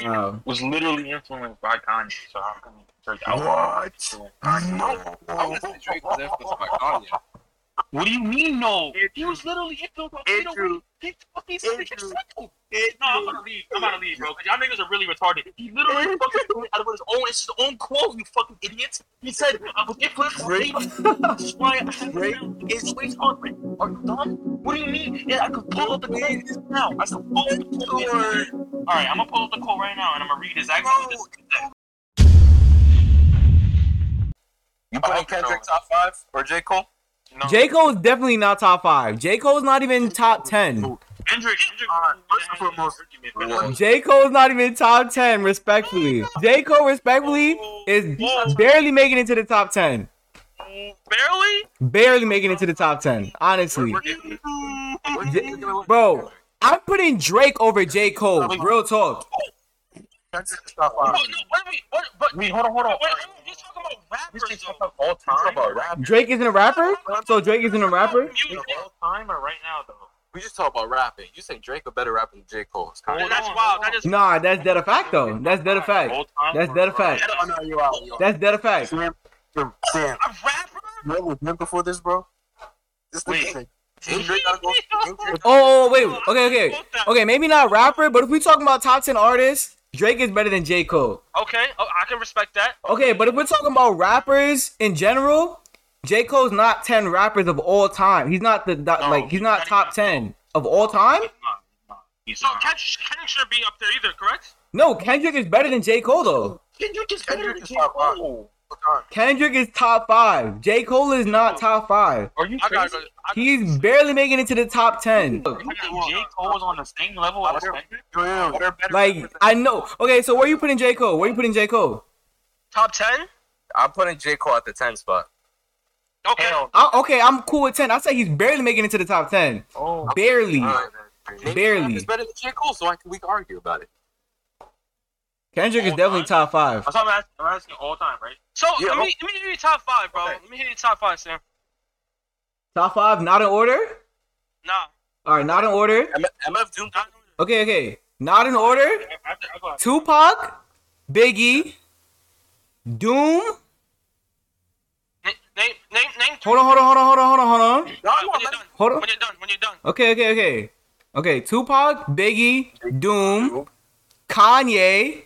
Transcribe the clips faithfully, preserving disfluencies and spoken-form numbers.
Drake wow. was literally influenced by Kanye. So how come Drake outlaw? No, I would say Drake was influenced by Kanye. What do you mean no? Andrew. He was literally influenced by Andrew. Andrew. Andrew. No, I'm gonna leave. I'm gonna leave, bro. Cause y'all niggas are really retarded. He literally fucking out of his own. It's his own quote. You fucking idiots. He said, "I was influenced by Drake." Drake is on. Are you done? What do you mean? Yeah, I could pull up the quote now. I said, "Oh, all right, I'm gonna pull up the quote right now and I'm gonna read his actual." You putting Kendrick top five or J. Cole? No. J. Cole is definitely not top five. J. Cole is not even top ten. Kendrick, uh, J. Cole is not even top ten, respectfully. J. Cole, respectfully, is barely making it to the top ten. Barely? Barely making it to the top ten, honestly. J- Bro, I'm putting Drake over J. Cole, real talk. Stop, um, no, no, wait, wait, wait, wait, hold on, hold on. Wait, you're talking about rappers, though. All time. About rappers. Drake isn't a rapper? So Drake isn't a rapper? You all time or right now, though? We just talk about rapping. You say Drake a better rapper than J. Cole. It's kind of that's wild. That is- nah, that's dead a fact, though. That's dead a fact. That's dead a fact. That's dead a fact. Sam, Sam, Sam. A rapper? You ever with him before this, bro? This thing. Oh, oh, wait. Okay, okay. Okay, maybe not rapper, but if we talking about top ten artists, Drake is better than J. Cole. Okay, oh, I can respect that. Okay, but if we're talking about rappers in general, J. Cole's not ten rappers of all time. He's not the, the no, like. He's not top ten of all time. He's not, not. He's so not. Kendrick, Kendrick shouldn't be up there either, correct? No, Kendrick is better than J. Cole though. Kendrick is better Kendrick than J. Cole. Kendrick is top five. J. Cole is not top five. Are you crazy? Go. He's barely making it to the top ten. Look, J. Cole was on the same level as Kendrick. Like, I know. Okay, so where are you putting J. Cole? Where are you putting J. Cole? Top ten? I'm putting J. Cole at the ten spot. Okay. I, okay, I'm cool with ten. I say he's barely making it to the top ten. Oh, barely. Right, barely. He's better than J. Cole, so I can, we can argue about it. Kendrick all is definitely time? Top five. I'm asking, I'm asking all time, right? So, yeah, let, me, let me hear your top five, bro. Okay. Let me hear your top five, Sam. Top five, not in order? Nah. All right, not in order. M- MF Doom. Not in order. Okay, okay. Not in order. After, after, after. Tupac, Biggie, Doom. Name, name, name. name hold on, hold on, hold on, hold on, hold on, hold on. No, when, you're done, hold on. when you're done, when you're done. Okay, okay, okay. Okay, Tupac, Biggie, Doom. Kanye.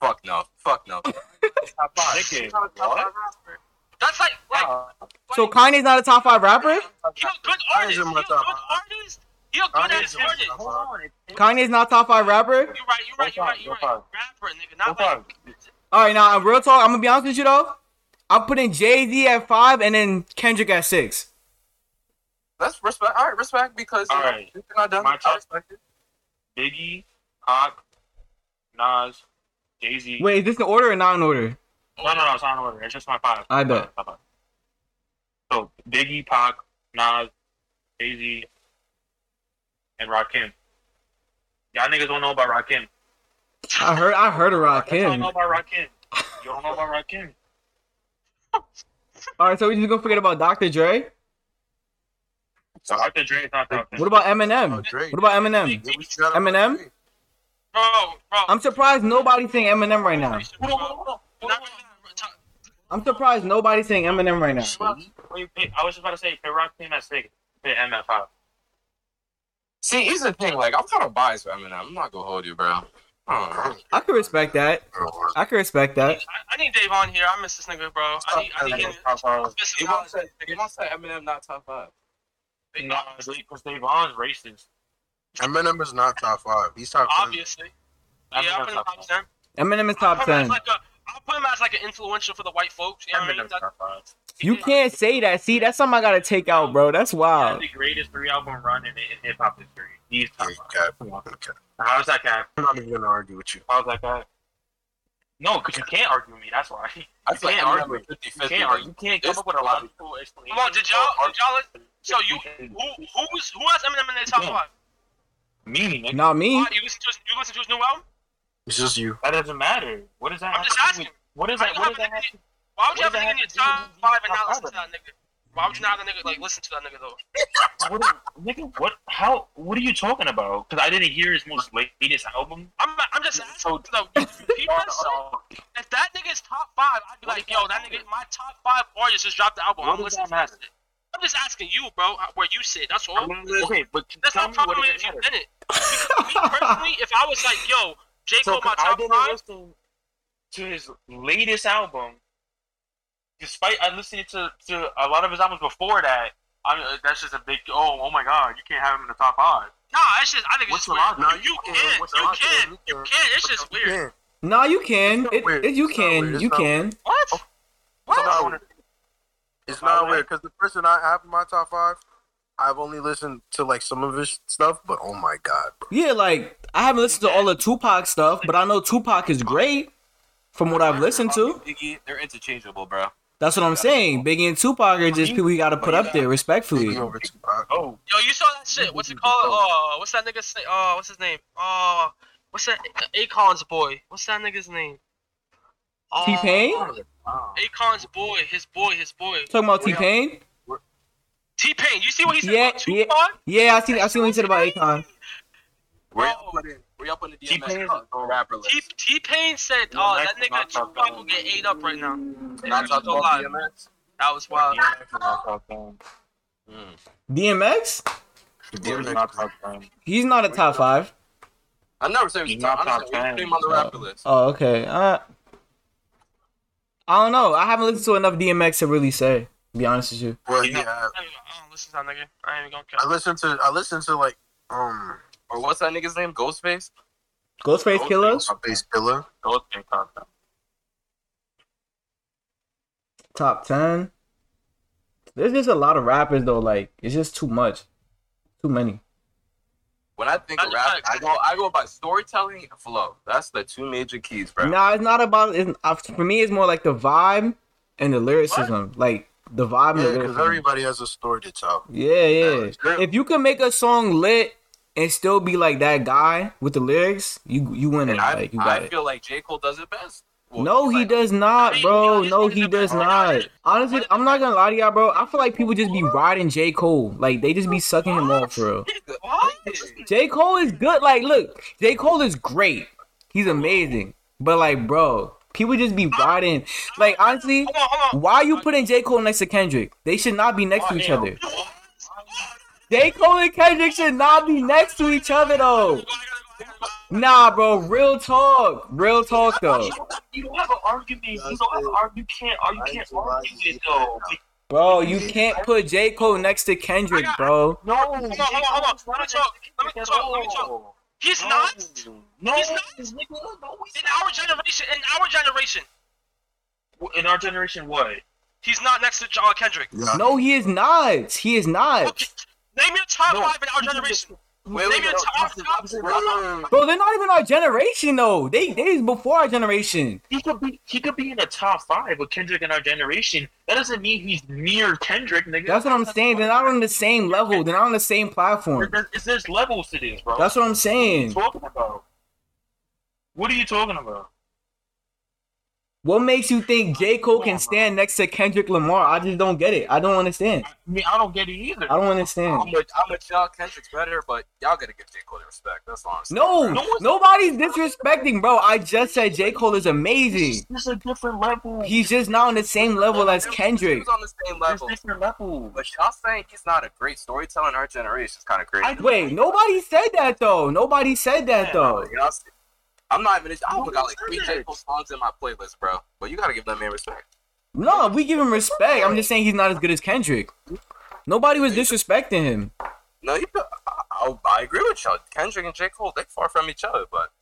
Fuck no. Fuck no. Top five. What? That's like, like uh, so Kanye's not a top five rapper? He's a good artist. He's a good artist. He's a good ass artist. Kanye's not top five rapper? You're right, you're right, you're right, you're right. Rapper, nigga. Not like... Alright, now real talk, I'm gonna be honest with you though. I'm putting Jay Z at five and then Kendrick at six. That's respect. Alright, respect because all right. You're not done. My top respect it. Biggie, Hawk, Nas, Jay Z. Wait, is this in order or not in order? No, no, no, it's not in order. It's just my five. I bet. Five, five, five. So Biggie, Pac, Nas, Jay Z, and Rakim. Y'all niggas don't know about Rakim. I heard. I heard of Rakim. You don't know about Rakim. You don't know about Rakim. All right, so we just gonna forget about Doctor Dre. So Doctor Dre is not top ten. What about Eminem? Oh, what about Eminem? Eminem. Bro, bro. I'm surprised nobody's saying Eminem right now. I'm surprised nobody's saying Eminem right now. I was just about to say, if Rock came at six, put M F out. See, here's the thing. Like, I'm kind of biased for Eminem. I'm not going to hold you, bro. I, I can respect that. I can respect that. I, I need Dave on here. I miss this nigga, bro. I need, I need him. You want to say Eminem not top five? Because Dave on is racist. Eminem is not top five. He's top ten. Obviously. Yeah, Eminem I'll put him top ten. Eminem is top ten. Like a, I'll put him as like an influential for the white folks. You know Eminem I mean? Top five. You can't say that. See, that's something I gotta take out, bro. That's wild. He's the greatest three album run in, in hip hop history. He's top five. Okay. How's that guy? I'm not even gonna argue with you. How's that guy? No, because you can't argue with me. That's why. I can't like argue. With you can't argue. You can't come up with a lot of cool explanations. Come on, did y'all? Did y'all? So you who who's who has Eminem in their top five? Me, nigga. Not me. What? You listen to his, you listen to his new album? It's just you. That doesn't matter. What is that? I'm just asking. With, what is that? What is that? Why would you have a nigga in your top five and not listen to that nigga? Why would you not have that nigga, like, listen to that nigga, though? What, nigga, what, how, what are you talking about? Because I didn't hear his most latest album. I'm I'm just asking, though, if, if that nigga is top five, I'd be what like, yo, that nigga, my top five artists just dropped the album. What I'm listening to it. I'm just asking you, bro, where you sit, that's all. Okay, but that's not probably if you did it. Because me, personally, if I was like, yo, J. Cole, so, my top five. Listen to his latest album. Despite I listened to, to a lot of his albums before that, I, that's just a big, oh, oh my God, you can't have him in the top five. Nah, it's just, I think it's what's just weird. No, you, you can, you can, you can, it's just weird. Nah, you can, it, it, you can, you can. What? What? It's not weird, because the person I have in my top five, I've only listened to, like, some of his stuff, but oh my God, bro. Yeah, like, I haven't listened to all the Tupac stuff, but I know Tupac is great, from what I've listened to. Biggie, they're interchangeable, bro. That's what I'm saying. Biggie and Tupac are just people you gotta put up there, respectfully. Over Tupac. Oh, yo, you saw that shit? What's it called? Oh, uh, what's that nigga's name? Oh, uh, what's his name? Oh, uh, what's that? Akon's boy. What's that nigga's name? Uh, T-Pain. Akon's boy. His boy. His boy. Talking about T-Pain. T-Pain. You see what he said yeah, about Tupac? Yeah, yeah. I see. I see what he said about Akon. Where y'all putting the D M X rapper list? T- T-Pain said, oh, that nigga Tupac will get ate up right now. Not talking about D M X? That was wild. D M X? D M X? He's not a top five. I never said he was top five. I never said he was on the rapper list. Oh, okay. Uh, I don't know. I haven't listened to enough D M X to really say, to be honest with you. Well, yeah. I don't listen to that nigga. I ain't even gonna count. I listen to, I listen to, like, um... or what's that nigga's name? Ghostface? Ghostface, Ghostface Killer? Ghostface Killer? Ghostface Top ten. Top ten? There's just a lot of rappers, though. Like, it's just too much. Too many. When I think of rap, I go I go by storytelling and flow. That's the two major keys, bro. Nah, it's not about... It's, for me, it's more like the vibe and the lyricism. What? Like... The vibe yeah, and the lyricism. Yeah, because everybody has a story to tell. Yeah, yeah. If you can make a song lit... and still be like that guy with the lyrics, you you win it. I, like, you got I feel it. Like J. Cole does it best. Well, no, he like, does not, bro. No, he does not. Honestly, I'm not gonna lie to y'all, bro. I feel like people just be riding J. Cole. Like, they just be sucking him off, for real. J. Cole is good. Like, look, J. Cole is great. He's amazing. But, like, bro, people just be riding. Like, honestly, why are you putting J. Cole next to Kendrick? They should not be next to each other. J. Cole and Kendrick should not be next to each other, though. Nah, bro. Real talk. Real talk, though. You don't have an argument. You don't have an argument. You can't argue it, though. Bro, you can't put J. Cole next to Kendrick, bro. No. Hold on, hold on, hold on. Let me talk. Let me talk. Let me talk. He's not. No. He's not. In our generation. In our generation. In our generation, what? He's not next to John Kendrick. Yeah. No, he is not. He is not. Okay. Name your top no. five in our generation. Wait, wait, Name your no, top five. Bro, they're not even our generation, though. They they's before our generation. He could be he could be in the top five with Kendrick in our generation. That doesn't mean he's near Kendrick, nigga. That's what I'm saying. They're not on the same level. They're not on the same platform. There's, there's, there's levels to this, bro. That's what I'm saying. What are you talking about? What are you talking about? What makes you think J. Cole can stand next to Kendrick Lamar? I just don't get it. I don't understand. I mean, I don't get it either. I don't understand. I'm with, I'm with y'all. Kendrick's better, but y'all gotta give J. Cole the respect. That's all I'm saying. No, no nobody's disrespecting, bro. I just said J. Cole is amazing. It's a different level. He's just not on the same level as Kendrick. He's on the same level. There's different level. But y'all saying he's not a great storyteller in our generation is kind of crazy. I, wait, nobody said that, though. Nobody said that, yeah, though. Y'all say- I'm not even. I only got like three J. Cole songs in my playlist, bro. But you gotta give that man respect. No, we give him respect. I'm just saying he's not as good as Kendrick. Nobody was disrespecting him. No, you, I, I agree with y'all. Kendrick and J. Cole, they far from each other, but.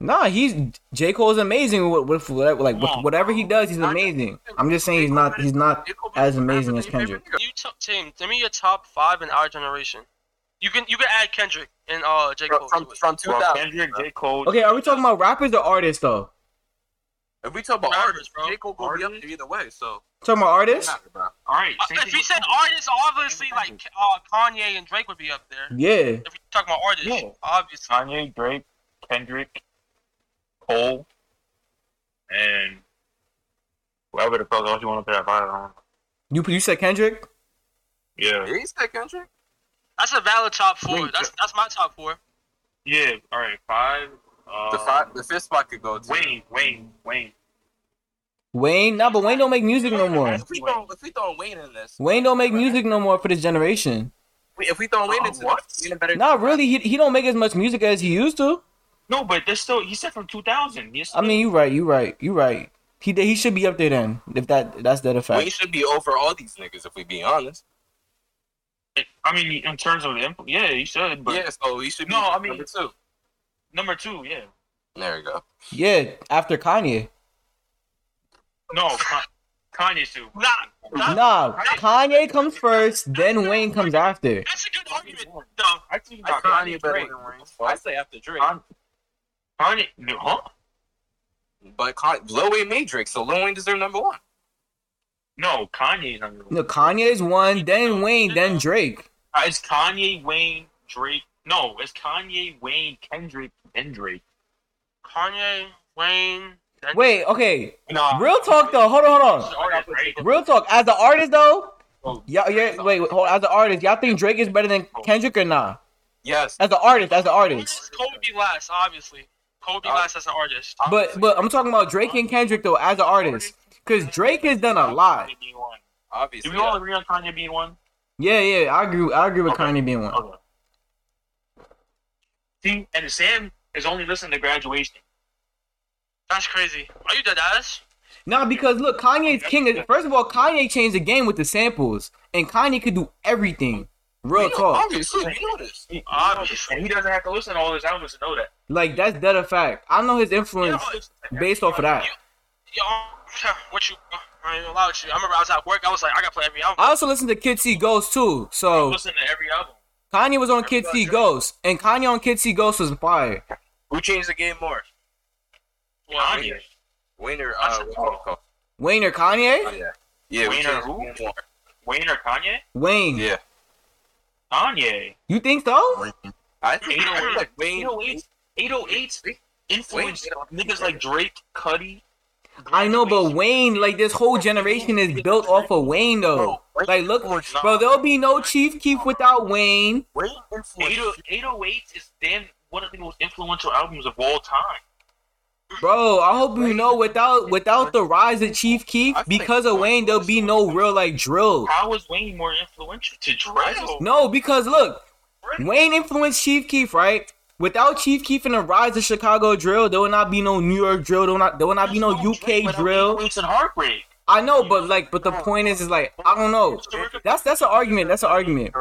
Nah, he's J. Cole is amazing with, with, with like with, whatever he does, he's amazing. I'm just saying he's not he's not as amazing as Kendrick. You top team, give me your top five in our generation. You can you can add Kendrick. And uh, J. Cole from, from two thousand. Kendrick, J. Cole. Okay, are we talking about rappers or artists though? If we talk about rappers, artists, bro, J. Cole will be up either way. So talking about artists. All right. Uh, if you said artists, obviously like uh, Kanye and Drake would be up there. Yeah. If we talk about artists, yeah. Obviously. Kanye, Drake, Kendrick, Cole, and whoever the fuck else you want to put at five on. You you said Kendrick. Yeah. Did he say Kendrick? That's a valid top four. Wait, that's that's my top four. Yeah. All right. Five. Uh, the five. The fifth spot could go to Wayne. Wayne. Wayne. Wayne. Nah, but Wayne don't make music no more. If we throw, if we throw Wayne in this, Wayne don't make music no more for this generation. If we throw Wayne uh, into what? This, better not really. He he don't make as much music as he used to. No, but there's still. He said from two thousand. Still, I mean, you right. You right. You right. He he should be up there then. If that that's that effect. Wayne should be over all these niggas. If we be honest. I mean, in terms of the yeah, he should. But yeah, so he should be no, I mean, number two. Number two, yeah. There we go. Yeah, after Kanye. No, Kanye's too. Nah, nah, nah Kanye, Kanye comes first, then Wayne comes after. That's a good argument, though. I think about Kanye, Kanye better Drake. Than Wayne. I say after Drake. Kanye, Kanye no, huh? But Kanye, Lil Wayne made Drake, so Lil Wayne deserves number one. No, Kanye's number one. No, Kanye's one, then Wayne, then Drake. Uh, it's Kanye, Wayne, Drake. No, it's Kanye, Wayne, Kendrick, then Drake. Kanye, Wayne, then Wait, okay. Nah. Real talk, though. Hold on, hold on. Real talk. As an artist, though, y'all, yeah, wait, hold on. As an artist, y'all think Drake is better than Kendrick or nah? Yes. As an artist, as an artist. Cole would be last, obviously. Cole would be last as an artist. But, but I'm talking about Drake and Kendrick, though, as an artist. Because Drake has done a lot. Obviously, do we all yeah. agree on Kanye being one? Yeah, yeah, I agree. I agree with okay. Kanye being one. Okay. See, and Sam is only listening to Graduation. That's crazy. Are you dead ass? Nah, because look, Kanye's king. Is, first of all, Kanye changed the game with the samples, and Kanye could do everything. Real talk. Obviously, we know this. Obviously, he doesn't have to listen to all his albums to know that. Like that's dead a fact. I know his influence you know, based off of that. You, you know, What you? I ain't gonna lie with you. I remember I was at work. I was like, I gotta play every album. I also listened to Kid See Ghost too. So I listened to every album. Kanye was on Kid See Ghost, and Kanye on Kid See Ghost was fire. Who changed the game more? Well, Kanye. Wayne or uh, Wayne or Kanye? Oh, yeah. Yeah. Wayne or who? Wayne or Kanye? Wayne. Yeah. Kanye. You think so? I think like Wayne. eight oh eight influenced niggas like Drake, Cudi. I know, but Wayne, like, this whole generation is built off of Wayne, though. Like, look, bro, there'll be no Chief Keef without Wayne. eight oh eight is damn one of the most influential albums of all time. Bro, I hope you know, without without the rise of Chief Keef, because of Wayne, there'll be no real, like, drill. How is Wayne more influential to drill? No, because, look, Wayne influenced Chief Keef, right? Without Chief Keef and the rise of Chicago drill, there will not be no New York drill. There will not, there will not be no U K drill. I know, but like, but the point is, is like, I don't know. That's that's an argument. That's an argument.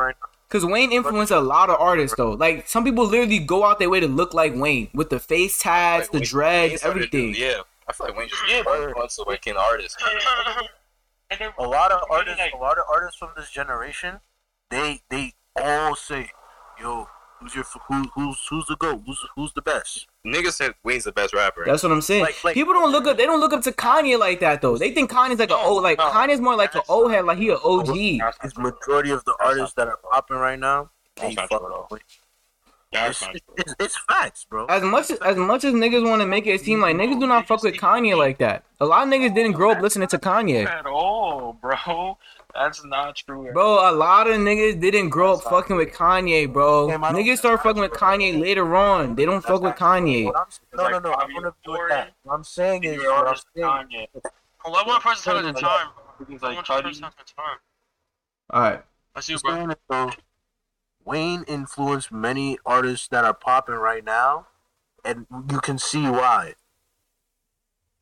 Because Wayne influenced a lot of artists, though. Like, some people literally go out their way to look like Wayne with the face tats, the dreads, everything. Yeah, I feel like Wayne just influenced like an artist. A lot of artists, a lot of artists from this generation, they they all say, yo. Who's your who, who's who's the GOAT? Who's who's the best? Niggas said Wayne's the best rapper. That's what I'm saying. Like, like, people don't look up. They don't look up to Kanye like that though. They think Kanye's like no, an old. Like no, Kanye's more like an old head. Like he an O G. It's majority of the that's artists that are popping right now. That's not true at all. It's, it's, it's, it's facts, bro. As much as, as much as niggas want to make it seem like niggas do not fuck with Kanye like that. A lot of niggas didn't grow up listening to Kanye at all, bro. That's not true. Bro, a lot of niggas didn't grow up fucking with Kanye, bro. Damn, niggas start fucking with Kanye later on. They don't fuck with Kanye. No, no, no. I'm gonna do that. What I'm saying is, what I'm saying. I love one person at a time. One person at a time. All right. I see you, bro. Wayne influenced many artists that are popping right now, and you can see why.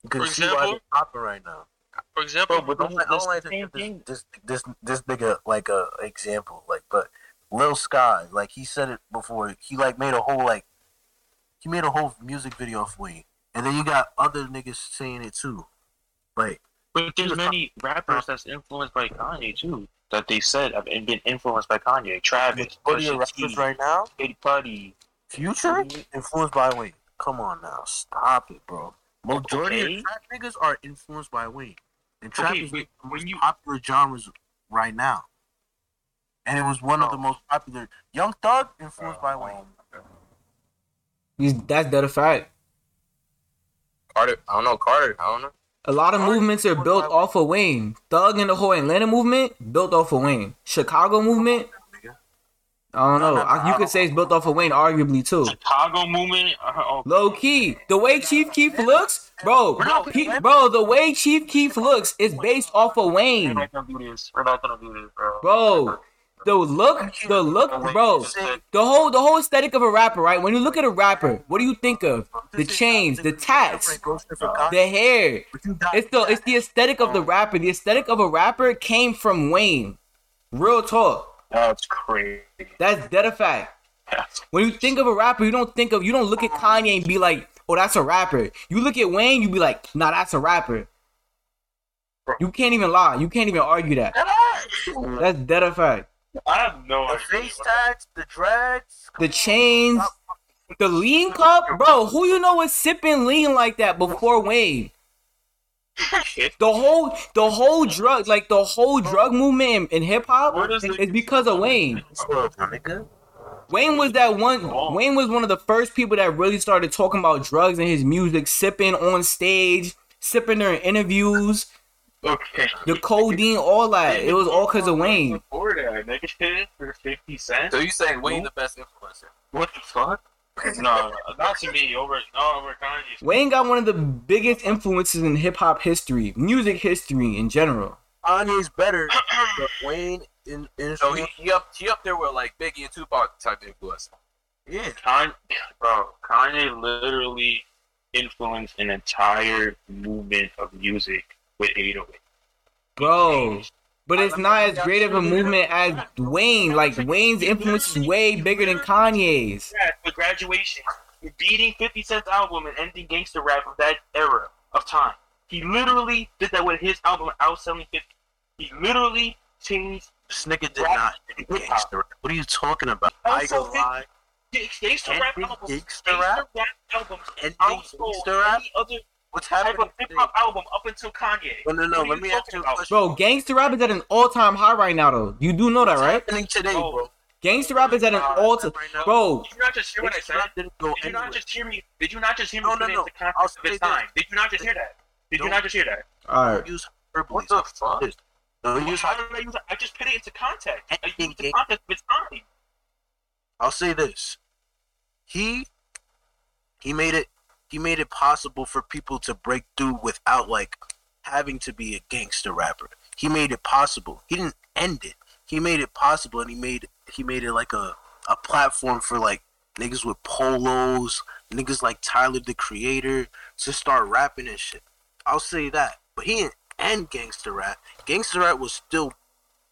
You can see why they're popping right now. For example, bro, but don't, don't like this, this, this, this nigga like a example, like, but Lil Sky, like he said it before, he like made a whole like, he made a whole music video for Wayne, and then you got other niggas saying it too, like. But there's many rappers that's influenced by Kanye too, that they said have been influenced by Kanye. Travis, what are your rappers right now? Big Puddy, Future, influenced by Wayne. Come on now, stop it, bro. Majority okay. of trap niggas are influenced by Wayne. And trap okay, is wait, the most you... popular genres right now. And it was one oh. of the most popular. Young Thug influenced oh, by Wayne. He's, that's that a fact. Carter, I don't know Carter, I don't know. A lot of movements are built off of Wayne. Thug and the whole Atlanta movement, built off of Wayne. Chicago movement, I don't know. No, no, no, you could say it's built off of Wayne, arguably, too. Chicago movement? Oh, okay. Low-key. The way Chief Keef looks? Bro, he, bro, the way Chief Keef looks is based off of Wayne. We're not gonna do this. We're not gonna do this, bro. Bro, the look, the look, bro. The whole the whole aesthetic of a rapper, right? When you look at a rapper, what do you think of? The chains, the tats, the hair. It's the, it's the aesthetic of the rapper. The aesthetic of a rapper came from Wayne. Real talk. That's crazy. That's dead a fact. That's when you think of a rapper, you don't think of, you don't look at Kanye and be like, oh, that's a rapper. You look at Wayne, you be like, nah, that's a rapper. Bro. You can't even lie. You can't even argue that. That's dead a fact. I have no idea. The face tags, the dreads, the chains, the lean cup. Bro, who you know was sipping lean like that before Wayne? The whole, the whole drug, like the whole drug movement in, in hip hop is, is because of Wayne. Wayne was that one. Wayne was one of the first people that really started talking about drugs in his music, sipping on stage, sipping during interviews. Okay. The codeine, all that. It was all because of Wayne. For fifty cent. So you saying Wayne the best influencer? What the fuck? No, not to me. Over, no, over Kanye. Wayne got one of the biggest influences in hip hop history, music history in general. Kanye's better, but Wayne in in. So he, he up he up there with like Biggie and Tupac type influence. Yeah, Kanye, bro. Kanye literally influenced an entire movement of music with eight oh eight. Bro. But it's not as great of a movement as Wayne. Like, Wayne's influence is way bigger than Kanye's. Yeah, the Graduation. Beating fifty cent's album and ending gangster rap of that era of time. He literally did that with his album outselling fifty. He literally changed. This nigga did not end gangster rap. What are you talking about? I go lie. Gangster rap albums. Gangster rap albums. And gangster rap. What's happening? Hip hop album up until Kanye. No, no, no. Let me ask you a question. Bro, gangster rap is at an all time high right now, though. You do know that, right? Happening today, bro. Gangster rap is at an all time. Bro, did you not just hear what I said? Did you not just hear me? Did you not just hear me? No, no, no. Did you not just hear that? Did you not just hear that? All right. What the fuck? I just put it into context. I used the context with time. I'll say this. He, he made it. He made it possible for people to break through without, like, having to be a gangster rapper. He made it possible. He didn't end it. He made it possible, and he made he made it, like, a, a platform for, like, niggas with polos, niggas like Tyler, the Creator, to start rapping and shit. I'll say that. But he didn't end gangster rap. Gangster rap was still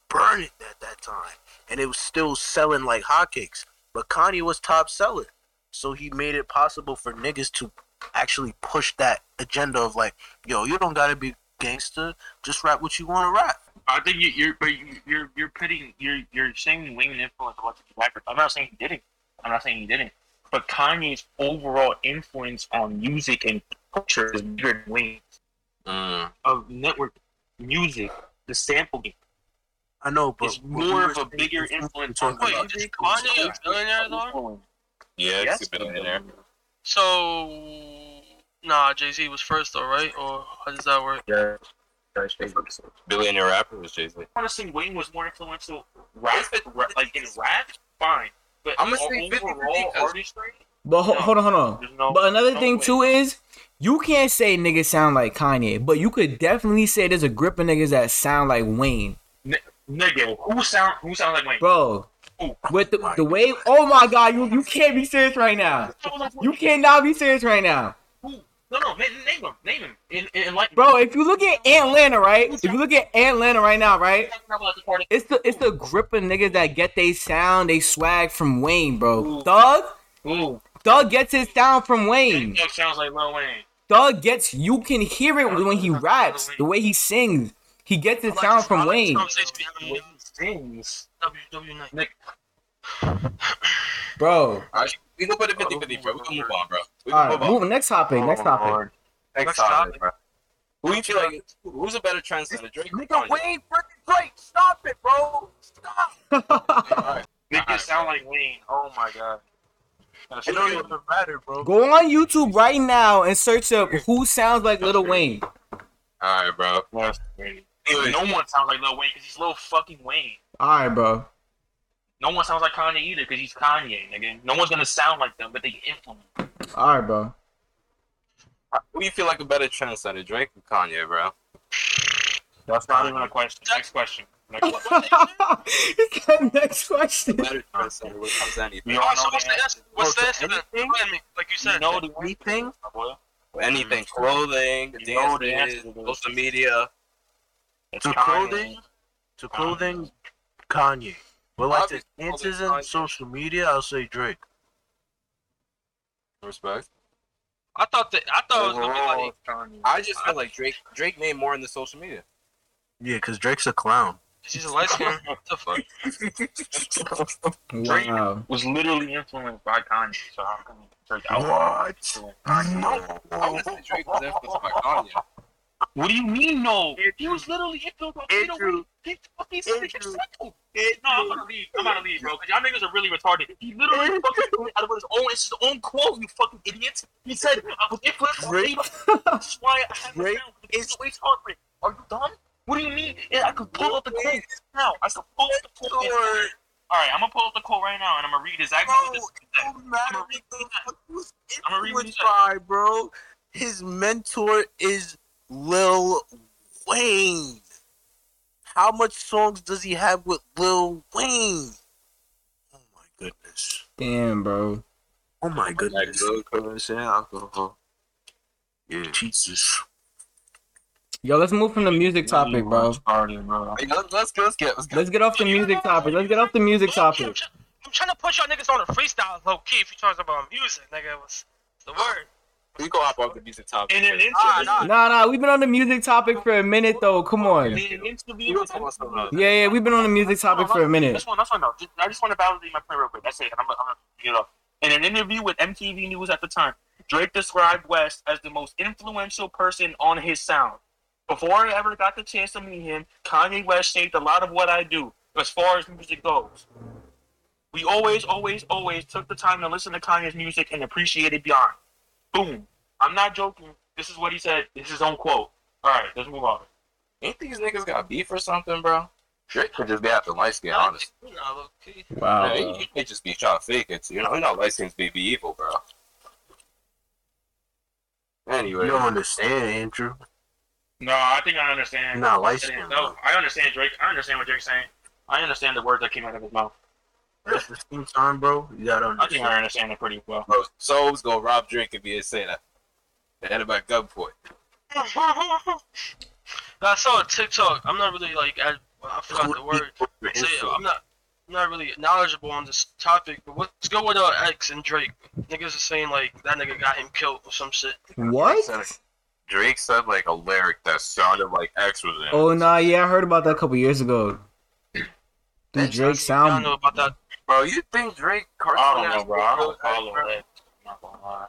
burning at that time, and it was still selling like hotcakes. But Kanye was top seller, so he made it possible for niggas to actually push that agenda of like, yo, you don't gotta be gangster, just rap what you want to rap. I think you, you're, but you, you're, you're putting, you're, you're saying Wayne influenced a bunch of rappers. I'm not saying he didn't. I'm not saying he didn't. But Kanye's overall influence on music and culture is bigger than Wayne's. Mm. Of network music, the sample game. I know, but it's more of a bigger influence on music. Kanye a billionaire though. Yeah, yes, he's a billionaire. So, nah, Jay Z was first though, right? Or how does that work? Yeah, billionaire rapper was Jay Z. Honestly, Wayne was more influential. Rap, like in rap, fine, but I'm gonna say overall artistry. But ho- no, hold on, hold on. No, but another no thing way. too is, you can't say niggas sound like Kanye, but you could definitely say there's a grip of niggas that sound like Wayne. N- nigga, who sound who sound like Wayne, bro? Ooh, With the, the way, oh my God, you, you can't be serious right now. You cannot be serious right now. Ooh, no, no, man, name him, name him. In, in, in like, bro, if you look at Atlanta, right? If you look at Atlanta right now, right? It's the it's the grip of niggas that get they sound, they swag from Wayne, bro. Ooh. Thug, Ooh. Thug gets his sound from Wayne. Thug sounds like Lil Wayne. Thug gets, you can hear it when he raps, the way he sings. He gets his like sound from Wayne. Things. W W nine. Bro. Right, we can put it fifty fifty, bro. We can move on, bro. We can right, move on. Move, next topic. Next topic. Oh, next, next topic, topic, bro. Who you feel like? Who's a better trendsetter, Drake? Nigga, Wayne freaking Drake. Stop it, bro. Stop. Right. Nigga right. Sound like Wayne. Oh my God. It don't even matter, bro. Go on YouTube right now and search up who sounds like Lil Wayne. All right, bro. That's crazy. Anyway, no one sounds like Lil Wayne because he's Lil fucking Wayne. All right, bro. No one sounds like Kanye either because he's Kanye, nigga. No one's gonna sound like them, but they influence. All right, bro. Who do you feel like a better trendsetter, Drake or Kanye, bro? That's not even a question. Next question. Next question. Next question. Better trendsetter when it comes to anything. You know, so what's the, what's the answer? Like you said, you know the anything? Anything. Clothing, you dances, social media. It's to Kanye. clothing, to clothing, Kanye. But like the dances and social media, I'll say Drake. Respect. I thought that I thought it was gonna be like. I just feel like Drake Drake made more in the social media. Yeah, cause Drake's a clown. He's a light skin. What the fuck? Drake wow. was literally influenced by Kanye. So how come Drake? What? I know. I would say Drake was influenced by Kanye. What do you mean no? Andrew. He was literally influenced by Andrew. He fucking said no. I'm gonna leave. I'm gonna leave, bro. Cause y'all niggas are really retarded. He literally fucking out of his own. It's his own quote. You fucking idiots. He said I was influenced by Drake. That's why I have Drake is retarded. Are you dumb? What do you mean? I could pull up the quote now. I could pull up the quote. Right. All right, I'm gonna pull up the quote right now, and I'm gonna read exactly what this is. Who's influenced by, bro? His mentor is Lil Wayne. How much songs does he have with Lil Wayne? Oh my goodness. Damn, bro. Oh my goodness. Alcohol. Yeah, Jesus. Yo, let's move from the music topic, bro. Let's get let's get off the music topic. Let's get off the music topic. I'm trying to push y'all niggas on the freestyle low key if you talking about music, nigga. What's the word? We go hop off the music topic. And an interview. Nah, nah, nah, we've been on the music topic for a minute though. Come on. Yeah, yeah, we've been on the music topic for a minute. That's one, that's one. No, I just want to validate my point real quick. That's it. I'm gonna, you know, in an interview with M T V News at the time, Drake described West as the most influential person on his sound. Before I ever got the chance to meet him, Kanye West shaped a lot of what I do as far as music goes. We always, always, always took the time to listen to Kanye's music and appreciate it beyond. Boom. I'm not joking. This is what he said. This is his own quote. All right, let's move on. Ain't these niggas got beef or something, bro? Drake could just be after light skin, honestly. Wow. Yeah, he, he could just be trying to fake it. You know, you know, light skins be, be evil, bro. Anyway. You don't understand, Andrew. No, I think I understand. Not light skin. No, I understand Drake. I understand what Drake's saying. I understand the words that came out of his mouth. That's the same time, bro. You gotta understand. I think I understand it pretty well. Bro, Soul's gonna rob Drake if he say that. They had about gunpoint. I saw a TikTok. I'm not really like I, I forgot the word. So, yeah, I'm not. I'm not really knowledgeable on this topic. But what's going on with X and Drake? Niggas are saying like that nigga got him killed or some shit. What? Drake said like a lyric that sounded like X was in. Oh nah, yeah, I heard about that a couple years ago. Dude, Drake sound. I don't know about that. Bro, you think Drake... Carson I don't know, bro. I don't follow that. I'm not gonna lie.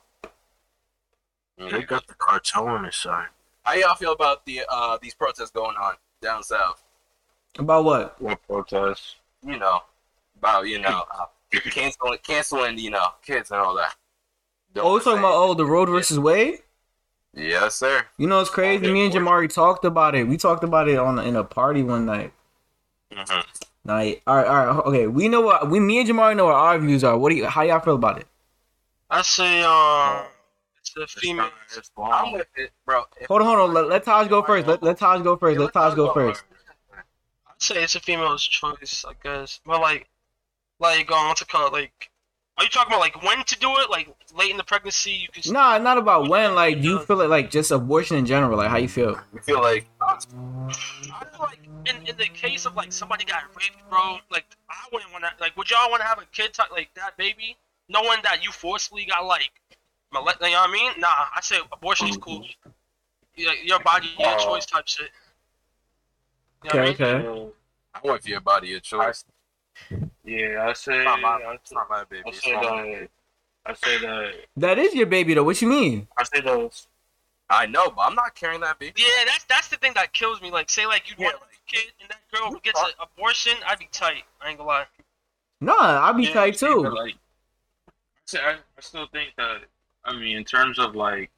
Yeah, they got the cartel on his side. How y'all feel about the uh these protests going on down south? About what? What protests? You know, about, you know, uh, canceling, canceling, you know, kids and all that. Don't oh, we're talking about, oh, the Road versus Wade? Yes, sir. You know, it's crazy. Me and Jamari talked about it. We talked about it on in a party one night. Mm-hmm. Night. All right, all right, okay. We know what we, me and Jamari know what our views are. What do you? How y'all feel about it? I say, um, it's the female. It's I'm with it, bro. Hold on, hold on. Let, let Taj go first. Let let Taj go first. Let Taj go first. I'd say it's a female's choice, I guess. But like, like, um, what's it called? Like, are you talking about like when to do it? Like late in the pregnancy, you can. Nah, not about when. Like, you feel it like just abortion in general. Like, how you feel? You feel like. I feel like in, in the case of like somebody got raped, bro, like I wouldn't want to, like would y'all want to have a kid t- like that baby, knowing that you forcefully got like, molest- you know what I mean? Nah, I say abortion is cool. Yeah, your body, your uh, choice type shit. You know okay, I mean? Okay. I want your body, your choice. I, yeah, I say. Not my, I say, it's not my baby. I say that. I say that. That is your baby though. What you mean? I say those. I know, but I'm not carrying that baby. Yeah, that's that's the thing that kills me. Like, say, like, you yeah. want a kid and that girl who gets an abortion, I'd be tight. I ain't gonna lie. Nah, I'd be yeah, tight, too. Like, I still think that, I mean, in terms of, like,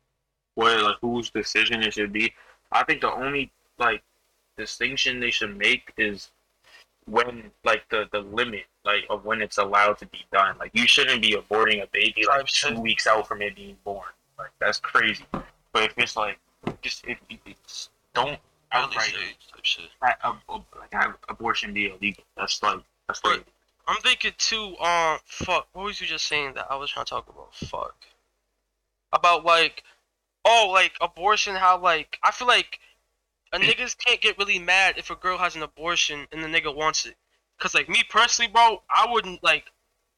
what, like, whose decision it should be, I think the only like distinction they should make is when like the, the limit like of when it's allowed to be done. Like you shouldn't be aborting a baby like two weeks out from it being born. Like that's crazy. But if it's like just if it's don't outright like, ab- ab- like abortion be illegal. That's like that's crazy. I'm thinking too. Um, uh, fuck. What was you just saying that I was trying to talk about? Fuck. About like, oh, like abortion. How like I feel like a niggas can't get really mad if a girl has an abortion and the nigga wants it. Cause like me personally, bro, I wouldn't like.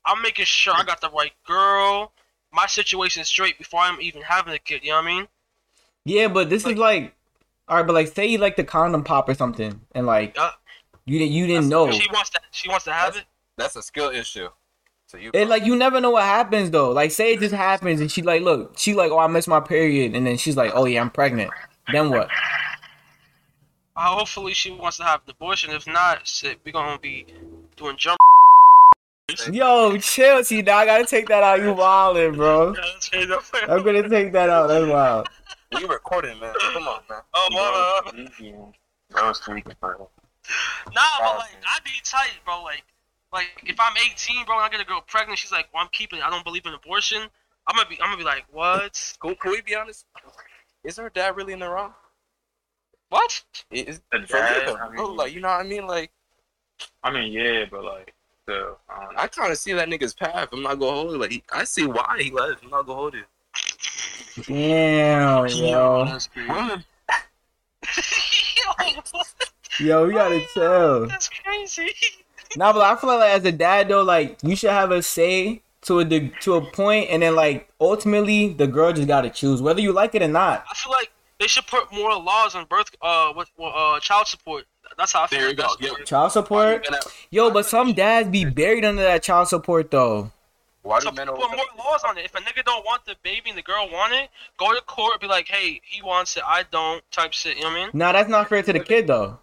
I'm making sure I got the right girl, my situation straight before I'm even having a kid. You know what I mean? Yeah, but this like, is like, all right, but like, say you like the condom pop or something, and like uh, you didn't you didn't know she wants to she wants to have it. That's a skill issue. So you and like you never know what happens though. Like say it just happens and she like look, she like oh I missed my period and then she's like oh yeah I'm pregnant. Then what? Uh, hopefully she wants to have an abortion. If not, shit, we gonna be doing jump. Yo, chill, T dog. I gotta take that out. You wildin', bro. I'm gonna take that out. That's wild. You recording, man? Come on, man. Oh, uh, that was freaking bro. Nah, but like I be tight, bro. Like. Like, if I'm eighteen, bro, and I get a girl pregnant, she's like, well, I'm keeping it. I don't believe in abortion. I'm going to be I'm gonna be like, what? Can, can we be honest? Is her dad really in the wrong? What? Is, the dad, real, I mean, bro, like, you know what I mean? Like, I mean, yeah, but, like, so, I, I kind of see that nigga's path. I'm not going to hold it. Like, I see why he left. I'm not going to hold it. Damn, yo. Yo, we got to chill. That's crazy. Nah, but I feel like as a dad though, like you should have a say to a de- to a point, and then like ultimately the girl just gotta choose whether you like it or not. I feel like they should put more laws on birth, uh, with uh, child support. That's how I feel. There you go. Yep. Child support. Yo, but some dads be buried under that child support though. Why do so men put more laws on it? If a nigga don't want the baby and the girl want it, go to court and be like, hey, he wants it, I don't, type shit. You know what I mean? Nah, that's not fair to the kid though.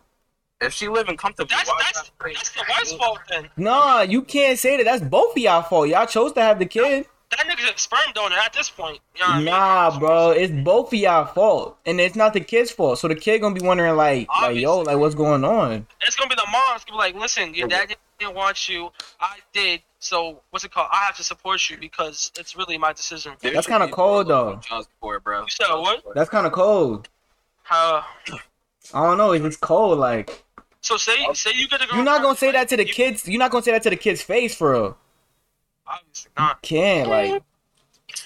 If she living comfortably, that's, that's, that's the wife's fault then. Nah, you can't say that. That's both of y'all fault. Y'all chose to have the kid. That, that nigga's a sperm donor at this point. You know nah, I mean? Bro, it's both of y'all fault, and it's not the kid's fault. So the kid gonna be wondering like, obviously. Like, yo, like what's going on? It's gonna be the mom's gonna be like, listen, your dad didn't want you, I did. So what's it called? I have to support you because it's really my decision. Dude, that's kind of cold though. Support, bro. You said what? That's kind of cold. How? I don't know. It's just cold, like. So say say you get a girl. You're not gonna say that to the kids. You're not gonna say that to the kid's face, for real. Obviously not. You can't like.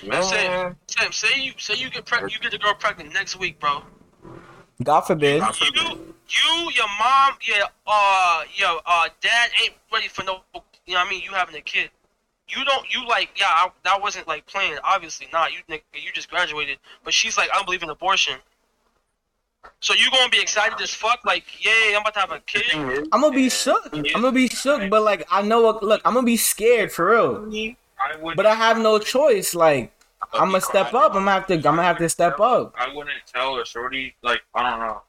Man. Sam, Sam, say you say you get pre- you get the girl pregnant next week, bro. God forbid. You, you, you your mom, yeah, uh, your uh, dad ain't ready for no. You know what I mean? You having a kid. You don't. You like, yeah. I, that wasn't like planned. Obviously not. You you just graduated, but she's like, I don't believe in abortion. So you gonna be excited as fuck? Like, yay, I'm about to have a kid. I'm gonna be shook. I'm gonna be shook, but like, I know. What, look, I'm gonna be scared for real. But I have no choice. Like, I'm gonna step up. I'm gonna have to. I'm gonna have to step up. I wouldn't tell a shorty. Like, I don't know.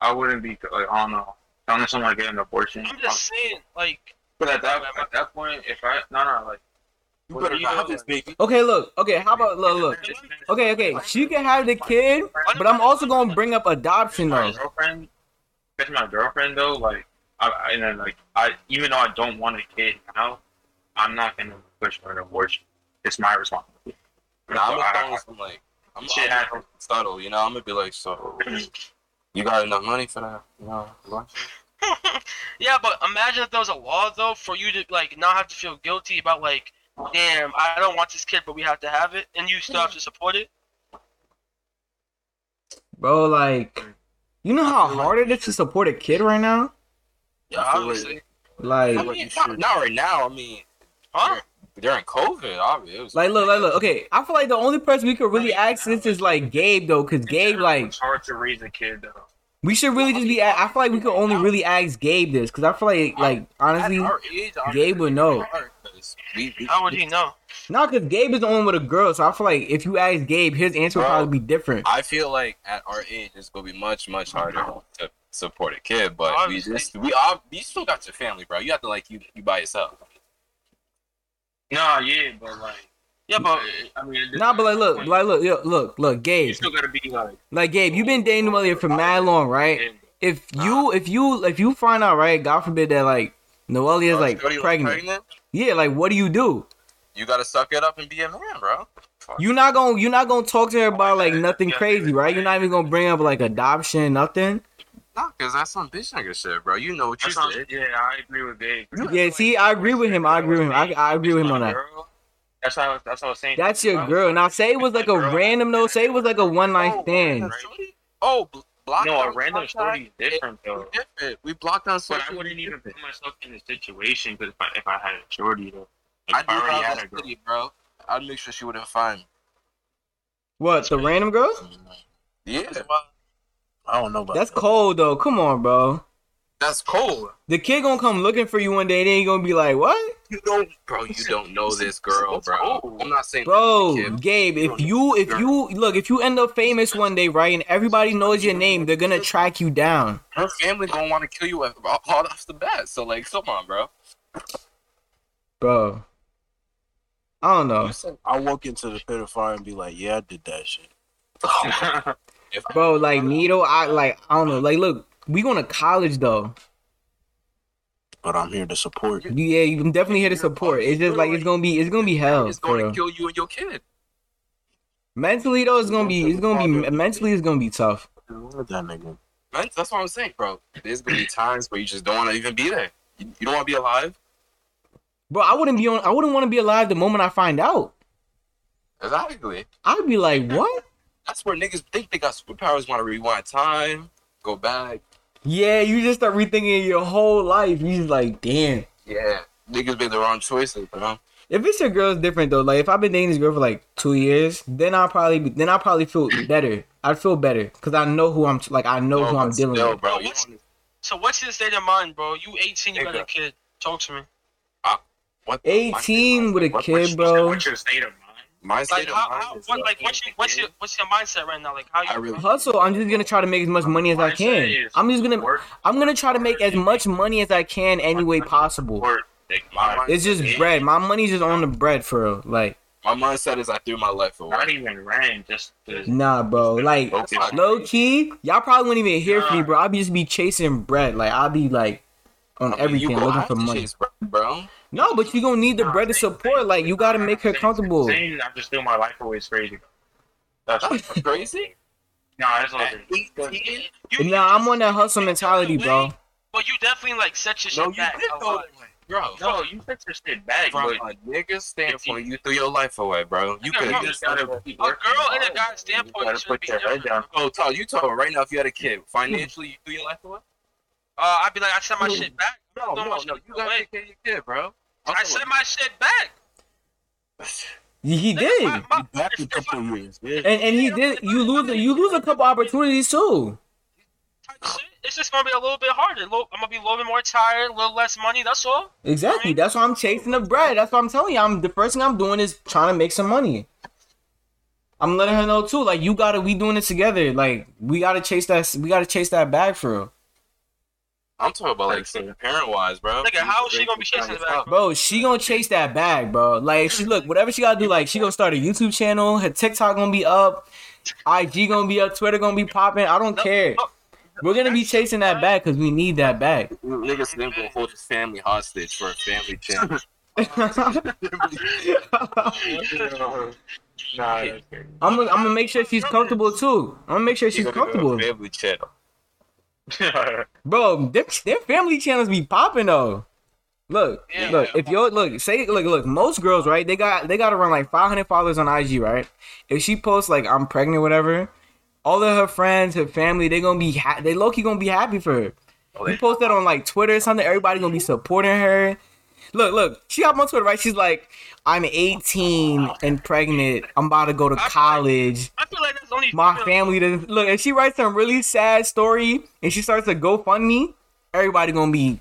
I wouldn't be. Like, I don't know. Telling someone to get an abortion. I'm just saying, like. But at that at that point, if I no no like. You better not have this baby. Okay, look. Okay, how about look, look. Okay, okay. She can have the kid, but I'm also gonna bring up adoption though. That's my girlfriend though. Like, I and then like I even though I don't want a kid now, I'm not gonna push for an abortion. It's my responsibility. Nah, so I'm gonna like I'm gonna subtle. You know, I'm gonna be like, so you got enough money for that? No. Yeah, but imagine if there was a law though for you to like not have to feel guilty about like. Damn, I don't want this kid, but we have to have it, and you still have to support it. Bro, like, you know how hard it is to support a kid right now? Yeah, obviously. Like, I mean, not, not right now. I mean, huh? During COVID, obviously. Like, look, like, look. Okay, I feel like the only person we could really ask this is like Gabe, though, because Gabe, like, it's hard to raise a kid, though. We should really just be. I feel like we could only really ask Gabe this, because I feel like, like, honestly, Gabe would know. We, we, How would he know? No, because Gabe is the only with a girl, so I feel like if you ask Gabe, his answer Bro, would probably be different. I feel like at our age, it's gonna be much, much harder to support a kid. But Obviously. we just we all you still got your family, bro. You have to like you you by yourself. No, yeah, but like Yeah, but I mean, nah, but like, look, point. like, look, look, look, look, Gabe. You still gotta be like, like Gabe. You've been dating the mother for mad long, right? If you, if you, if you find out, right? God forbid that like Noelia is like pregnant. pregnant. Yeah, like, what do you do? You gotta suck it up and be a man, bro. You're not gonna, you're not gonna talk to her about like nothing crazy, right? You're not even gonna bring up like adoption, nothing. Nah, cause that's some bitch nigga shit, bro. You know what you said. Yeah, I agree with Gabe. Yeah, see, I agree with him. I agree with him. I, I agree with him on that. That's how I was, that's what I was saying. That's your girl. Now say it was like a random though. Say it was like a one night stand. Oh, block. No, a random story is different though. We blocked on social. But I wouldn't even put myself in a situation because if I if I had a shorty though. Like, I already had a girl, city, bro. I'd make sure she wouldn't find me. What, the random girl? Yeah. I don't know about That's that. cold, though. Come on, bro. That's cold. The kid gonna come looking for you one day, then you gonna be like, what? You don't, bro, you don't know this girl, bro. I'm not saying Bro, that Gabe, if you, if you, look, if you end up famous one day, right, and everybody knows your name, they're gonna track you down. Her family gonna want to kill you all off the bat, so, like, come on, bro. Bro. I don't know. I'll walk into the pit of fire and be like, yeah, I did that shit. Bro, like, Nito, I, like, I don't know. Like, look, we going to college, though. But I'm here to support. Yeah, I'm definitely here to support. It's just like, it's going to be, it's going to be hell. It's going to kill you and your kid. Mentally, though, it's going to be, it's going to be, mentally, it's going to be tough. That's what I'm saying, bro. There's going to be times where you just don't want to even be there. You don't want to be alive. Bro, I wouldn't be on. I wouldn't want to be alive the moment I find out. Exactly. I'd be like, what? That's where niggas think they got superpowers. Want to rewind time, go back. Yeah, you just start rethinking your whole life. You just like, damn. Yeah, niggas made the wrong choices, bro. If it's your girl, it's different though. Like, if I've been dating this girl for like two years, then I'll probably, be, then I'll probably feel better. I'd feel better because I know who I'm. Like, I know bro, who I'm dealing still, with. Bro, what's, so what's your state of mind, bro? You eighteen, you got a kid. Talk to me. What eighteen with a what, kid, bro. What's your state of mind? My state like, of how, mind how, is what, like, what's your what's your what's your mindset right now? Like, how you really hustle? I'm just gonna try to make as much money as I can. I'm just gonna I'm gonna try to make as much money as I can any way possible. It's just bread. My money's just on the bread, for real. Like, my mindset is I threw my life away. Not even rain, just nah, bro. Like, low key, y'all probably wouldn't even hear from me, bro. I'll be just be chasing bread. Like, I'll be like on I mean, everything looking for money, chase, bro. No, but you gonna need the nah, bread to support. Same, like, you gotta make her same, comfortable. Same, I'm just doing my life away. It's crazy. That's crazy. Nah, that's not crazy. Nah, I'm on that hustle mentality, bro. But you definitely like set your no, shit you back, did, though, bro. No, you set your shit back. From but a nigga's standpoint, you, you threw your life away, bro. You could just gotta. A girl and a guy's standpoint you should be different. Right oh, Tal, you talking right now? If you had a kid, financially, you threw your life away. Uh, I'd be like, I sent my no, shit back. No, no, no, you gotta take care of your kid, bro. I'm I sent my shit back. He did. My, my, he back a couple years, yeah. And and he did. You lose, you lose a couple opportunities too. It's just gonna be a little bit harder. I'm gonna be a little bit more tired, a little less money. That's all. Exactly. I mean, that's why I'm chasing the bread. That's what I'm telling you. I'm the first thing I'm doing is trying to make some money. I'm letting her know too. Like, you gotta, we doing it together. Like, we gotta chase that. We gotta chase that bag for real. I'm talking about, like, like parent-wise, bro. Nigga, how is she gonna be chasing the bag? Bro, she gonna chase that bag, bro. Like, she look, whatever she gotta do, like, she gonna start a YouTube channel. Her TikTok gonna be up. I G gonna be up. Twitter gonna be popping. I don't care. We're gonna be chasing that bag because we need that bag. Niggas then gonna hold his family hostage for a family channel. Nah, I'm gonna, I'm gonna make sure she's comfortable, too. I'm gonna make sure she's comfortable. Family channel. Bro, their, their family channels be popping though. Look, yeah, look, if you look, say, look, look, most girls, right? They got, they got around like five hundred followers on I G, right? If she posts like I'm pregnant, or whatever, all of her friends, her family, they gonna be, ha- they low key gonna be happy for her. Oh, you post that on like Twitter or something, everybody gonna be supporting her. Look, look, she hopped on Twitter, right? She's like, I'm eighteen and pregnant. I'm about to go to college. I feel like that's only my family doesn't look. If she writes some really sad story and she starts to GoFundMe, everybody gonna be,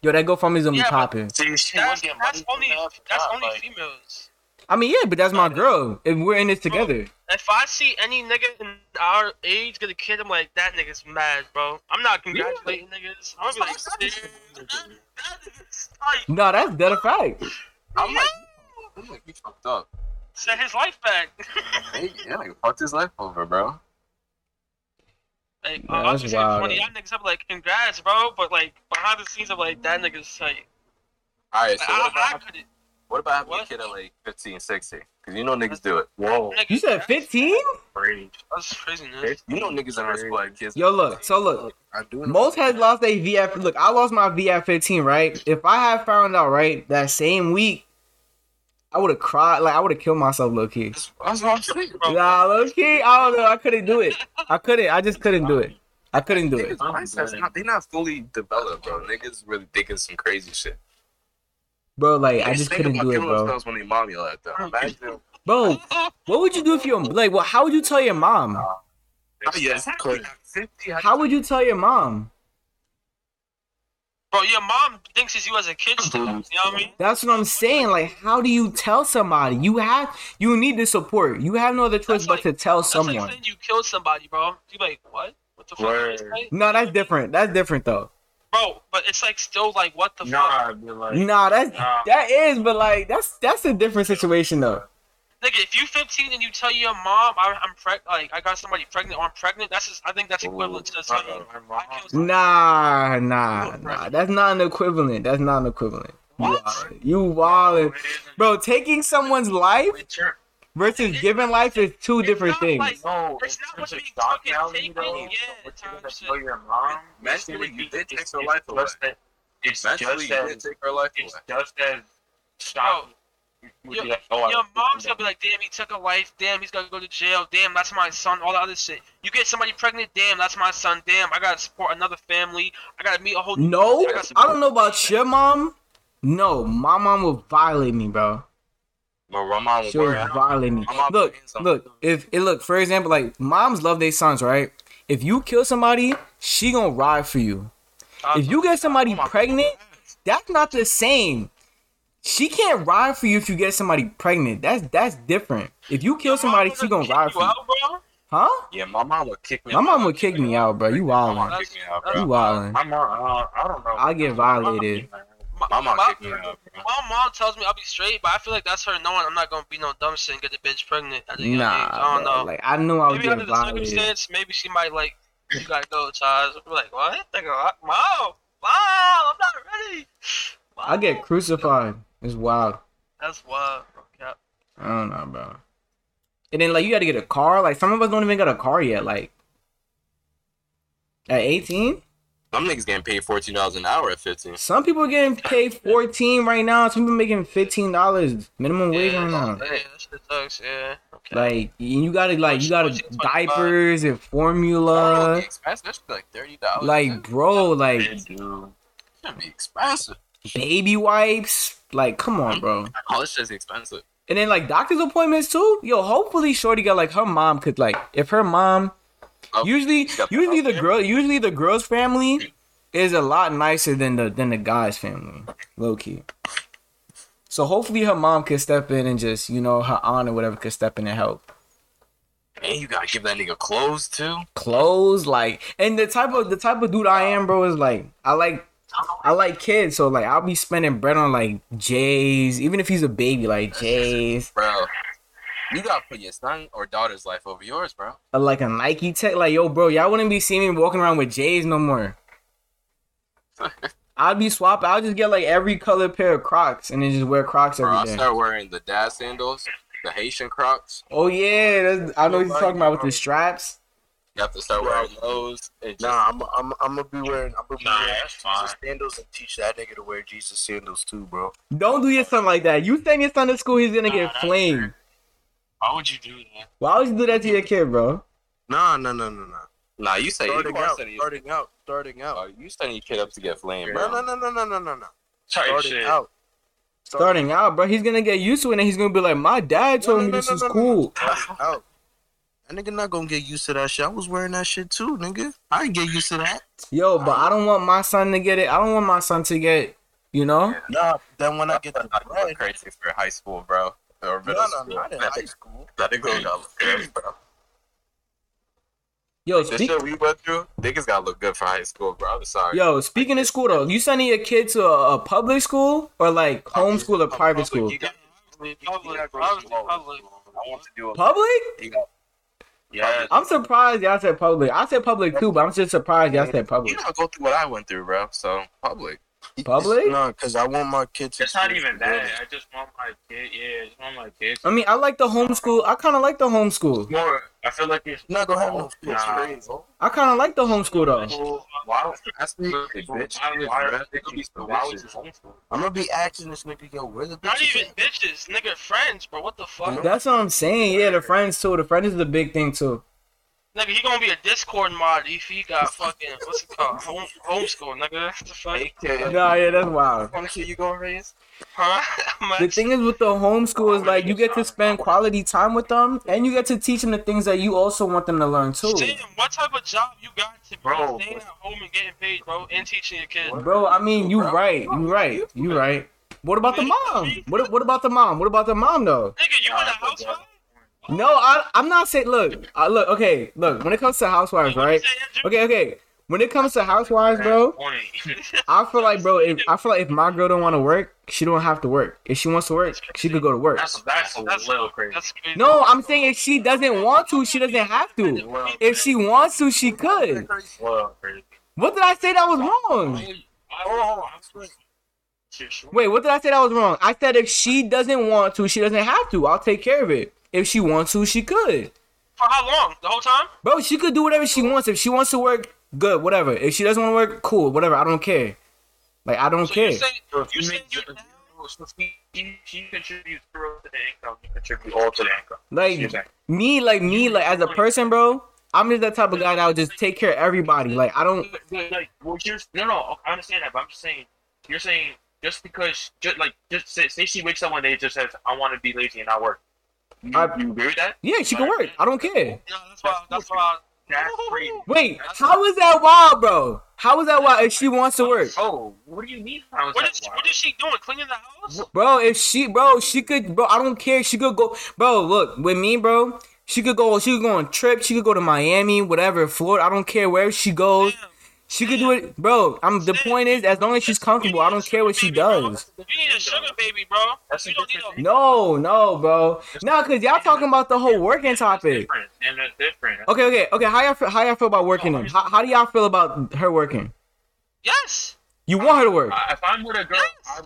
yo, that GoFundMe's gonna yeah, be popping. That's, that's, that's only that's only females. I mean, yeah, but that's my girl. If we're in this together. If I see any nigga in our age get a kid, I'm like, that nigga's mad, bro. I'm not congratulating yeah. niggas. I'm gonna be like, that, that nigga's tight. No, that's dead a fact. I'm like, I'm like, you fucked up. Set his life back. Hey, yeah, like, fucked his life over, bro. Like, yeah, I was just saying, funny, y'all niggas up like, congrats, bro, but like, behind the scenes, I'm like, that nigga's tight. Alright, so like, what, I, about, I what about what? having a kid at like fifteen, sixteen? Because you know niggas do it. Whoa. You said fifteen? Crazy. That's crazy, man. You know niggas in our squad kids. Yo, look, so look. I do most has lost their V at, look, I lost my V at fifteen, right? If I had found out, right, that same week, I would have cried, like I would have killed myself, low key. That's what I'm saying, bro. Nah, low key, I don't know. I couldn't do it. I couldn't. I just couldn't do it. I couldn't do it. Not, they not fully developed, bro. Niggas really thinking some crazy shit, bro. Like I just couldn't do it, bro. When they mommy like that. Imagine, bro. What would you do if your like? Well, how would you tell your mom? Uh, yes, how would you tell your mom? Bro, your mom thinks it's you as a kid still, you know what I mean? That's what I'm saying. Like, how do you tell somebody? You have, you need the support. You have no other choice that's but like, to tell that's someone. Like saying you killed somebody, bro. You like, what? What the Word. fuck? Is no, that's different. That's different, though. Bro, but it's like still like, what the nah, fuck? Like, nah, that's, nah, that is, but like, that's that's a different situation, though. Nigga, if you fifteen and you tell your mom I, I'm preg- like I got somebody pregnant or I'm pregnant, that's just, I think that's equivalent Ooh, to saying Nah, nah, nah. That's not an equivalent. That's not an equivalent. What? You wildin', bro. Taking someone's life versus it, giving life is two different things. Like, no, it's not what being fucking taken. Yeah, it's not your mom. Mentally, you did take her life away. It's just as it's just as stop. Your, like, oh, your mom's gonna be like, damn, he took a life, damn, he's gonna go to jail, damn, that's my son, all that other shit. You get somebody pregnant, damn, that's my son, damn, I gotta support another family, I gotta meet a whole No, I, I don't know about your mom. No, my mom will violate me, bro. Bro, my mom will violate me. Look, look, if it look, for example, like moms love their sons, right? If you kill somebody, she gonna ride for you. If you get somebody pregnant, that's not the same. She can't ride for you if you get somebody pregnant. That's that's different. If you kill somebody, she gonna ride for you. Out, huh? Yeah, my mom would kick me. My out. mom would kick me out, bro. You wildin'. You wildin'. My mom, I don't know. I get violated. My, my mom kicked me out. Bro. My mom tells me I'll be straight, but I feel like that's her knowing I'm not gonna be no dumb shit and get the bitch pregnant. At the nah, I don't bro. know. Like I knew I was maybe getting under violated. The circumstance, maybe she might like, you gotta go, Taj. I'm like, what? They go, mom, mom, I'm not ready. I get crucified. It's wild. That's wild, bro. Cap. I don't know, bro. And then, like, you got to get a car. Like, some of us don't even got a car yet. Like, at eighteen? Some niggas getting paid fourteen dollars an hour at fifteen. Some people are getting paid fourteen right now. Some people making fifteen dollars minimum wage yeah, right now. Yeah, that shit sucks, yeah. Okay. Like, you got to, like, you got to diapers and formula. That should be, like, thirty dollars. Like, bro, like. That should be expensive. Baby wipes, like, come on, bro. Oh, it's just expensive. And then like doctor's appointments too. Yo, hopefully shorty got like her mom could like if her mom. Oh, usually, usually the girl, usually the girl's family is a lot nicer than the than the guy's family, low key. So hopefully her mom could step in and just you know her aunt or whatever could step in and help. And you gotta give that nigga clothes too. Clothes, like, and the type of the type of dude I am, bro, is like I like. I like kids, so like I'll be spending bread on like J's, even if he's a baby, like J's. Bro, you gotta put your son or daughter's life over yours, bro. Like a Nike tech, like yo, bro, y'all wouldn't be seeing me walking around with J's no more. I'll be swapping. I'll just get like every colored pair of Crocs and then just wear Crocs every bro, day. I'll start wearing the dad sandals, the Haitian Crocs. Oh yeah, that's, I know what you're talking about with the straps. You have to start wearing those. Just, nah, I'm, I'm, I'm gonna be wearing, I'm gonna be nah, wearing Jesus sandals and teach that nigga to wear Jesus sandals too, bro. Don't do your son like that. You send your son to school, he's gonna nah, get flamed. Why would you do that? Why would you do that to your kid, bro? Nah, no, no, no, no. Nah, you say starting you out, starting, starting out, starting out. Oh, you setting your kid up to get flamed, bro. No, no, no, no, no, no, no. Starting shit. out. Starting, starting out, bro. He's gonna get used to it, and he's gonna be like, my dad told no, no, me no, this no, is no, cool. No. That nigga not gonna get used to that shit. I was wearing that shit too, nigga. I didn't get used to that. Yo, but I don't want my son to get it. I don't want my son to get, you know? Yeah. Nah, then when I, I get the bread. Crazy for high school, bro. Or middle no, no, school. not in high school. That nigga got look good, bro. Yo, speak- the shit we went through, niggas gotta look good for high school, bro. I'm sorry. Yo, speaking of school, though, you sending your kid to a, a public school or, like, homeschool or private public, school? You got- public. Public. I want to do a public. Yeah. Yes. I'm surprised y'all said public. I said public too, but I'm just surprised y'all said public. You don't go through what I went through, bro. So public. Public? No, because I want my kids to. It's not even that. Good. I just want my kid. Yeah, I just want my kids. I mean, I like the homeschool. I kind of like the homeschool. It's more, I feel like it's. No, go ahead. Oh, nah. I kind of like the homeschool, though. Why? That's me, bitch. Why was this homeschool? I'm going to be asking this nigga, yo, where the bitches? Not even bitches. Nigga, friends, bro. What the fuck? That's what I'm saying. Yeah, the friends, too. The friends is the big thing, too. Nigga, he gonna be a Discord mod if he got fucking, what's it called, Home, homeschool, nigga. What the fuck? Okay. Nah, yeah, that's wild. How much shit you gonna raise? Huh? The thing is with the homeschool is, like, you get to spend quality time with them, and you get to teach them the things that you also want them to learn, too. Damn, what type of job you got to, bro? Staying at home and getting paid, bro, and teaching your kids. Bro, I mean, you right, you right, you right. What about the mom? What, what about the mom? What about the mom, though? Nigga, you in the household? No, I, I'm not saying, look, I, look, okay, look, when it comes to housewives, right? Okay, okay, when it comes to housewives, bro, I feel like, bro, if, I feel like if my girl don't want to work, she don't have to work. If she wants to work, she could go to work. That's, that's a little crazy. No, I'm saying if she doesn't want to, she doesn't have to. If she wants to, she could. What did I say that was wrong? Wait, what did I say that was wrong? I said if she doesn't want to, she doesn't have to. I'll take care of it. If she wants to, she could. For how long? The whole time? Bro, she could do whatever she wants. If she wants to work, good, whatever. If she doesn't want to work, cool, whatever. I don't care. Like, I don't so care. You say so you, you, you, you, you, you, you contribute zero to the income, you contribute all to the income. Like, me, like, me, like, as a person, bro, I'm just that type of guy that would just take care of everybody. Like, I don't... Like, well, here's... No, no, I understand that, but I'm just saying... You're saying just because... just like, just say, say she wakes up one day and just says, I want to be lazy and not work. You, I, you agree with that? Yeah, she can work. I don't care. Yeah, that's wild. That's wild. That's crazy. Wait, that's how wild. Is that wild, bro? How is that wild if she wants to work? Oh, what do you mean? How is what, that is, wild? What is she doing? Cleaning the house? Bro, if she, bro, she could, bro, I don't care. She could go, bro, look, with me, bro, she could go, she could go on trip. She could go to Miami, whatever, Florida. I don't care where she goes. Damn. She could do it, bro. I'm. The point is, as long as she's comfortable, I don't care what she does. You need a sugar baby, bro. That's you don't need a- no, no, bro. No, cause y'all talking about the whole working topic. And it's different. Okay, okay, okay. How y'all feel? How y'all feel about working? Then? How, how do y'all feel about her working? Yes. You want her to work? I, if I'm with a girl, yes.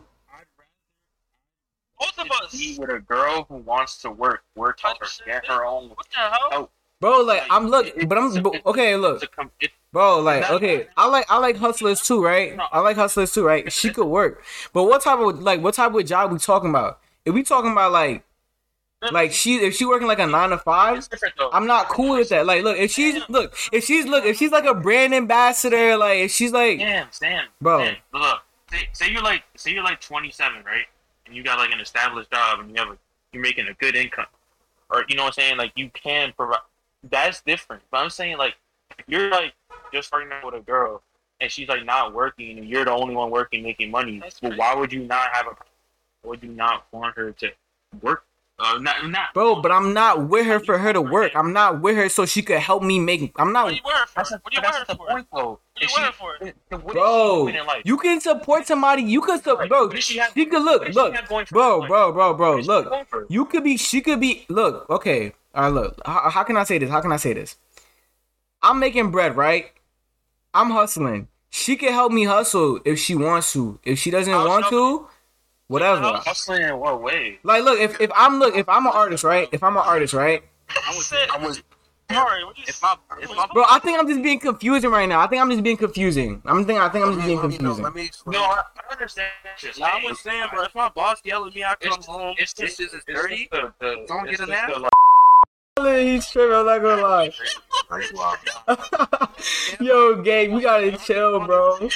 Both of us. Be with a girl who wants to work, work on her, get her own. What the hell? Help. Bro, like, like I'm look, but I'm but, okay. Look, bro, like okay. I like I like hustlers too, right? I like hustlers too, right? She could work, but what type of like what type of job we talking about? If we talking about like, like she if she working like a nine to five, I'm not cool with that. Like, look, if she's look, if she's look, if she's like a brand ambassador, like if she's like, damn, Sam, bro, Sam, look, say, say you're like say you're like twenty-seven, right? And you got like an established job, and you have a, you're making a good income, or you know what I'm saying? Like you can provide. That's different, but I'm saying like you're like just starting out with a girl and she's like not working and you're the only one working making money. Well, why would you not have a? Would you not want her to work? Uh, not, not bro, but I'm not with her for her to work. I'm not with her so she could help me make. I'm not. What do you wear for? What do you wear for? Point, though. What she, for it? Bro, you can support somebody. You could support, bro. She, have, she could look, look, bro, bro, bro, bro. Look, you could be. She could be. Look, okay. All right, look. How, how can I say this? How can I say this? I'm making bread, right? I'm hustling. She can help me hustle if she wants to. If she doesn't want to, whatever. Hustling in what way? Like, look. If if I'm look. If I'm an artist, right? If I'm an artist, right? I was. I was Sorry, what you if I, if I, bro, I think I'm just being confusing right now. I think I'm just being confusing. I'm think I think I'm just being confusing. No, I, I understand. No, I was saying, bro, if my boss yelled at me, I come it's, home. It's just it's, it's dirty. The, the, Don't it's get a nap. He's tripping. I'm not gonna lie. Yo, Gabe, we gotta chill, bro.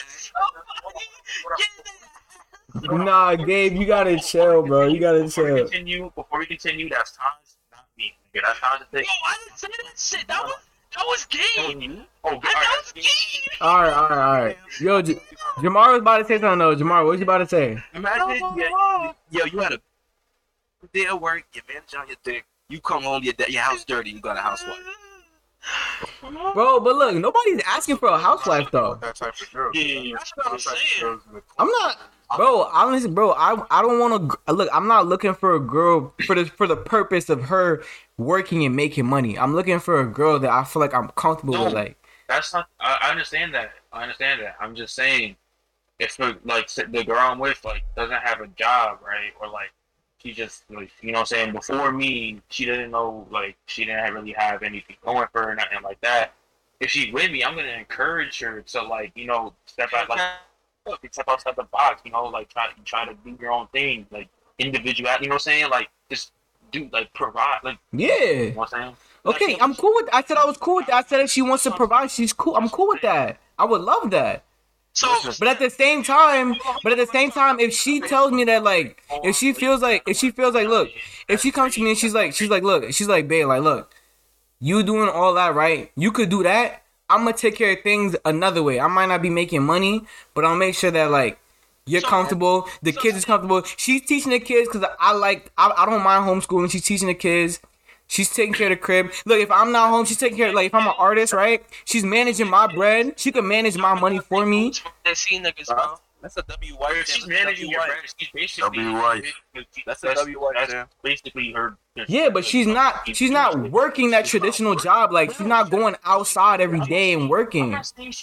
Nah, Gabe, you gotta chill, bro. You gotta chill. Before we continue, before we continue, that's time. Yo, I didn't say that shit. That was that was game. Oh, God. That was game. All right, all right, all right. Yo, J- Jamar was about to say something though. Jamar, what was you about to say? Imagine, oh, yeah, yo, you had a day at work, your man's on your dick. You come home, your your house dirty. You got a housewife. Bro, but look, nobody's asking for a housewife though. That type of girl. Yeah, yeah, yeah. That's what I'm saying. I'm not. Bro, honestly, bro, I I don't want to look. I'm not looking for a girl for the for the purpose of her working and making money. I'm looking for a girl that I feel like I'm comfortable no, with. Like that's not. I, I understand that. I understand that. I'm just saying, if the, like the girl I'm with like doesn't have a job, right, or like she just like you know what I'm saying before me, she didn't know like she didn't really have anything going for her, nothing like that. If she's with me, I'm gonna encourage her to like you know step out like. Step outside the box, you know, like try, try to do your own thing, like individual, you know what I'm saying? Like just do, like provide, like yeah. You know what I'm saying? Okay, like, I'm cool with. I said I was cool with that. I said if she wants to provide, she's cool. I'm cool with that. I would love that. So, but at the same time, but at the same time, if she tells me that, like, if she feels like, if she feels like, look, if she comes to me and she's like, she's like, look, she's like, babe, like, look, you doing all that, right? You could do that. I'm gonna take care of things another way. I might not be making money, but I'll make sure that like you're so, comfortable, the so, kids is comfortable. She's teaching the kids because I like I, I don't mind homeschooling. She's teaching the kids. She's taking care of the crib. Look, if I'm not home, she's taking care of, like if I'm an artist, right? She's managing my bread. She can manage my money for me. Uh-huh. That's a W Y. She's managing your brand. She's basically W Y. That's a W Y. That's basically her. Yeah, but she's not. She's not working that traditional job. Like she's not going outside every day and working.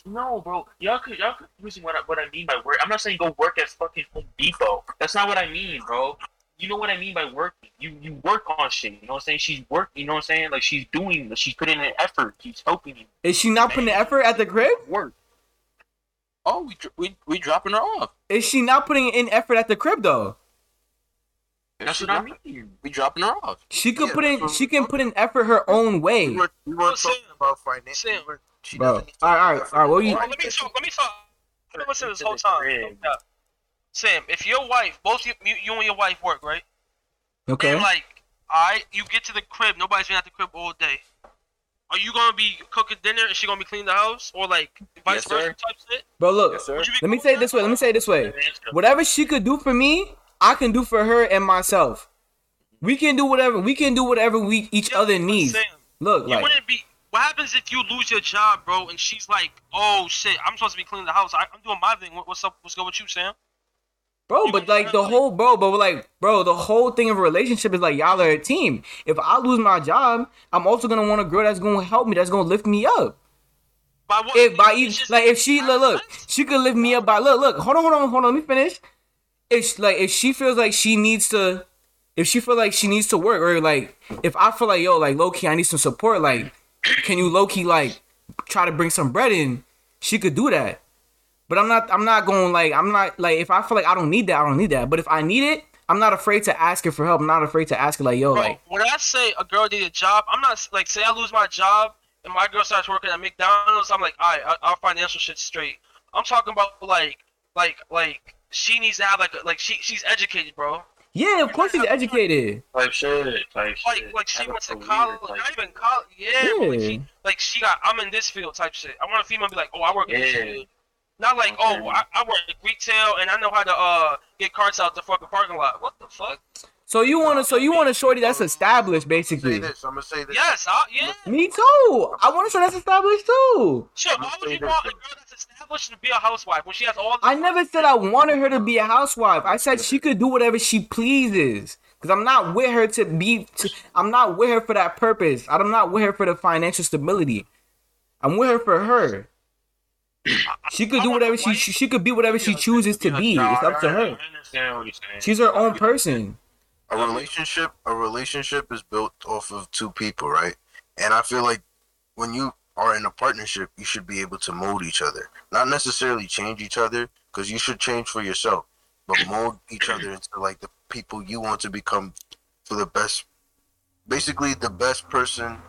No, bro. Y'all could y'all confusing what I, what I mean by work. I'm not saying go work at fucking Home Depot. That's not what I mean, bro. You know what I mean by working. You you work on shit. You know what I'm saying? She's working. You know what I'm saying? Like she's doing. She's putting in effort. She's helping you. Is she not putting the effort at the crib? Work. Oh, we, we we dropping her off. Is she not putting in effort at the crib though? That's what I mean. We dropping her off. She could yeah, put in. She can put in effort her own way. We were, we were talking about financial. She Bro, all right, all right, all right. What you? Let me talk. Let me talk. I've been listening this whole time. Sam, if your wife, both you, you and your wife work, right? Okay. And like, all right, you get to the crib. Nobody's been at the crib all day. Are you gonna be cooking dinner and she gonna be cleaning the house or like vice yes, versa type shit? Bro, look. Yes, let me say it this way. Let me say it this way. Whatever she could do for me, I can do for her and myself. We can do whatever. We can do whatever we each yeah, other needs. Sam, look, you like. Wouldn't be. What happens if you lose your job, bro? And she's like, "Oh shit, I'm supposed to be cleaning the house. I, I'm doing my thing. What, what's up? What's good with you, Sam?" Bro, but like the whole bro, but like bro, the whole thing of a relationship is like y'all are a team. If I lose my job, I'm also gonna want a girl that's gonna help me, that's gonna lift me up. By what? If by each, like if she look, look, she could lift me up by look, look. Hold on, hold on, hold on. Let me finish. If like if she feels like she needs to, if she feels like she needs to work, or like if I feel like yo, like low key, I need some support. Like, can you low key like try to bring some bread in? She could do that. But I'm not, I'm not going like, I'm not like, if I feel like I don't need that, I don't need that. But if I need it, I'm not afraid to ask her for help. I'm not afraid to ask her like, yo, bro, like. When I say a girl need a job, I'm not like, say I lose my job and my girl starts working at McDonald's. I'm like, all right, our financial shit's straight. I'm talking about like, like, like she needs to have like, a, like she, she's educated, bro. Yeah, of course she's educated. Like shit, like shit. Like, like she went to college, like, not even college. Yeah, yeah. Like, she, like she got, I'm in this field type shit. I want a female to be like, oh, I work in yeah. this field. Not like, okay. oh, I, I work retail and I know how to uh get carts out the fucking parking lot. What the fuck? So you wanna, so you want a shorty that's established, basically. I'm gonna say this. I'm gonna say this. Yes, I, yeah. Me too. I want to say that's established too. Sure, why would you want a girl that's established to be a housewife when she has all? The- I never said I wanted her to be a housewife. I said she could do whatever she pleases. Cause I'm not with her to be. To, I'm not with her for that purpose. I'm not with her for the financial stability. I'm with her for her. She could do whatever she she could be whatever she chooses to be. It's up to her. She's her own person. A relationship, a relationship is built off of two people, right? And I feel like when you are in a partnership, you should be able to mold each other, not necessarily change each other, because you should change for yourself, but mold each other into like the people you want to become for the best, basically the best person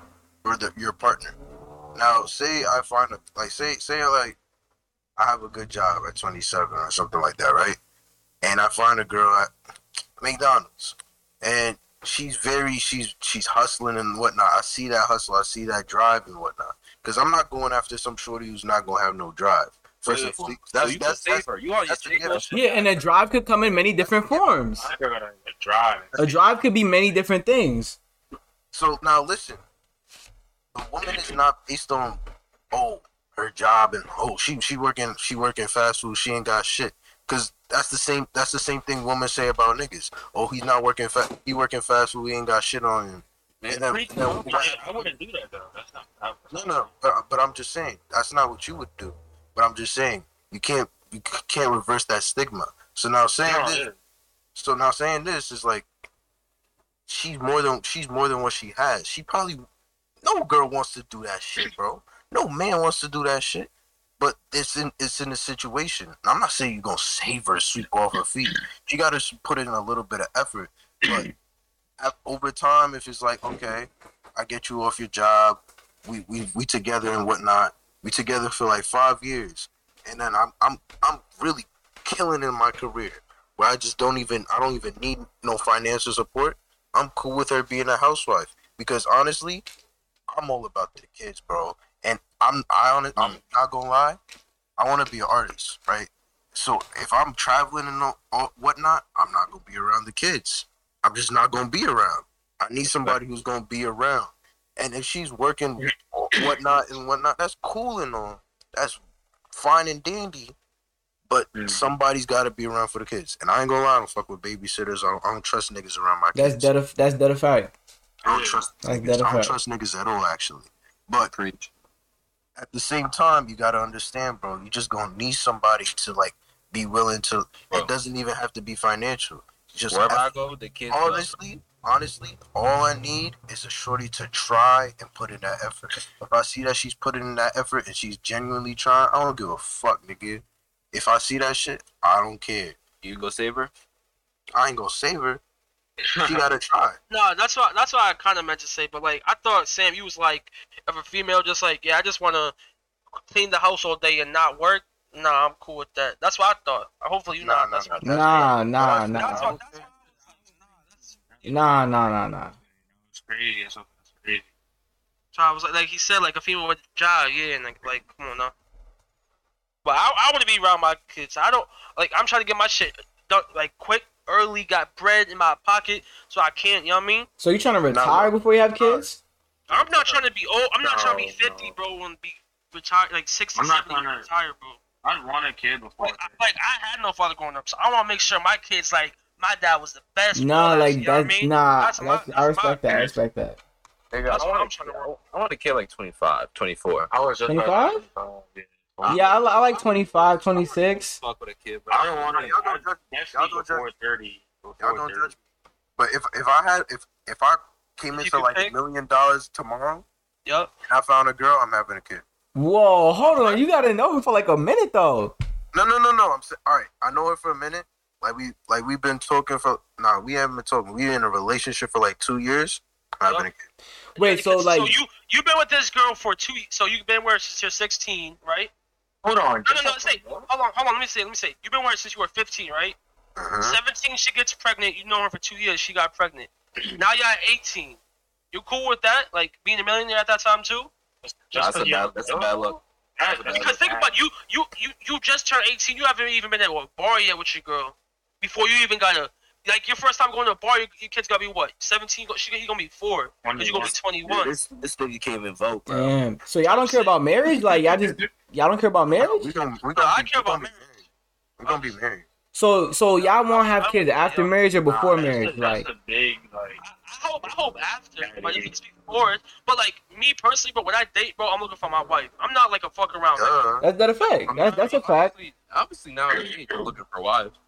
for the, your partner. Now, say I find a like say say like. I have a good job at twenty-seven or something like that, right? And I find a girl at McDonald's, and she's very, she's she's hustling and whatnot. I see that hustle, I see that drive and whatnot. Because I'm not going after some shorty who's not gonna have no drive. First of all, that's you that's, that's, her. You are that's the yeah, and a drive could come in many different forms. A drive, a drive could be many different things. So now listen, a woman is not based on oh. her job and oh she she working she working fast food, she ain't got shit, because That's the same. That's the same thing women say about niggas. Oh, he's not working fast. He working fast, but we ain't got shit on him. Man, then, then, no, why, I wouldn't do that though. That's not. I, that's no, no. But, but I'm just saying that's not what you would do. But I'm just saying you can't. You can't reverse that stigma. So now saying no, this. Yeah. So now saying this is like. She's more than she's more than what she has. She probably no girl wants to do that shit, bro. No man wants to do that shit. But it's in it's in the situation. I'm not saying you're gonna save her, sweep off her feet. She gotta put in a little bit of effort. But over time, if it's like, okay, I get you off your job, we we we together and whatnot. We together for like five years, and then I'm I'm I'm really killing in my career where I just don't even I don't even need no financial support. I'm cool with her being a housewife because honestly, I'm all about the kids, bro. And I'm I honest, I'm not gonna lie, I want to be an artist, right? So if I'm traveling and whatnot, I'm not gonna be around the kids. I'm just not gonna be around. I need somebody who's gonna be around. And if she's working whatnot and whatnot, that's cool and all. That's fine and dandy. But mm. somebody's got to be around for the kids. And I ain't going to lie, I don't fuck with babysitters. I don't, I don't trust niggas around my that's kids. Dead of, that's dead of fact. I don't trust that's niggas. I don't trust niggas at all, actually. But Preach. At the same time, you got to understand, bro, you just going to need somebody to, like, be willing to. Bro. It doesn't even have to be financial. Just Wherever I go, the kids Honestly, honestly, all I need is a shorty to try and put in that effort. If I see that she's putting in that effort and she's genuinely trying, I don't give a fuck, nigga. If I see that shit, I don't care. You go save her? I ain't gonna save her. She gotta try. No, that's what that's what I kind of meant to say. But like, I thought Sam, you was like, if a female just like, yeah, I just wanna clean the house all day and not work. Nah, I'm cool with that. That's what I thought. Hopefully you nah, not. Nah, that's nah, what that's nah, nah, nah, that's nah. What, that's, that's crazy. Nah, nah, nah, nah. It's crazy. It's crazy. So I was like, like he said, like a female with a job, yeah, and like, like, come on now. But I, I want to be around my kids. I don't, like, I'm trying to get my shit done, like, quick, early, got bread in my pocket, so I can't, you know what I mean? So you trying to retire no. before you have kids? I'm not trying to be old. I'm not no, trying to be fifty, no. bro, and be retired, like, sixty, I'm not seventy, to retire, bro. I want a kid before. Like, I, like, I had no father growing up, so I want to make sure my kids, like, my dad was the best. Nah, no, like, that's, I mean? nah, that's, that's, that's, I respect that, I respect that. Nigga, that's I, want I'm trying to, I want a kid, like, twenty-five, twenty-four. I was just twenty-five? Yeah. Yeah, I, I like twenty-five, twenty-six. Fuck with a kid, but I don't want to. Y'all don't judge me. Y'all don't judge me. Y'all don't judge me. But if if I had if if I came into like a million dollars tomorrow, yep, and I found a girl, I'm having a kid. Whoa, hold on, you gotta know her for like a minute though. No, no, no, no. I'm saying, all right, I know her for a minute. Like we like we've been talking for nah, we haven't been talking. We in a relationship for like two years. I'm having a kid. Wait, so like so you you've been with this girl for two. So you've been with her since you're sixteen, right? Hold on. No, no, no. Say, hold on, hold on. Let me say, let me say. You've been with her since you were fifteen, right? Uh-huh. seventeen, she gets pregnant. You know her for two years. She got pregnant. Now you're at eighteen. You cool with that? Like being a millionaire at that time too? Just that's a bad. That's a bad look. That's because a bad think look. About you, you, you, you just turned eighteen. You haven't even been at a bar yet with your girl. Before you even got a like your first time going to a bar, your, your kid's gotta be what seventeen. She he gonna be four because you gonna be twenty-one. This this thing you can't even vote, bro. Damn. So y'all don't care about marriage? Like y'all just. Y'all don't care about marriage? We don't, we don't no, be, I care about marriage. We're going to be married. So, so y'all won't have kids after marriage or before nah, marriage? A, like, that's a big, like... I, I, hope, I hope after, but if it's before. But, like, me personally, bro, when I date, bro, I'm looking for my wife. I'm not, like, a fuck around. Like, that's not a fact. That's, that's a fact. Obviously, now you're looking for wives.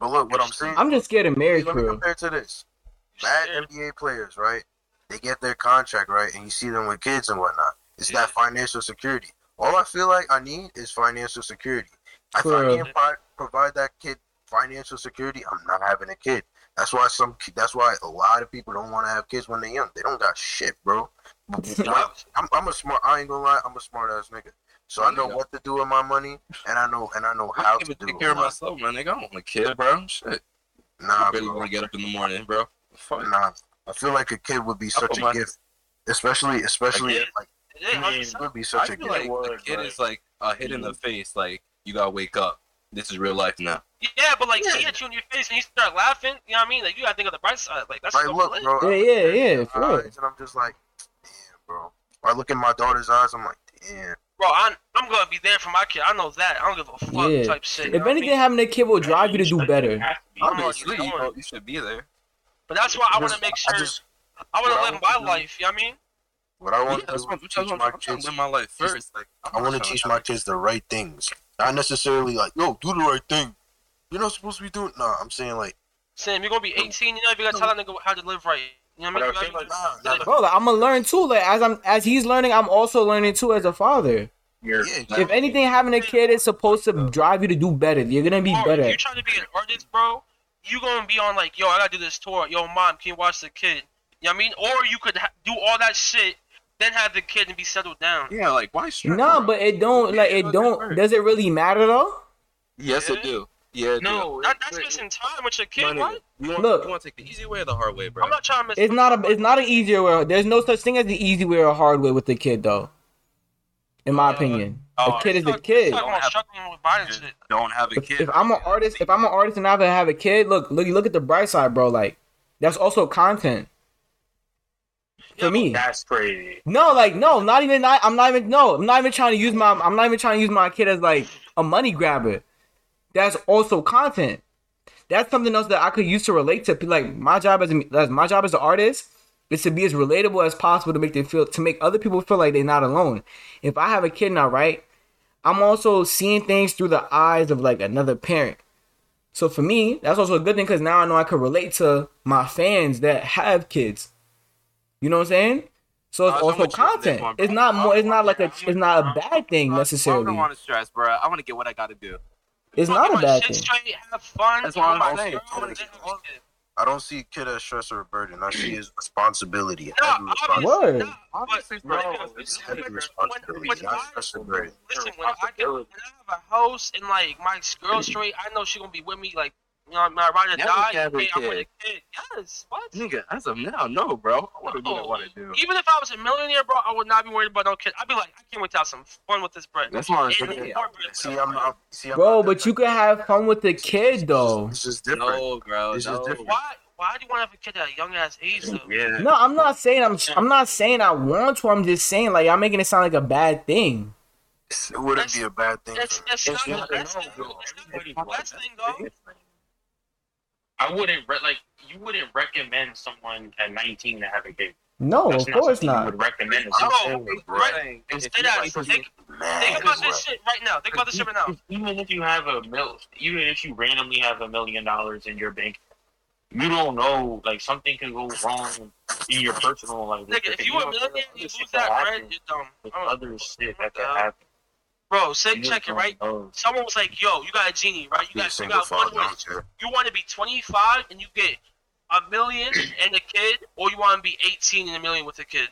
But look, what I'm saying... I'm just scared of marriage, bro. Let me compare to this. Bad N B A players, right? They get their contract, right? And you see them with kids and whatnot. It's yeah. that financial security. All I feel like I need is financial security. If I can't pro- provide that kid financial security, I'm not having a kid. That's why some. That's why a lot of people don't want to have kids when they're young. They don't got shit, bro. I'm, I'm a smart. I ain't gonna lie. I'm a smart ass nigga. So I know what to do with my money, and I know and I know how I to do take care of myself, man. Nigga, I don't want a kid, bro. Shit. Nah, I really want to get up in the morning, bro. Fuck. Nah, I feel like a kid would be such a my... gift, especially especially if, like. I mean, it would be such I a feel like word, the kid right? is like a hit in the face. Like you gotta wake up. This is real life now. Yeah, but like yeah. he hit you in your face and he start laughing. You know what I mean? Like you gotta think of the bright side. Like that's like, look, bro. Yeah, yeah, yeah. For real. And I'm just like, damn, bro. Or I look in my daughter's eyes. I'm like, damn. bro, I'm, I'm going to be there for my kid. I know that. I don't give a fuck yeah. type shit. If anything happened to that kid, will drive you to do better. Obviously, you, know, you should be there. But that's why I want to make sure, I, just, I want to live my life, you know what I mean? What I want yeah, to do is teach my kids, live my life first. Like, I want to teach my kids the right things. Not necessarily like, yo, do the right thing. You're not supposed to be doing... Nah, I'm saying like... Sam, you're going to be eighteen, you know, if you got to tell that nigga how to live right. You know what I mean? Like, nah, nah. Bro, like, I'm going to learn too. Like, as I'm, as he's learning, I'm also learning too as a father. Yeah, exactly. If anything, having a kid is supposed to drive you to do better. You're going to be bro, better. If you're trying to be an artist, bro, you're going to be on like, yo, I got to do this tour. Yo, mom, can you watch the kid? You know what I mean? Or you could ha- do all that shit, then have the kid and be settled down. Yeah, like, why stress? No, nah, but it don't, like, it don't, does it really matter though? Yes, yeah. it do. Yeah, no, that, that's missing time with your kid. No, what? You want, Look, you want to take the easy way or the hard way, bro? I'm not trying to miss. It's not a, it's not an easier way. There's no such thing as the easy way or hard way with the kid, though. In my uh, opinion, uh, a kid is not, a kid. Don't have, shit. don't have a kid. If, if I'm an artist, if I'm an artist and I have a kid, look, look, look at the bright side, bro. Like, that's also content. For yeah, me, that's crazy. No, like, no, not even. Not, I'm not even. No, I'm not even trying to use my. I'm not even trying to use my kid as like a money grabber. That's also content. That's something else that I could use to relate to. Like, my job as a, my job as an artist is to be as relatable as possible to make them feel, to make other people feel like they're not alone. If I have a kid now, right, I'm also seeing things through the eyes of like another parent. So for me, that's also a good thing because now I know I can relate to my fans that have kids. You know what I'm saying? So it's also content. One, it's not more. It's not like a. It's not a bad thing necessarily. I don't want to stress, bro. I want to get what I got to do. It's not a bad thing. Straight, have fun. That's what I'm saying. I don't see kid as stress or a burden. I see his responsibility. No, obviously, word. No, obviously, bro, no, it's heavy responsibility. When, when not I, stress or burden. Listen, when I, get, when I have a house and like my girl straight, I know she's gonna be with me. Like, you know, my ride or die. Hey, I'm with a kid. Yes, what? Nigga, that's a no, no, bro. I wouldn't do what I want to do. Even if I was a millionaire, bro, I would not be worried about no kid. I'd be like, I can't wait to have some fun with this bread. That's my opinion. See, I'm not. See, I'm bro, but you can have fun with the kid, though. It's just different. No, bro. It's just different. Why? Why do you want to have a kid at a young ass age, though? Yeah. No, I'm not saying I'm. I'm not saying I want to. I'm just saying like I'm making it sound like a bad thing. It wouldn't be a bad thing. That's that's not the best thing, though. That's the best thing, though. I wouldn't re- like you wouldn't recommend someone at nineteen to have a kid. No, that's of not course not. You would recommend it. No, right. Instead of think, think about this shit right now. Think about this shit right now. Even if you have a mil, even if you randomly have a million dollars in your bank, you don't know. Like something can go wrong in your personal life. Nigga, if you, you a millionaire, you lose that, right? You're dumb. With oh, other oh, shit oh, that can happen. Bro, say check it, right? Know. Someone was like, "Yo, you got a genie, right? You got, you got one wish. You want to be twenty-five and you get a million and a kid, or you want to be eighteen and a million with a kid?"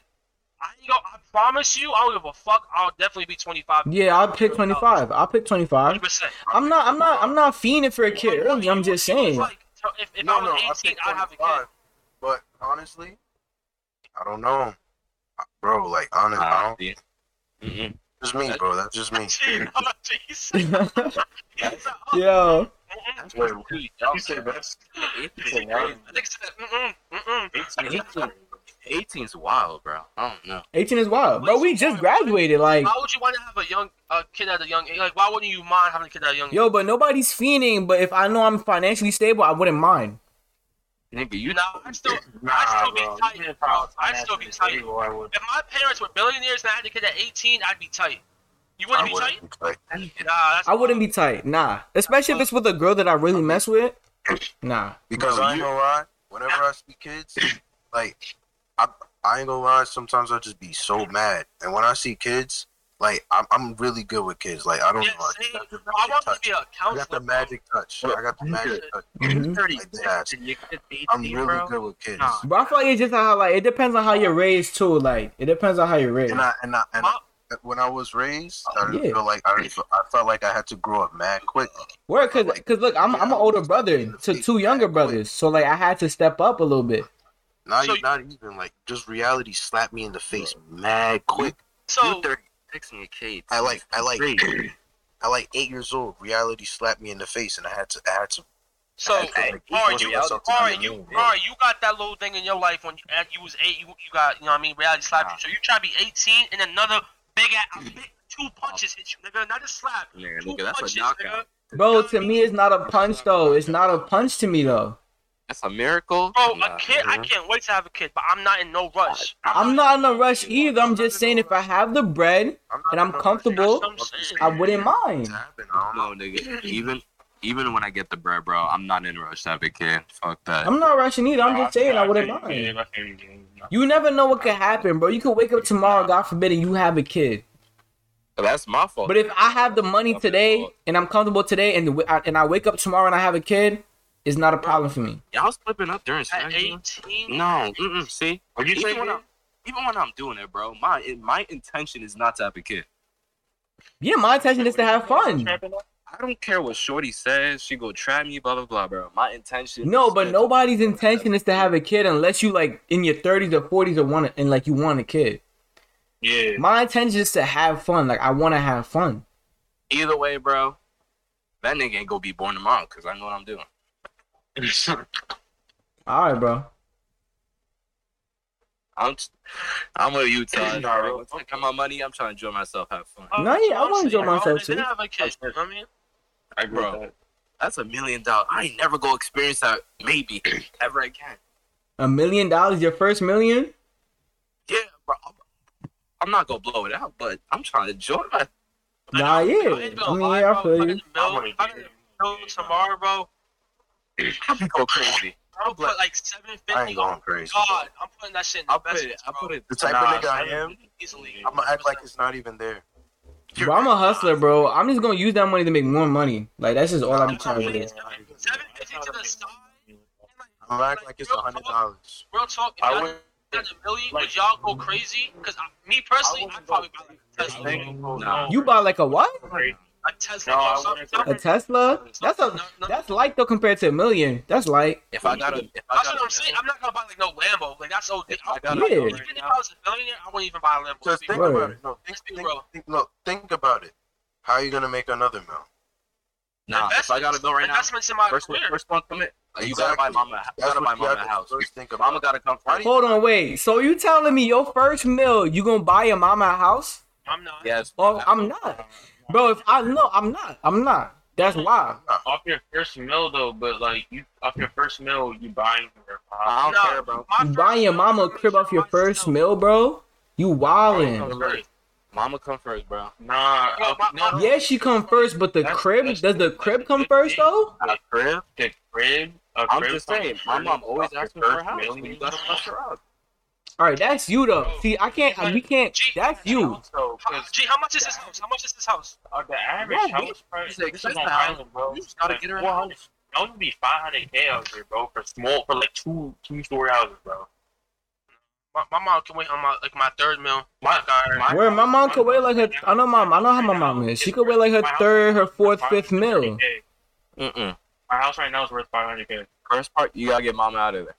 I go, I promise you, I don't give a fuck. I'll definitely be twenty-five. Yeah, I'll pick twenty-five. I'll pick twenty-five. one hundred percent. I'm not, I'm not, I'm not fiending for a kid early. I'm just saying. Like, if, if no, I was no, eighteen, I'd have a kid. But honestly, I don't know, bro. Like honestly, I don't. Yeah. Mm-hmm. Just me, bro. That's just me. Yo. Wait, y'all say that's eighteen is wild, bro. I don't know. eighteen is wild, bro. We just graduated. Like, why would you want to have a young a kid at a young age? Like, why wouldn't you mind having a kid at a young age? Yo, but nobody's fiending. But if I know I'm financially stable, I wouldn't mind. Nigga, you know, I'd still, nah, I'd still bro. be tight, bro. I'd still be tight. If my parents were billionaires and I had a kid at eighteen, I'd be tight. You wouldn't, be, wouldn't tight? be tight? Nah, that's I wouldn't be tight. Nah. Especially if it's with a girl that I really mess with. Nah. Because I ain't gonna lie, whenever I see kids, like, I, I ain't gonna lie, sometimes I just be so mad. And when I see kids, like, I'm, I'm really good with kids. Like, I don't yeah, know. Like, I want touch. to be a counselor. I got the magic touch. I got the magic touch. Mm-hmm. Like, I'm really good with kids. But I feel like it's just how, like, it depends on how you're raised, too. Like, it depends on how you're raised. And I, and I, and I, when I was raised, I didn't yeah. feel like, I, feel, I felt like I had to grow up mad quick. Word, because, like, look, I'm, yeah, I'm an older brother to two younger brothers. Quick. So, like, I had to step up a little bit. Not, so, not even, like, just reality slapped me in the face mad quick. So... Kids. I like, I like, I like eight years old. Reality slapped me in the face, and I had to, I had to. So, all right, you, all right, you, all right, you got that little thing in your life when you, you was eight. You, you got, you know what I mean. Reality slapped nah. you, so you try to be eighteen, and another big ass, Two punches hit you, nigga. Not a slap. Nigga, nigga that's punches, a knockout. Nigga. Bro, to me, it's not a punch, though. It's not a punch to me, though. That's a miracle. Bro, nah, a kid, man. I can't wait to have a kid, but I'm not in no rush. I'm, I'm not in a rush either. I'm just saying if I have the bread I'm and I'm comfortable, I'm I wouldn't mind. I don't know, nigga. Even... Even when I get the bread, bro, I'm not in a rush to have a kid. Fuck that. I'm not rushing either. I'm no, just saying I, I wouldn't mind. You never know what could happen, bro. You could wake up tomorrow, God forbid, and you have a kid. That's my fault. But if I have the money today and I'm comfortable today and I, and I wake up tomorrow and I have a kid, it's not a problem for me. Y'all was flipping up during sex. At eighteen? No. Mm-mm, see? Are you even, saying when I'm, even when I'm doing it, bro, my my intention is not to have a kid. Yeah, my intention is to have fun. I don't care what Shorty says. She go try me, blah, blah, blah, bro. My intention... No, but nobody's intention is to have a kid unless you, like, in your thirties or forties or want and, like, you want a kid. Yeah. My intention is to have fun. Like, I want to have fun. Either way, bro, that nigga ain't gonna be born tomorrow because I know what I'm doing. All right, bro. I'm t- I'm with you, Taj. Once I got my money, I'm trying to enjoy myself, have fun. Oh, no, yeah, I want to enjoy myself, too. Have a kid, you know what I mean? Like, bro, that's a million dollars. I ain't never gonna experience that, maybe, ever again. A million dollars? Your first million? Yeah, bro. I'm not gonna blow it out, but I'm trying to enjoy myself. Nah, yeah. I mean, yeah, I feel you. If I didn't know tomorrow, bro, I'd be going crazy. I'll put like seven fifty. I ain't going crazy. God, I'm putting that shit in the I'll best. Put it, I'll put it. The type nah, of nigga I am, easily. I'm gonna act like it's not even there. Bro, I'm a hustler, bro. I'm just gonna use that money to make more money. Like, that's just all I'm trying to do. seven fifty to the side. I'm gonna act like it's one hundred dollars. Real talk, if y'all would a million, would y'all go crazy? Because me personally, I'd probably buy like a Tesla. Nah. You buy like a what? A Tesla. No, a Tesla? That's a that's light though compared to a million. That's light. If I got a, if I that's got what I'm saying. I'm not gonna buy like no Lambo. Like that's so. If I got yeah. a, even if I was a millionaire, I wouldn't even buy a Lambo. Just think bro. about it. No, think, think, think, no, think about it. How are you gonna make another mil? Nah, if I got a bill right now, first one, first one commit. You exactly. gotta buy mama. You gotta buy mama a house. First think mama gotta come. Hold on, wait. So you telling me your first mil, you gonna buy your mama a house? I'm not. Yes. Oh, I'm not. Bro, if I no, I'm not. I'm not. That's why. Off your first meal though, but like you, off your first meal, you buying your mama. I don't no, care, bro. You buying your mama a crib off your first meal, bro? You wildin'. Mama come first, bro. Nah. Yeah, my, my, yeah she come first, but the that's, crib that's, does the crib come first though? A crib, the crib. A I'm crib just saying, my mom always asks for her house. Million. You gotta fuck her up. All right, that's you though. Bro, see, I can't. Like, we can't. G, that's you. So, G, how much is this house? How much is this house? Uh, the average yeah, house price. This is on island, bro. You just gotta like, get her house. house. That would be five hundred k out there, bro, for small, for like two two story houses, bro. My, my mom can wait on my like my third meal. My, my where my mom could wait like her. I know mom. I know how my mom is. She could wait like her third, her fourth, fifth meal. Mm-mm. My house right now is worth five hundred k. First part, you gotta get mama out of there.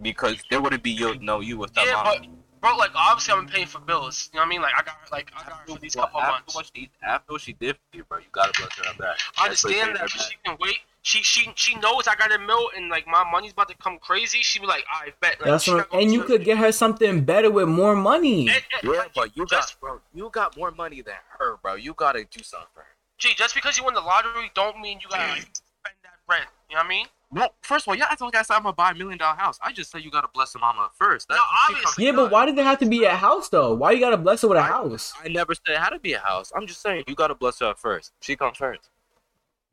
Because there wouldn't be you no you without yeah, mama. But, bro, like obviously I'm paying for bills. You know what I mean? Like I got like I got her for these well, couple after months. What she, after what she did for you, bro, you gotta bless her back. I understand that, but she can wait. She she she knows I got a meal and like my money's about to come crazy. She be like, I bet. Like, that's what, and you could get her something better with more money. And, and, yeah, but you got bro, you got more money than her, bro. You gotta do something for her. Gee, just because you won the lottery don't mean you gotta like, spend that rent. You know what I mean? No, first of all, yeah, I told you guys I'm gonna buy a million dollar house. I just said you gotta bless the mama first. That's no, obviously. Yeah, but why did it have to be a house though? Why you gotta bless her with a I, house? I never said it had to be a house. I'm just saying you gotta bless her first. She comes first.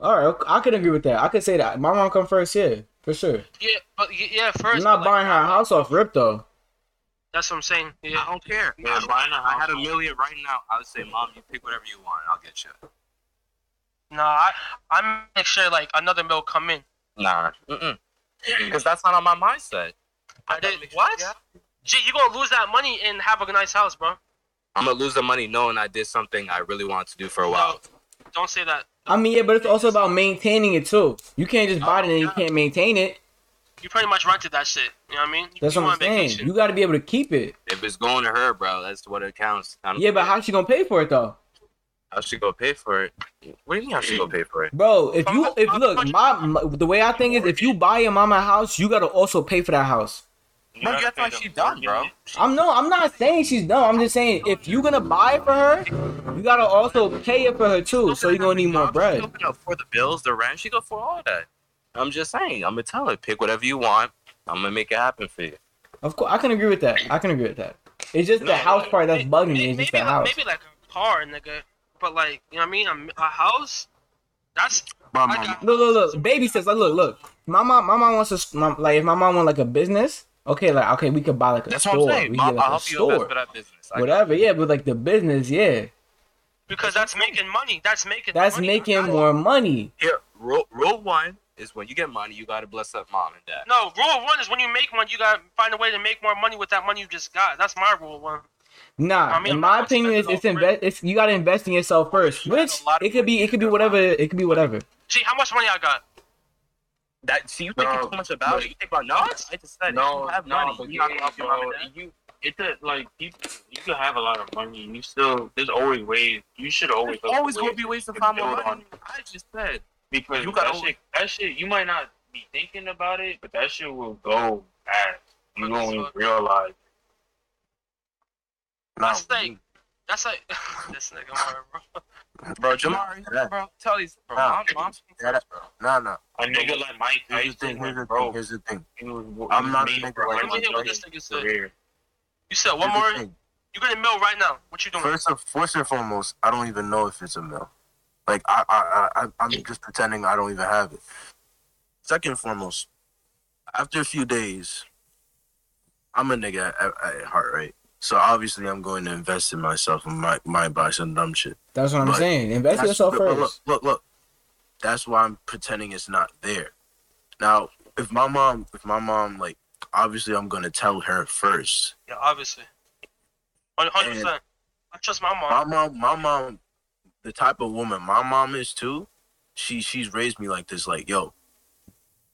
All right, I could agree with that. I could say that my mom come first, yeah, for sure. Yeah, but yeah, first. You're not buying like, her house off rip though. That's what I'm saying. Yeah, I don't care. Yeah, I, buying a house I had a million right now. I would say, mom, you pick whatever you want. I'll get you. Nah, I I make sure like another meal come in. Nah, mm-mm. Because that's not on my mindset. I did what? Yeah. Gee, you gonna lose that money and have a nice house, bro. I'm gonna lose the money knowing I did something I really wanted to do for a while. No, don't say that. I mean, yeah, but it's also about maintaining it too. You can't just buy oh, it and yeah. you can't maintain it. You pretty much rented that shit. You know what I mean? That's you what I'm saying. Vacation. You gotta be able to keep it. If it's going to her, bro, that's what it counts. I'm yeah, but how's she gonna pay for it though? I should go pay for it. What do you mean I should go pay for it? Bro, if you, if look, my, my the way I think is if you buy your mama a house, you got to also pay for that house. You bro, that's why she's dumb, bro. I'm no, I'm not saying she's dumb. I'm just saying if you're gonna buy for her, you gotta also pay it for her too. So you're gonna need more bread. She gonna afford the bills, the rent. She gonna afford all that. I'm just saying. I'm gonna tell her, pick whatever you want. I'm gonna make it happen for you. Of course, I can agree with that. I can agree with that. It's just no, the house part that's bugging me. It's just the like, house. Maybe like a car, nigga. But like, you know what I mean? A, a house. That's. Look, look, look. Baby says, like, look, look. My mom, my mom wants to, my, like, if my mom want like a business. Okay, like, okay, we could buy, like, a that's store. That's what I'm saying. We Mom, like I'll help store. You invest for that business. I Whatever, yeah, but, like, the business, yeah. Because that's making money. That's making That's money. making that's more money. Here, rule, rule one is when you get money, you got to bless up mom and dad. No, rule one is when you make money, you got to find a way to make more money with that money you just got. That's my rule one. Nah, I mean, in my opinion, it's, it's invest. It's, you got to invest in yourself first, which it could be, it could be whatever, it could be whatever. See, how much money I got? That see, you no, think too much about it. You think about no. I just said no, you have no, money. But you, yeah, yo, you it's a, like you, you can have a lot of money. And you still there's always ways. You should always there's always gonna be ways to find more money. I just said because you got that shit, that shit. You might not be thinking about it, but that shit will go fast. You won't realize. That's like you. That's like this nigga, bro. Bro, Jamari, yeah. bro, tell these, bro, nah, mom, mom's yeah, that, bro. Nah, nah. A nigga like Mike, here's the thing, here's the thing, here's the thing. I'm not a nigga like Mike. What this nigga said. You said one more, you're gonna mill right now. What you doing? First, first and foremost, I don't even know if it's a mill. Like, I, I, I, I'm just pretending I don't even have it. Second and foremost, after a few days, I'm a nigga at, at heart, right? So obviously, I'm going to invest in myself and might might buy some dumb shit. That's what I'm but saying. Invest in yourself first. Look, look, look. That's why I'm pretending it's not there. Now, if my mom, if my mom, like, obviously, I'm gonna tell her first. Yeah, obviously. one hundred percent. I trust my mom. My mom, my mom, the type of woman my mom is too. She she's raised me like this. Like, yo,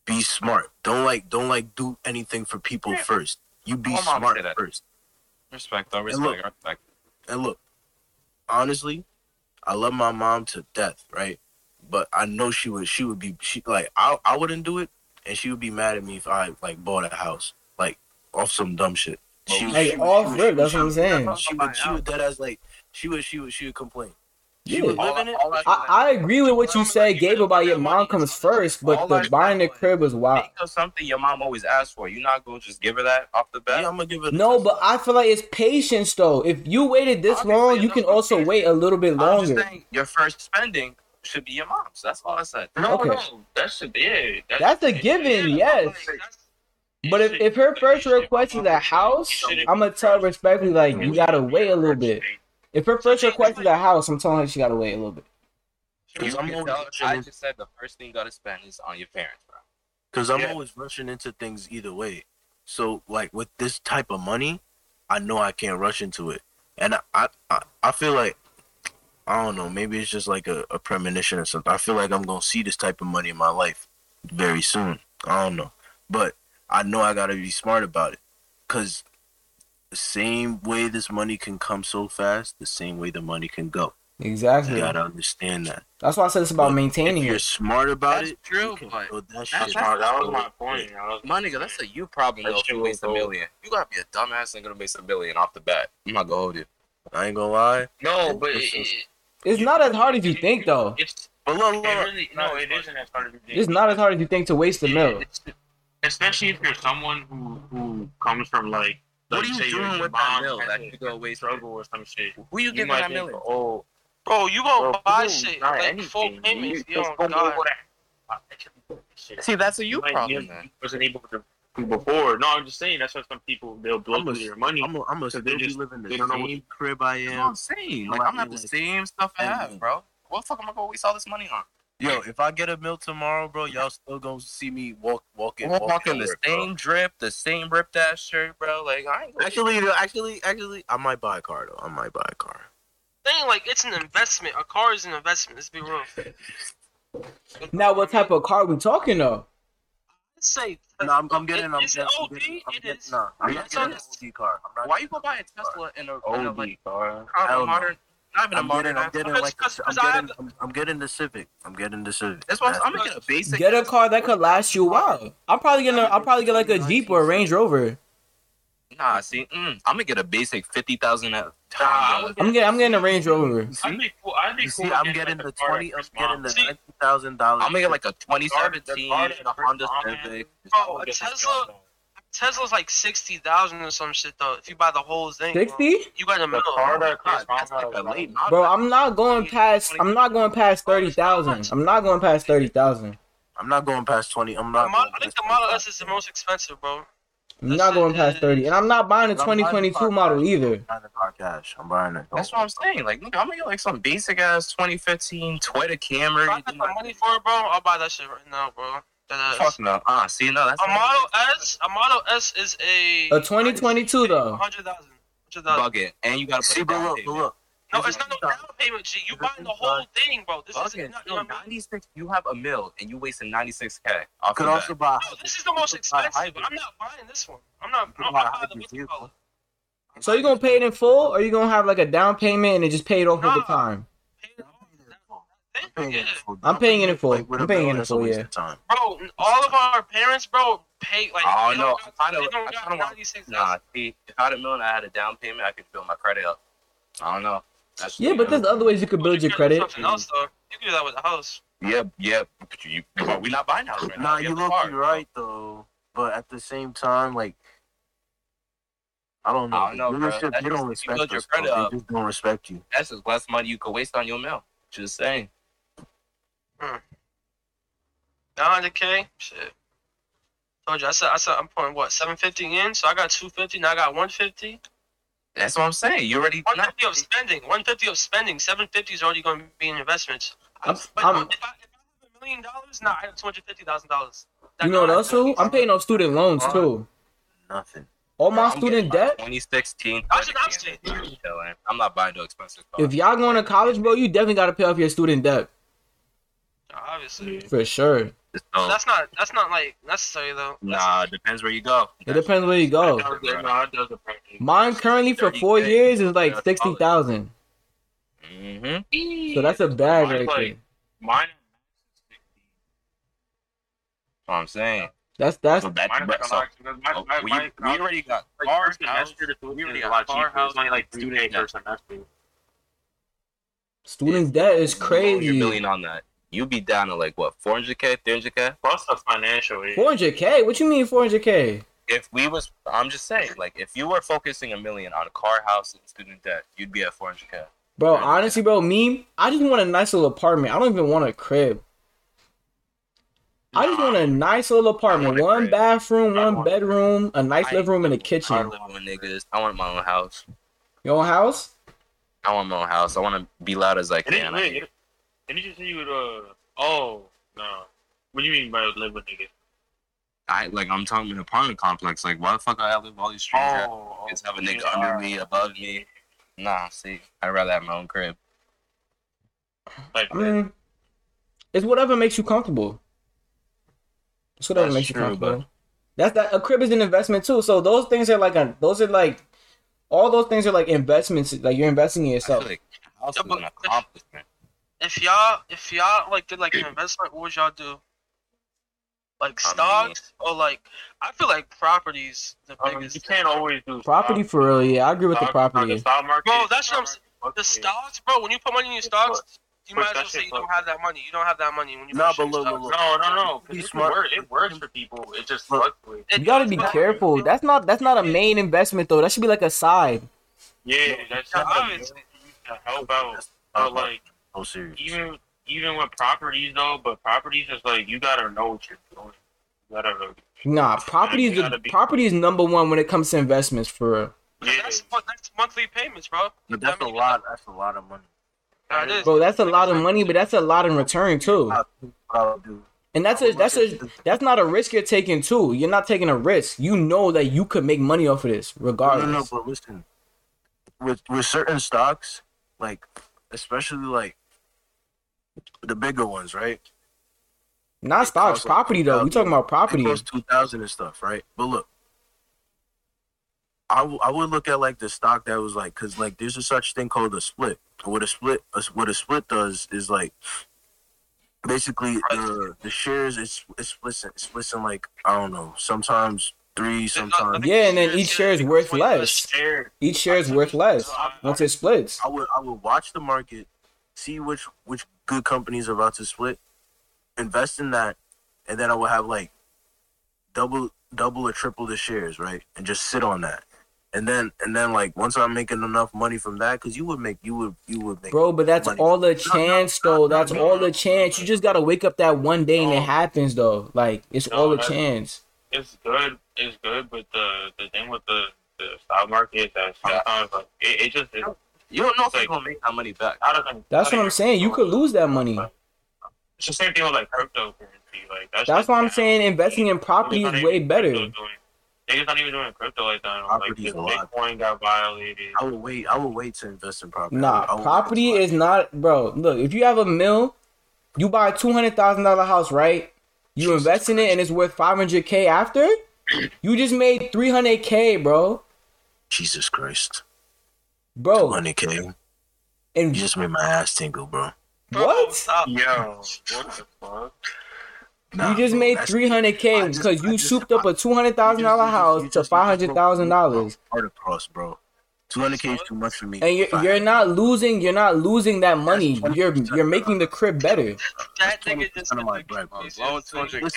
be smart. Don't like don't like do anything for people yeah. first. You be my smart first. Respect, though. Respect, and look, respect. And look, honestly, I love my mom to death, right? But I know she would, she would be, she like, I, I wouldn't do it, and she would be mad at me if I like bought a house, like off some dumb shit. She, like she, off rip, that's she, what I'm saying. She would, she would dead ass like, she would, she would, she would complain. She yeah. would all, live in it. I, I, I agree with what you said, Gabe, about your mom comes first, but the buying the crib was wild. Something your mom always asks for. You're not gonna just give her that off the bat. Yeah, I'm gonna give her. No, but I feel like it's patience though. If you waited this long, you can also wait a little bit longer. I'm just saying your first spending should be your mom's. That's all I said. No, okay. no, that should be it. That's, that's a given, yes. But if, if her first request is a house, I'm gonna tell her respectfully like you gotta wait a little bit. If her first request is a house, I'm telling her she gotta wait a little bit. Cause I'm always, I just said the first thing you gotta spend is on your parents, bro. Because I'm yeah. always rushing into things either way. So, like, with this type of money, I know I can't rush into it. And I I, I, I feel like, I don't know, maybe it's just like a, a premonition or something. I feel like I'm gonna see this type of money in my life very soon. I don't know. But I know I gotta be smart about it. Because the same way this money can come so fast, the same way the money can go. Exactly. You gotta understand that. That's why I said it's about but maintaining. If you're it. smart about that's it. True, you but that that's true. That, that was my point. My nigga, that's a you problem though. If you waste a million, you gotta be a dumbass and gonna waste a million off the bat. I'm not gonna hold you. I ain't gonna lie. No, but it's, it's, it's not as hard as you think though. It's but look, look, it really, no, it isn't as hard as you think. It's not as hard as you think to waste a mill. Especially if you're someone who who comes from like. What like, are you doing with that mill? That you go away struggle or some shit. Who you giving that mill? Oh, bro, you gonna bro, buy shit like anything. Full payments? You, you don't got. That. See, that's a you, you problem. Might, you wasn't able to before. No, I'm just saying that's why some people they'll blow through your money. I'm gonna still be living the same crib I am. That's what I'm saying. Like, like I'm have like, the same stuff I have, bro. What the fuck am I gonna waste all this money on? Yo, if I get a meal tomorrow, bro, y'all still gonna see me walk, walking, walking, walking the same bro. drip, the same ripped ass shirt, bro. Like, I ain't actually, though, actually, actually, I might buy a car though. I might buy a car. Thing like it's an investment. A car is an investment. Let's be real. Now, what type of car we talking though? Let's say no, I'm, I'm getting. It, I'm, it's an O D. Getting, I'm it getting, is. No, I'm not getting an O D car. I'm not Why you go buy a Tesla in a, in a like car? Kind of modern. Not even I'm a modern. I'm getting, I'm, like, I'm, getting, I'm, I'm getting the Civic. I'm getting the Civic. That's why I'm getting a basic. Get a car that could last you a while. I'm probably gonna. I'll probably get like a Jeep or a Range Rover. Nah, see, mm, I'm gonna get a basic fifty thousand. Nah, I'm, I'm getting, I'm getting a Range Rover. I think, well, I think see, cool I'm, getting like twenty, I'm getting the twenty, I'm getting the thousand dollars. I'm gonna get like a twenty seventeen and a Honda Civic. Oh, a Tesla. Tesla's like sixty thousand or some shit though. If you buy the whole thing, sixty? You got a middle. Bro, I'm not going past. I'm not going past thirty thousand. I'm not going past thirty thousand. I'm not going past twenty. I'm not. I think the Model S is the most expensive, bro. I'm not going past thirty, and I'm not buying a twenty twenty-two model either. I'm buying cash. I'm buying it. That's what I'm saying. Like, nigga, I'm gonna get like some basic ass twenty fifteen Toyota Camry. If I got the money for it, bro, I'll buy that shit right now, bro. Fuck no. Ah, uh, see, no, that's a Model S. A Model S is a a twenty twenty-two though. Hundred thousand. Bug it, and you gotta put down payment. No, it's not no down payment. G, you buying the whole thing, bro. This is not ninety-six. You have a mil, and you wasting ninety-six K. I could also buy. No, this is the most expensive. I'm not buying this one. I'm not. I'm not buying the color. So you gonna pay it in full, or you gonna have like a down payment and it just paid off over time? I'm paying, yeah. full, I'm paying it in full. Like, I'm paying it in full, yeah. Time. Bro, all of our parents, bro, pay, like, oh, no, got, I don't, don't I got ninety-six thousand. Nah, see, if I had a million, I had a down payment, I could build my credit up. I don't know. That's yeah, but know. There's other ways you could build you your credit. Something else, though. You can do that with a house. Yep, yep. But you, we're not buying a house right now. Nah, you're you right, though. But at the same time, like, I don't know. I don't know, just, They don't respect you us. They just don't respect you. That's just less money you could waste on your mail. Just saying. Hmm. nine hundred K? Shit. Told you, I said, I said I'm putting what, seven fifty in? So I got two fifty, now I got one fifty. That's what I'm saying. You already one fifty not... of spending, one fifty of spending, seven fifty is already going to be in investments. I'm, but I'm... If, I, if I have a million dollars, nah, I have two hundred fifty thousand dollars. You know what else, too? I'm paying off student loans, uh, too. Nothing. All my I'm student debt. twenty sixteen. I'm not buying no expensive car. If y'all going to college, bro, you definitely got to pay off your student debt. Obviously. For sure. So that's not that's not like necessary though. Nah, it depends where you go. It depends where you go. Mine currently for four years is like sixty thousand. Mm-hmm. So that's a bag right there. Mine. What I'm saying. That's that's. So that's but, so, oh, we, we already got car house. We already got car house. Like student debt. Student debt is crazy. You're billing on that. You'll be down to like what, four hundred K, three hundred K? Plus the financial aid. four hundred K? What you mean four hundred K? If we was, I'm just saying, like if you were focusing a million on a car, house, and student debt, you'd be at four hundred K. Bro, right? Honestly, bro, me, I just want a nice little apartment. I don't even want a crib. Nah, I just want a nice little apartment. One crib. bathroom, one want, bedroom, a nice I living room, and a kitchen. I live with niggas. I want my own house. Your own house? I want my own house. I want to be loud as I can. It is, it is. And you just say you would, uh, oh, no. What do you mean by live with niggas? I, like, I'm talking about an apartment complex. Like, why the fuck I live all these streets? Oh, I just have a nigga yeah. under me, above me. Nah, see, I'd rather have my own crib. Like, I mean, it's whatever makes you comfortable. It's whatever that's makes you true, comfortable. But... That's that. A crib is an investment, too. So those things are like, a, those are like, all those things are like investments. Like, you're investing in yourself. I feel like a house is an accomplishment. If y'all, if y'all like did like an investment, what would y'all do? Like stocks I mean, or like, I feel like properties the biggest. I mean, you can't always do property stocks. For real. Yeah, I agree with stocks, the property. The stock market, bro, that's what I'm saying. The stocks, bro. When you put money in your stocks, you might as well say you don't have that money. You don't have that money when you. No, but look, look, look. No, no, no. It works. It works for people. It just fluctuates. You gotta be careful. That's not. That's not a main investment though. That should be like a side. Yeah, that's obviously to help out. But like. Oh, serious. Even even with properties though, but properties is like you gotta know what you're doing. You gotta know. Nah, properties the property is number one when it comes to investments for. Yeah, that's, that's monthly payments, bro. But that's I mean, a lot. That's a lot of money. That is. Bro, that's a lot of money, but that's a lot in return too. And that's a that's a that's not a risk you're taking too. You're not taking a risk. You know that you could make money off of this, regardless. No, no, no, but listen, with with certain stocks, like especially like. The bigger ones, right? Not stocks, property though. We talking about property. It goes two thousand and stuff, right? But look, I, w- I would look at like the stock that was like, cause like there's a such thing called a split. What a split, a, what a split does is like basically the the shares is it's splits, it's splits in like I don't know, sometimes three sometimes. Yeah, and then each share is worth less. Each share is worth less once it splits. I would I would watch the market, see which which good companies are about to split, invest in that, and then I would have like double double or triple the shares, right? And just sit on that. And then, and then, like once I'm making enough money from that, because you would make, you would, you would make. Bro, but that's all the chance, though. That's all the chance. You just gotta wake up that one day and it happens, though. Like it's all the chance. It's good, it's good, but the the thing with the, the stock market is that sometimes like it, it just it, you don't know if you're gonna make that money back. I don't think that's what I'm saying. You could lose that money. It's the same thing with like cryptocurrency. Like that's that's why I'm saying investing in property is way better. They just not even doing crypto like that. Like, Bitcoin got violated. I would wait. I would wait to invest in property. Nah, property is not, bro. Look, if you have a mill, you buy a two hundred thousand dollar house, right? You invest in it, and it's worth five hundred k. After, you just made three hundred k, bro. Jesus Christ, bro. Two hundred k. And you just made my ass tingle, bro. What? Yo, what the fuck? Nah, you just made three hundred K because you just, souped up a two hundred thousand dollars house just, to five hundred thousand dollars. Hard across, bro. two hundred K is too much for me. And you're, you're not losing. You're not losing that money. You're you're making the crib better. That nigga just my like, bread, bro. Listen,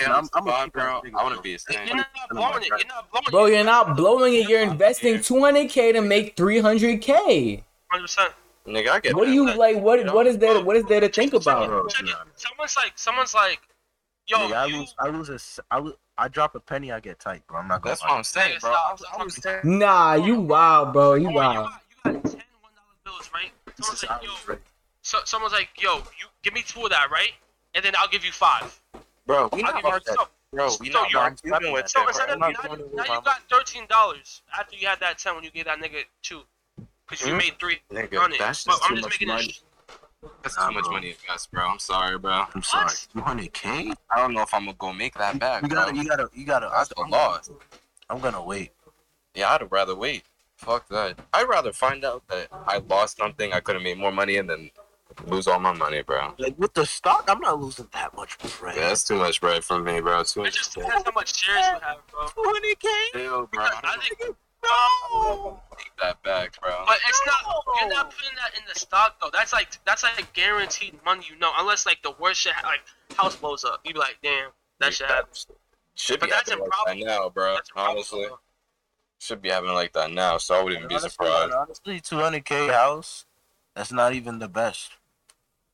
I'm, I'm a bro. I want to be a stand. You're not blowing it. You're not blowing it. Bro, you're not blowing it. You're investing two hundred K to make three hundred K. one hundred percent. Nigga, I get. What do you like? What what is there? What is there to think about? Someone's like. Someone's like. Yo, nigga, I, lose, I lose a, I lose, I drop a penny, I get tight, bro. I'm not gonna. That's what I'm saying, bro. I was, I was saying. Nah, you wild, bro. You wild. You got, you got ten one dollar bills, right? Someone's like, yo, so, someone's like, yo, you give me two of that, right? And then I'll give you five. Bro, we not about that. Bro, we not about that. So instead of now, you got thirteen dollars after you had that ten when you gave that nigga two, because you made three on it. But I'm just making this. That's nah, too much bro. Money to invest, bro. I'm sorry, bro. I'm sorry. two hundred K? I don't know if I'm gonna go make that back. You gotta, bro. you gotta, you gotta. That's I'm a loss. I'm gonna wait. Yeah, I'd rather wait. Fuck that. I'd rather find out that I lost something I could have made more money and then lose all my money, bro. Like with the stock, I'm not losing that much bread. Yeah, that's too much bread for me, bro. Too much. It just depends how much shares you have, bro. two hundred K? Ew, bro. I think. No. Take that back, bro. But it's not. You're not putting that in the stock though. That's like that's like guaranteed money, you know. Unless like the worst shit, like house blows up, you be like, damn, that shit happens. Should be happening like that now, bro. Honestly, should be happening like that now. So I wouldn't be surprised. Honestly, two hundred K house, that's not even the best.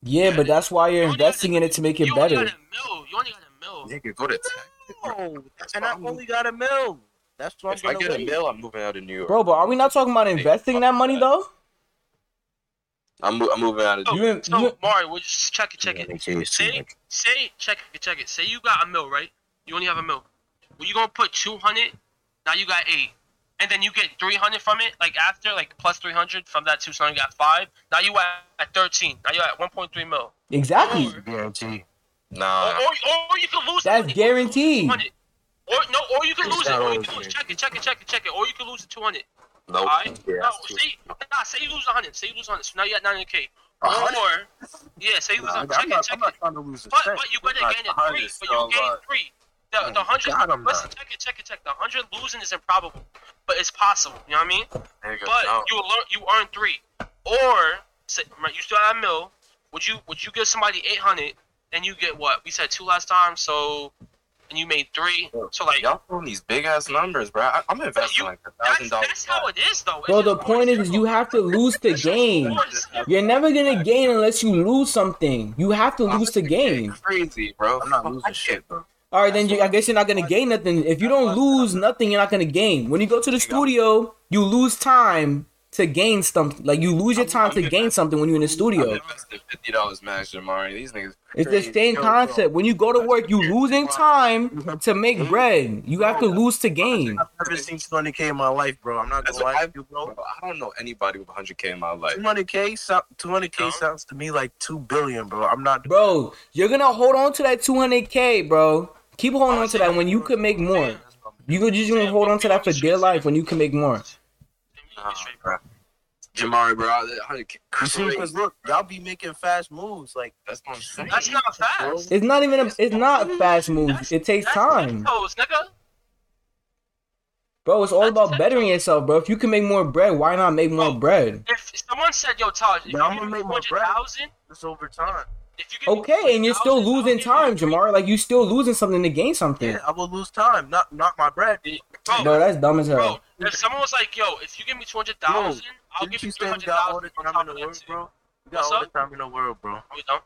Yeah, but that's why you're investing in it to make it better. You only got a mill. You only got a mill. Nigga, go to tech. And I only got a mill. That's what if I'm I get wait. a bill, I'm moving out of New York. Bro, but are we not talking about investing that money, though? I'm, I'm moving out of New York. So, so Mari, we'll just check it, check yeah, it. Say, say, say, check it, check it. Say you got a mill, right? You only have a mill. Well, you going to put two hundred, now you got eight. And then you get three hundred from it, like after, like plus three hundred from that two, so you got five. Now you at, at thirteen. Now you at one point three mil. Exactly. Or, guaranteed. Nah. Or, or, or you can lose That's money. guaranteed. Or no, or you can lose it, or you can lose check it, check it, check it, check it, or you can lose the two hundred. No, nope. Right? Yeah, no, say nah, say you lose a hundred, say you lose a hundred, so now you got nine hundred K. Or yeah, say you lose nah, a check it, check it. But but you gotta gain it three, but you gain three. The the hundred listen, check it, check it, check. The hundred losing is improbable, but it's possible, you know what I mean? There you go. But no. you learn you earn three. Or say, you still have a mill, would you would you give somebody eight hundred and you get what? We said two last time, so and you made three, so like y'all throwing these big ass numbers, bro. I, I'm investing you, like a thousand dollars. That's how it is, though. It's bro, the point is, you have to lose to gain. You're never gonna gain unless you lose something. You have to lose to gain. Crazy, bro. I'm not losing shit, bro. All right, then you, I guess you're not gonna gain nothing. If you don't lose nothing, you're not gonna gain. When you go to the studio, you lose time to gain something. Like you lose your time to gain something when you're in the studio. Fifty dollars, match Jamari. These niggas. It's the same concept. When you go to work, you losing time to make bread. You have to lose to gain. I've never seen two hundred K in my life, bro. I'm not gonna lie to you, bro. I don't know anybody with one hundred K in my life. two hundred K, two hundred K sounds to me like two billion, bro. I'm not. Bro, you're gonna hold on to that two hundred K, bro. Keep holding on to that when you could make more. You're just gonna hold on to that for dear life when you can make more. Oh, bro. Jamari, bro, because look, y'all be making fast moves. Like that's what I'm saying. That's not fast. It's not even. A, it's not fast moves. It takes time. Nigga. Bro, it's all about bettering yourself, bro. If you can make more bread, why not make more bread? If someone said, yo, Taj, if I'm gonna make more bread, it's over time. If you give okay, and you're still losing time, Jamari. Like, you still losing something to gain something. Yeah, I will lose time, not not my bread. Bro, no, that's dumb as hell. Bro, if someone was like, yo, if you give me two hundred thousand, I'll give you three hundred thousand. You got all the time in the world, bro. You got all the time in the world, bro. Are we done?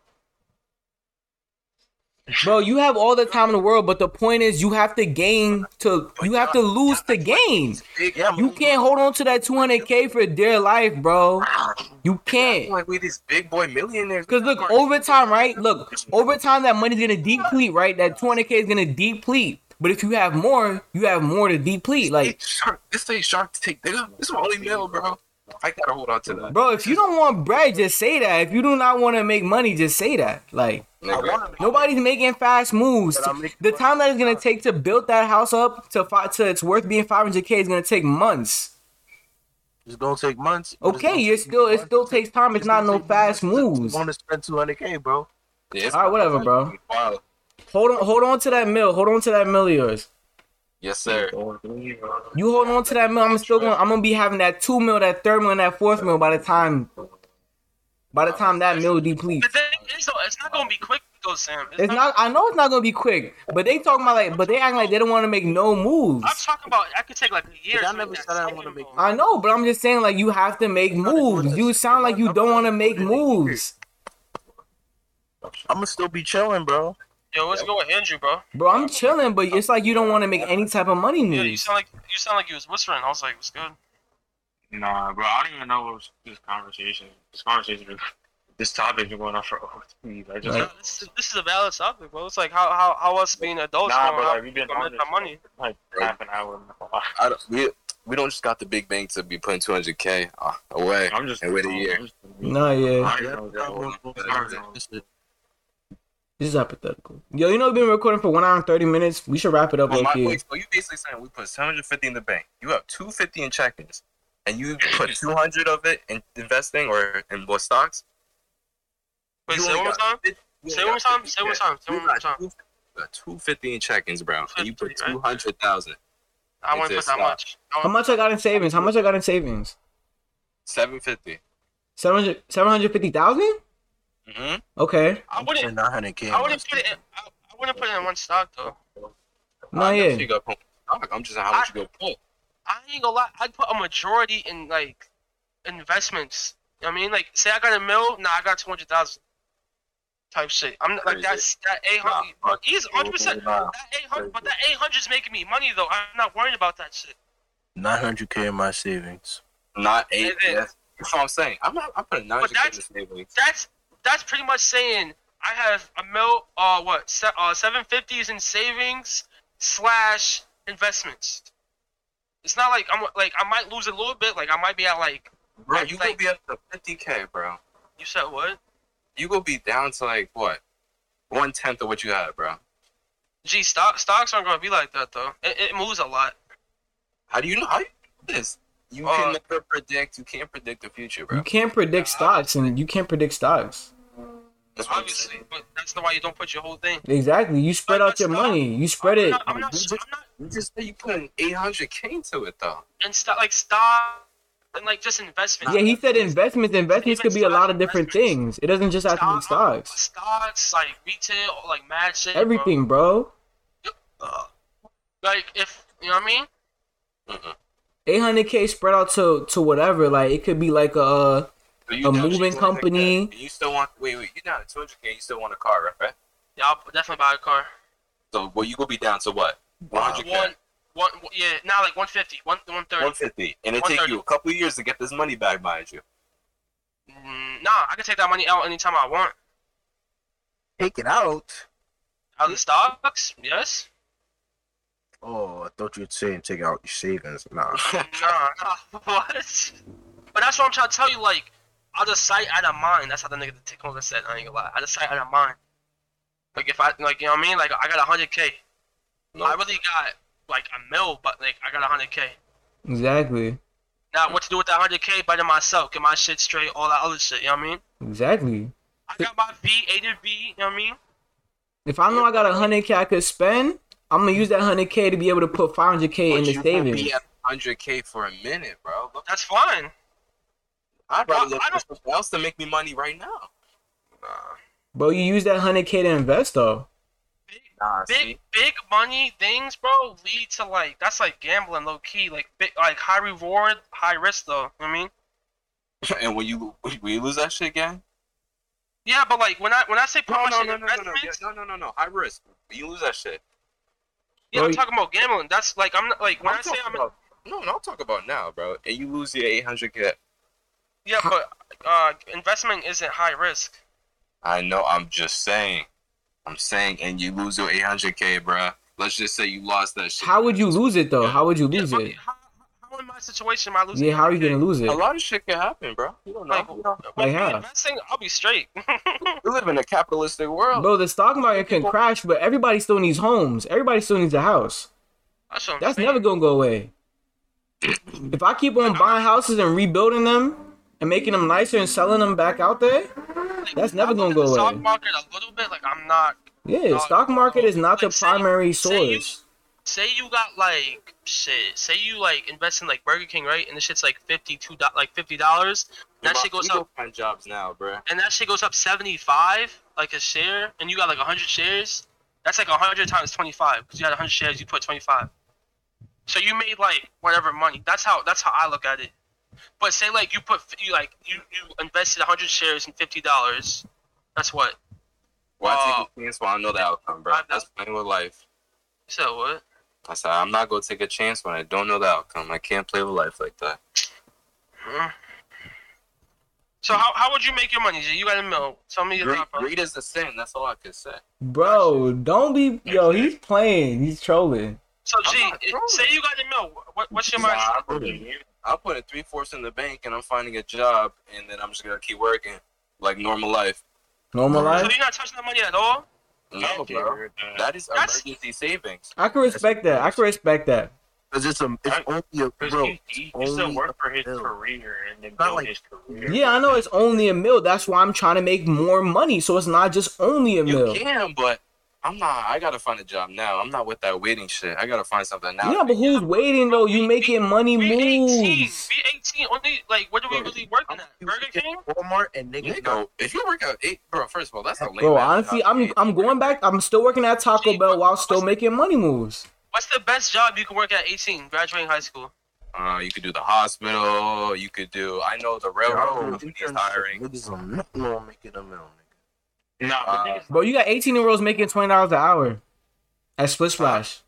Bro, you have all the time in the world, but the point is you have to gain to you have to lose to gain. You can't hold on to that two hundred K for dear life, bro. You can't. Like we these big boy millionaires. Because look, over time, right? Look, over time that money's gonna deplete, right? That two hundred K is gonna deplete. But if you have more, you have more to deplete. Like this ain't shark to take. This is my only meal, bro. I gotta hold on to that. Bro, if you don't want bread, just say that. If you do not want to make money, just say that. Like, nigga, nobody's making fast moves. The time that it's going to take to build that house up to five, to it's worth being five hundred K is going to take months. Just don't take months. Okay, you're still it still takes time. It's not no fast moves. You want to spend two hundred K, bro. Yeah, all right, whatever, bro. Wow. Hold on, hold on to that mill. Hold on to that mill of yours. Yes, sir. You hold on to that mill. I'm still going. I'm gonna be having that two mill, that third mill, and that fourth mill by the time. By the time that mill depletes. But then it's, it's not gonna be quick though, Sam. It's, it's not. I know it's not gonna be quick, but they talking about like, but they acting like they don't want to make no moves. I'm talking about. I could take like a year. I never said I don't want to make. I know, but I'm just saying like you have to make moves. You sound like you don't want to make moves. I'm gonna still be chilling, bro. Yo, what's going with Andrew, bro? Bro, I'm chilling, but it's like you don't want to make any type of money moves. Yeah, you sound like you sound like you was whispering. I was like, what's good? Nah, bro, I don't even know what was this conversation. This conversation, this topic been going on for over two years. I just, yeah, like, this, is, this is a valid topic, bro. It's like how how how us being adults. Nah, bro, like, we've been on this money. Like half an hour. I don't, we we don't just got the big bank to be putting two hundred K away. I'm just and wait a year. No, yeah. yeah. This is hypothetical. Yo, you know we've been recording for one hour and thirty minutes. We should wrap it up. Well, okay. My so you basically saying we put seven hundred fifty in the bank. You have two fifty in checkers, and you put two hundred of it in investing or in what stocks? Wait, say one more time. Say one more time. Say one more time. Say one more time. Two fifty in check-ins, bro. And you put two hundred thousand. I want to put that much. How much I got in savings? How much I got in savings? Seven fifty. Seven hundred. Seven hundred fifty thousand. Mm-hmm. Okay. I wouldn't. I wouldn't put it. In, I, I wouldn't put it in one stock though. No, yeah. I'm just how much you go pull. I ain't gonna lie. I'd put a majority in like investments. You know what I mean, like, say I got a mil. Nah, I got two hundred thousand. Type shit. I'm like that's that eight hundred. Nah, he's hundred percent. That eight hundred, but that eight hundred is making me money though. I'm not worried about that shit. Nine hundred k in my savings. Not eight. That's what I'm saying. I'm not. I'm putting nine hundred k in savings. That's. That's pretty much saying I have a mil, uh, what, se- uh, seven fifties in savings slash investments. It's not like I'm like I might lose a little bit, like I might be at like. Bro, at, you like, gonna be up to fifty K, bro. You said what? You gonna be down to like what, one tenth of what you had, bro. Gee, stock stocks aren't gonna be like that though. It, it moves a lot. How do you know? How do you know this? You uh, can never predict. You can't predict the future, bro. You can't predict stocks, and you can't predict stocks. That's obviously, but that's not why you don't put your whole thing. Exactly, you spread but out your not, money. You spread I'm it. Not, I'm not, you, just, you just you put an eight hundred K into it though. And st- like stock, and like just investments. Yeah, he said investments. Investments could be a lot of different things. It doesn't just have to be stocks. Stocks, like retail, like mad shit. Everything, bro. bro. Like if you know what I mean. Mm-hmm. eight hundred K spread out to, to whatever. Like it could be like a. So you a moving company. You still want? Wait, wait. You're not at two hundred K. You still want a car, right? Yeah, I'll definitely buy a car. So, well, you gonna be down to what? one hundred K. One, one, yeah, now like one fifty, one, one thirty. one fifty, and it take you a couple of years to get this money back, mind you. Mm, nah, I can take that money out anytime I want. Take it out. Out of the stocks? Yes. Oh, I thought you'd say take out your savings. Nah. nah, nah. What? But that's what I'm trying to tell you, like. Out of sight, out of mind. That's how the nigga the TikToker said. I ain't gonna lie. Out of sight, out of mind. Like if I, like you know what I mean. Like I got a hundred k. I really got like a mil, but like I got a hundred k. Exactly. Now what to do with that hundred k? Better myself, get my shit straight, all that other shit. You know what I mean? Exactly. I got my B, A to B. You know what I mean? If I know I got a hundred k I could spend, I'm gonna use that one hundred K to be able to put five hundred K but in the savings. You can be at one hundred K for a minute, bro. Look, that's fine. I'd rather look for something else to make me money right now. Nah. Bro, you use that one hundred K to invest, though. Big, nah, big, big money things, bro, lead to, like, that's like gambling low-key. Like, big, like high reward, high risk, though. You know what I mean? And when you, when you lose that shit again? Yeah, but, like, when I when I say promotion no, no, no, investments... No, no, no, no, no, no, high risk. You lose that shit. Yeah, bro, I'm talking about gambling. That's, like, I'm not, like, when I'm I say I'm... About, no, no, I'm talking about now, bro. And you lose your eight hundred K. Yeah, but uh, investment isn't high risk. I know. I'm just saying. I'm saying, and you lose your eight hundred K, bro. Let's just say you lost that shit. How would you lose it, though? How would you lose yeah, it? How, how in my situation am I losing? Yeah, how are you going to lose it? A lot of shit can happen, bro. You don't know. Like, you know like how? Investing, I'll be straight. We live in a capitalistic world. Bro, the stock market can People... crash, but everybody still needs homes. Everybody still needs a house. That's, That's never going to go away. If I keep on buying houses and rebuilding them, and making them nicer and selling them back out there, like, that's never gonna go away. Stock market a little bit, like I'm not. Yeah, not, stock market is not like, the primary you, source. Say you, say you got like shit. Say you like invest in like Burger King, right? And the shit's like fifty-two, like fifty dollars. That shit goes up. Find jobs now, bro. And that shit goes up seventy-five, like a share, and you got like a hundred shares. That's like a hundred times twenty-five, because you had a hundred shares, you put twenty-five. So you made like whatever money. That's how. That's how I look at it. But say like you put you like you, you invested one hundred shares and fifty dollars. That's what. Why well, uh, take a chance when I know the outcome, bro? That's playing with life. You said what? I said I'm not gonna take a chance when I don't know the outcome. I can't play with life like that. Hmm. So how how would you make your money? You gotta know. Tell me your greed, thought greed is the sin. That's all I can say. Bro, don't be yo. He's playing. He's trolling. So G, say you got a mill. What, what's your mindset? Nah, I'm, I'm putting three fourths in the bank, and I'm finding a job, and then I'm just gonna keep working like normal life. Normal life. So you're not touching the money at all? No, bro. That is That's... emergency savings. I can respect That's... that. I can respect that. Cause it's a, it's only a bro. He, he, he still work for his career and then build like, his career. Yeah, I know it's only a mill. That's why I'm trying to make more money, so it's not just only a mill. You can, but. I'm not, I gotta find a job now. I'm not with that waiting shit. I gotta find something now. Yeah, but who's waiting though? You making money moves. Be eighteen. Be eighteen. Only, like, what do we really working at? Burger King? Walmart and nigga. Nigga, if you work at eight, bro, first of all, that's a lame. Bro, honestly, I'm I'm going back. I'm still working at Taco Bell while still making money moves. What's the best job you can work at eighteen, graduating high school? Uh, you could do the hospital. You could do, I know the railroad company is hiring. Niggas are not gonna make it a mill, nigga. Nah, but uh, bro, you got eighteen-year-olds making twenty dollars an hour at Split Splash. Uh,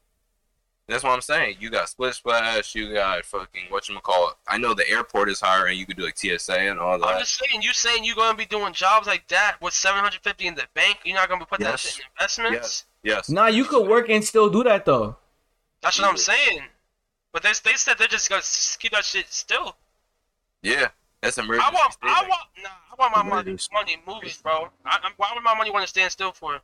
that's what I'm saying. You got Split Splash. You got fucking whatchamacallit. I know the airport is hiring. You could do like T S A and all that. I'm just saying, you saying you're going to be doing jobs like that with seven hundred fifty dollars in the bank? You're not going to put yes. that shit in investments? Yes. yes. Nah, you could work and still do that, though. That's what I'm saying. But they, they said they're just going to keep that shit still. Yeah. That's emergency. I want, I want, nah, I want my money, money moving, bro. I, I'm, why would my money want to stand still for?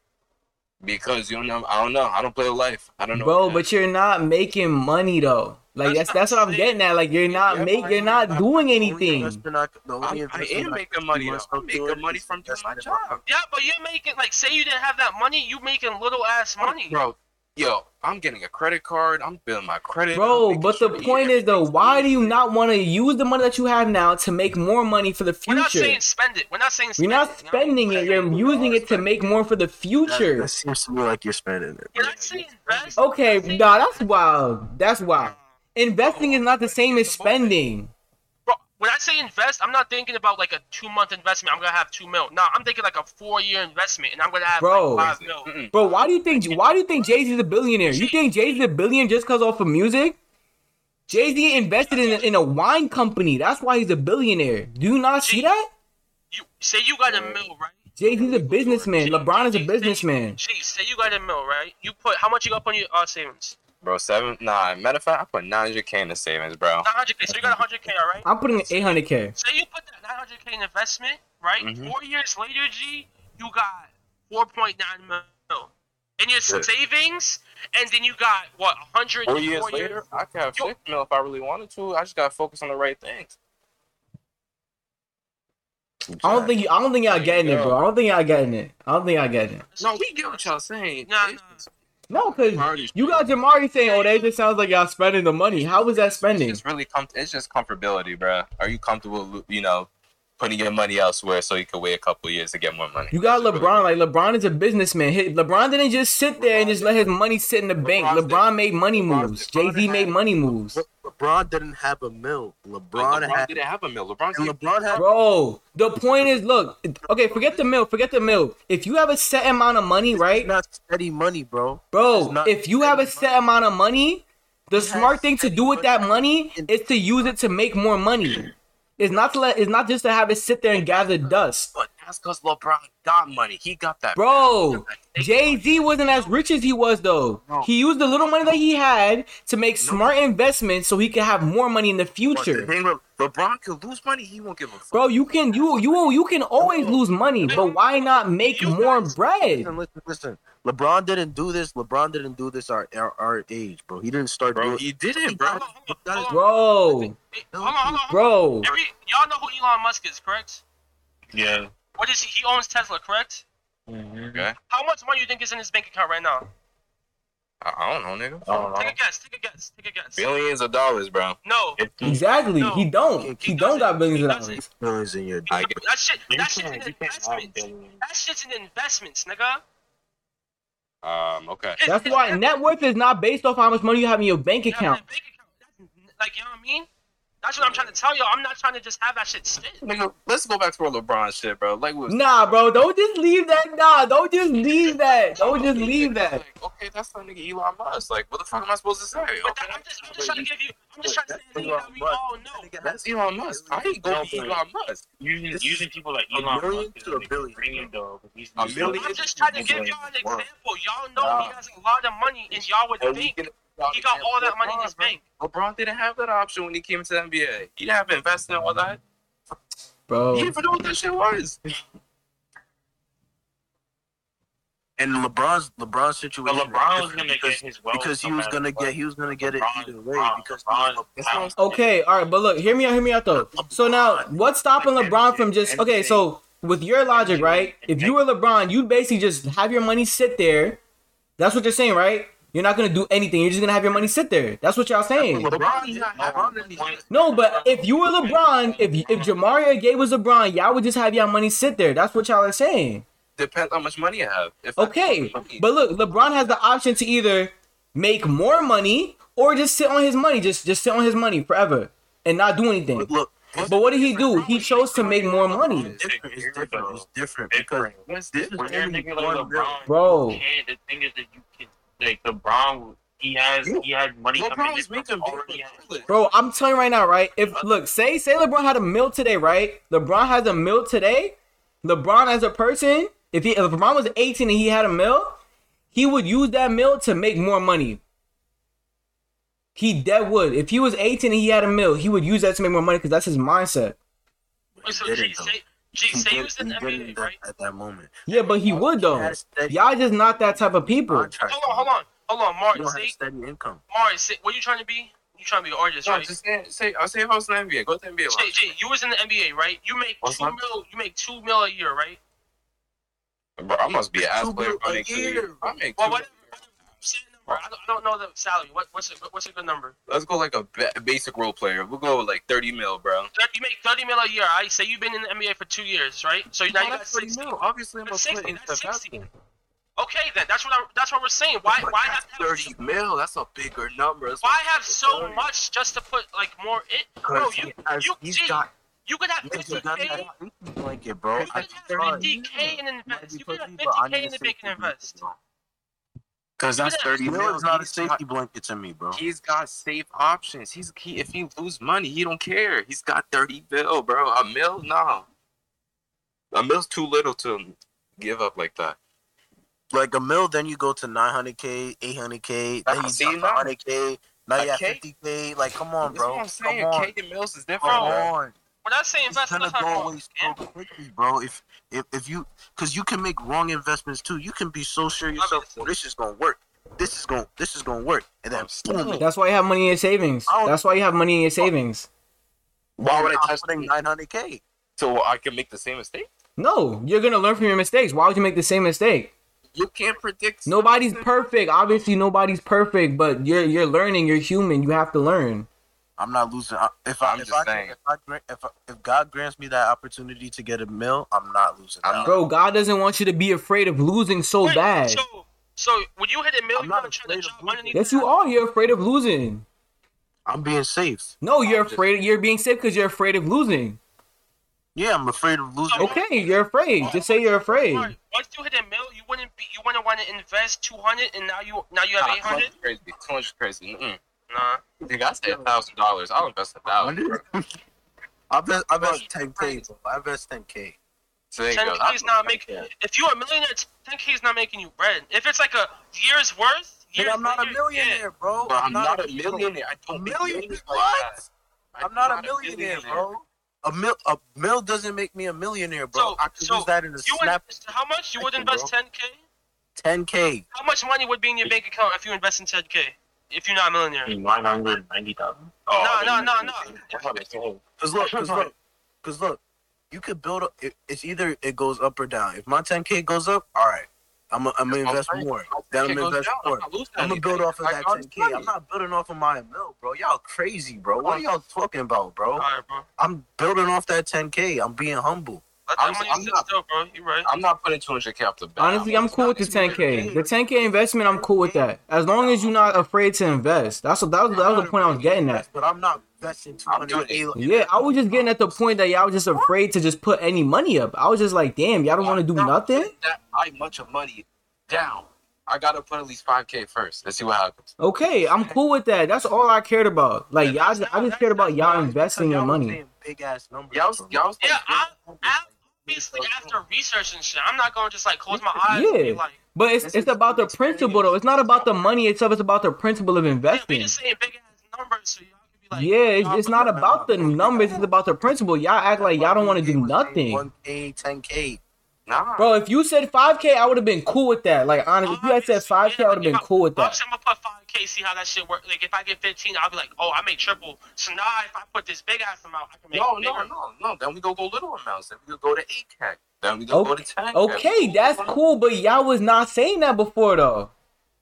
Because you don't know. I don't know. I don't play with life. I don't know. Bro, but you're not making money though. Like that's that's, that's what I'm getting at. Like you're not yeah, make, you're not doing anything. I, I am making money though. I'm making money from doing my job. Yeah, but you're making like say you didn't have that money, you making little ass money, bro. Yo, I'm getting a credit card. I'm building my credit. Bro, but the point is, though, why do you not want to use the money that you have now to make more money for the future? We're not saying spend it. We're not saying spend it. You're not spending it. You're using it to make more for the future. That seems to me like you're spending it. You're not saying invest. Okay, nah, that's wild. That's wild. Investing is not the same as spending. Bro, when I say invest, I'm not thinking about like a two-month investment. I'm going to have two mil. Nah, I'm thinking like a four-year investment, and I'm going to have bro, like five mil. Mm-mm. Bro, why do you think Why do you think Jay-Z is a billionaire? You think Jay-Z is a billionaire just because off of music? Jay-Z invested in a, in a wine company. That's why he's a billionaire. Do you not Jay- see that? You say you got a mill, right? Jay-Z's a businessman. Jay- LeBron is a businessman. Jay, say you got a mill, right? You put How much you got on your uh, savings? Bro, seven, nine. Matter of fact, I put nine hundred K in the savings, bro. nine hundred K, so you got one hundred K, all right? I'm putting eight hundred K. Say you put that nine hundred K in investment, right? Mm-hmm. Four years later, G, you got four point nine mil in your Good. savings, and then you got, what, one hundred? Four years later, years. I could have six mil if I really wanted to. I just got to focus on the right things. I don't think you, I don't think y'all getting it, bro. I don't think y'all getting it. I don't think y'all getting it. No, we get what y'all saying. No, nah, no. No, because you got Jamari saying, "Oh, that just sounds like y'all spending the money." How is that spending? It's just really com- It's just comfortability, bro. Are you comfortable, you know, putting your money elsewhere so you can wait a couple years to get more money? You got That's LeBron. Really- like LeBron is a businessman. He- LeBron didn't just sit there LeBron and just did. let his money sit in the LeBron's bank. LeBron didn't. made money moves. Jay Z made money moves. LeBron didn't have a mill. LeBron, LeBron had- didn't have a mill. LeBron, LeBron had. Bro, the point is, look. Okay, forget the mill. Forget the mill. If you have a set amount of money, right? It's not steady money, bro. Bro, if you have a set money. amount of money, the it smart thing to do with money. that money is to use it to make more money. It's not to let, it's not just to have it sit there and gather dust. But that's because LeBron got money. He got that. Bro, Jay Z wasn't as rich as he was, though. No. He used the little money that he had to make no. smart investments so he could have more money in the future. The LeBron could lose money. He won't give a fuck. Bro, you can you you you can always lose money, but why not make you more guys, bread? Listen, listen, listen. LeBron didn't do this. LeBron didn't do this our our, our age, bro. He didn't start bro, doing He didn't, bro. Bro. Bro. Bro. Every, y'all know who Elon Musk is, correct? Yeah. What is he? He owns Tesla, correct? Mm-hmm. Okay. How much money you think is in his bank account right now? I, I don't know, nigga. I don't take know. a guess. Take a guess. Take a guess. Billions of dollars, bro. No. Exactly. No. He don't. He, he don't got billions of dollars. Billions in your. That shit. That shit's an investment. That shit's an investments, nigga. Um, okay. That's why net worth is not based off how much money you have in your bank account. Yeah, bank account. Like, you know what I mean? That's what I'm trying to tell y'all. I'm not trying to just have that shit sit. Nigga, let's go back to our LeBron shit, bro. Like, was- Nah, bro, don't just leave that. Nah, don't just leave that. Don't just leave that. Like, okay, that's not nigga Elon Musk. Like, what the fuck am I supposed to say? Okay, that, I'm, just, I'm just trying to give you. I'm just trying to say that we all know. That's Elon Musk. I ain't going to Elon Musk. Using, using people like Elon Musk. A million to a billion. A million. I'm just trying to give y'all an example. Y'all know nah. he has a lot of money, and y'all would think. He got all that money in his bank. LeBron didn't have that option when he came to the N B A. He didn't have to invest in all that. Bro. He didn't even know what that shit was. And LeBron's LeBron's situation. But LeBron was gonna because, get his wealth because he was gonna get he was gonna get LeBron, it either way. LeBron, because LeBron, LeBron, okay, all right, but look, hear me out, hear me out though. So now, what's stopping LeBron from just okay? So with your logic, right? If you were LeBron, you'd basically just have your money sit there. That's what you're saying, right? You're not going to do anything. You're just going to have your money sit there. That's what y'all saying. LeBron, LeBron, no, but if you were LeBron, if if Jamari or Gabe was LeBron, y'all would just have y'all money sit there. That's what y'all are saying. Depends how much money you have. If okay, money. But look, LeBron has the option to either make more money or just sit on his money. Just just sit on his money forever and not do anything. Look, look, but what did he do? He chose to make more money. It's different. It's different. It's different because it's different. When you're thinking like LeBron, bro, you can't, the thing is that you can. Like LeBron, he has he had money coming in. Bro, I'm telling you right now, right? If look, say say LeBron had a meal today, right? LeBron has a meal today. LeBron as a person, if he if LeBron was eighteen and he had a meal, he would use that meal to make more money. He dead would. If he was eighteen and he had a meal, he would use that to make more money because that's his mindset. So, Gee, say he was in the N B A, right? At that moment. Yeah, but he would, though. Y'all just not that type of people. Hold on, hold on. Hold on, Martin. Say, steady income. Martin, say, what are you trying to be? You trying to be an artist, no, right? Just say, say, I'll say if I was in the N B A. Go to the N B A. Jay, Jay, you was in the N B A, right? You make What's two that? mil You make two mil a year, right? Bro, I must be an ass player. I make two year. I make well, two what, I don't, I don't know the salary. What, what's a, what's a good number? Let's go like a ba- basic role player. We'll go with like thirty mil, bro. You make thirty mil a year. I right? say you've been in the N B A for two years, right? So now oh, you got sixty. Mil. Obviously, I'm a sixty. That's sixty. Okay, then that's what I, that's what we're saying. Why oh why God, have to have thirty mil? That's a bigger number. That's why have so million. much just to put like more in? Bro, you he has, you he's got. You could have fifty K. Blanket, bro. You could have fifty K and invest. You could have fifty K in the bank and invest. Cause that's thirty mil. It's not a safety blanket to me, bro. He's got safe options. He's he, if he lose money, he don't care. He's got thirty mil, bro. A mil, no. A mil's too little to give up like that. Like a mil, then you go to nine hundred k, eight hundred k, then you got hundred k, now you have fifty k. Like, come on, bro. That's what I'm saying. Come on. K and mills is different. Come on. When I say invest, it's gonna go away so quickly, bro. If if if you, cause you can make wrong investments too. You can be so sure yourself. Well, this is gonna work. This is gonna this is gonna work. And then boom. That's why you have money in your savings. That's why you have money in your savings. Why would I touch nine hundred K? So I can make the same mistake? No, you're gonna learn from your mistakes. Why would you make the same mistake? You can't predict. Nobody's perfect. Obviously, nobody's perfect, but you're you're learning. You're human. You have to learn. I'm not losing. If I I'm if I, if, I, if I if God grants me that opportunity to get a mill, I'm not losing. I'm Bro, God doesn't want you to be afraid of losing so Wait, bad. So, so when you hit a mill, I'm you're trying to jump underneath. Yes, you are. You're afraid of losing. I'm being safe. No, you're I'm afraid. Just... You're being safe because you're afraid of losing. Yeah, I'm afraid of losing. Okay, you're afraid. Just say you're afraid. Once you hit a mill, you wouldn't be. You wouldn't want to invest two hundred, and now you now you have eight hundred. Crazy, two hundred crazy. Mm-mm. Nah, nigga, I say a thousand dollars. I'll invest a thousand. I bet I bet ten k. I invest ten k. Ten k's not making. If you're a millionaire, ten k's not making you bread. If it's like a year's worth, years I'm not later, a millionaire, yeah. bro. bro. I'm, I'm not, not a millionaire. millionaire. I don't a millionaire. Like what? I'm not, not a millionaire, millionaire. bro. A mil, a mil doesn't make me a millionaire, bro. So, I could so use that in a snap. Would, how much you would invest? Ten k. Ten k. How much money would be in your bank account if you invest in ten k? If you're not a millionaire, nine hundred ninety thousand. Oh, no, no, no, no. Cause look, cause look, cause look, you could build up. It, it's either it goes up or down. If my ten k goes up, all right, I'm a, I'm gonna invest more. Then I'm gonna invest more. I'm gonna build off of that ten k. I'm not building off of my mill, bro. Y'all crazy, bro. What are y'all talking about, bro? All right, bro. I'm building off that ten k. I'm being humble. I'm, I'm, not, still, bro. You're right. I'm not putting two hundred K up the back. Honestly, I'm cool with the ten K. The ten K investment, I'm cool with that. As long as you're not afraid to invest. That's a, that was, that was the point I was getting at. But I'm not investing two hundred K. Yeah, I was just getting at the point that y'all was just afraid to just put any money up. I was just like, damn, y'all don't want to do nothing? That high much of money down. I got to put at least five K first. Let's see what happens. Okay, I'm cool with that. That's all I cared about. Like, y'all, I just cared about y'all investing your money. Big-ass numbers. Y'all, y'all yeah, I... I Obviously, after research and shit, I'm not going to just, like, close my eyes yeah. and be like... But it's it's about the principle, though. It's not about the money itself. It's about the principle of investing. Yeah, just saying big-ass numbers, so y'all can be like... Yeah, it's, it's not about the numbers. It's about the principle. Y'all act like y'all don't want to do nothing. one K, ten K. Nah. Bro, if you said five K, I would have been cool with that. Like, honestly, if you had said five K, I would have been cool with that. I'm going to put five K, see how that shit works. Like, if I get fifteen, I'll be like, oh, I made triple. So now if I put this big-ass amount, I can make no, bigger. No, no, no. Then we go go little amounts. Then we go go to eight K. Then we go okay. go to ten K. Okay, that's cool, but y'all was not saying that before, though.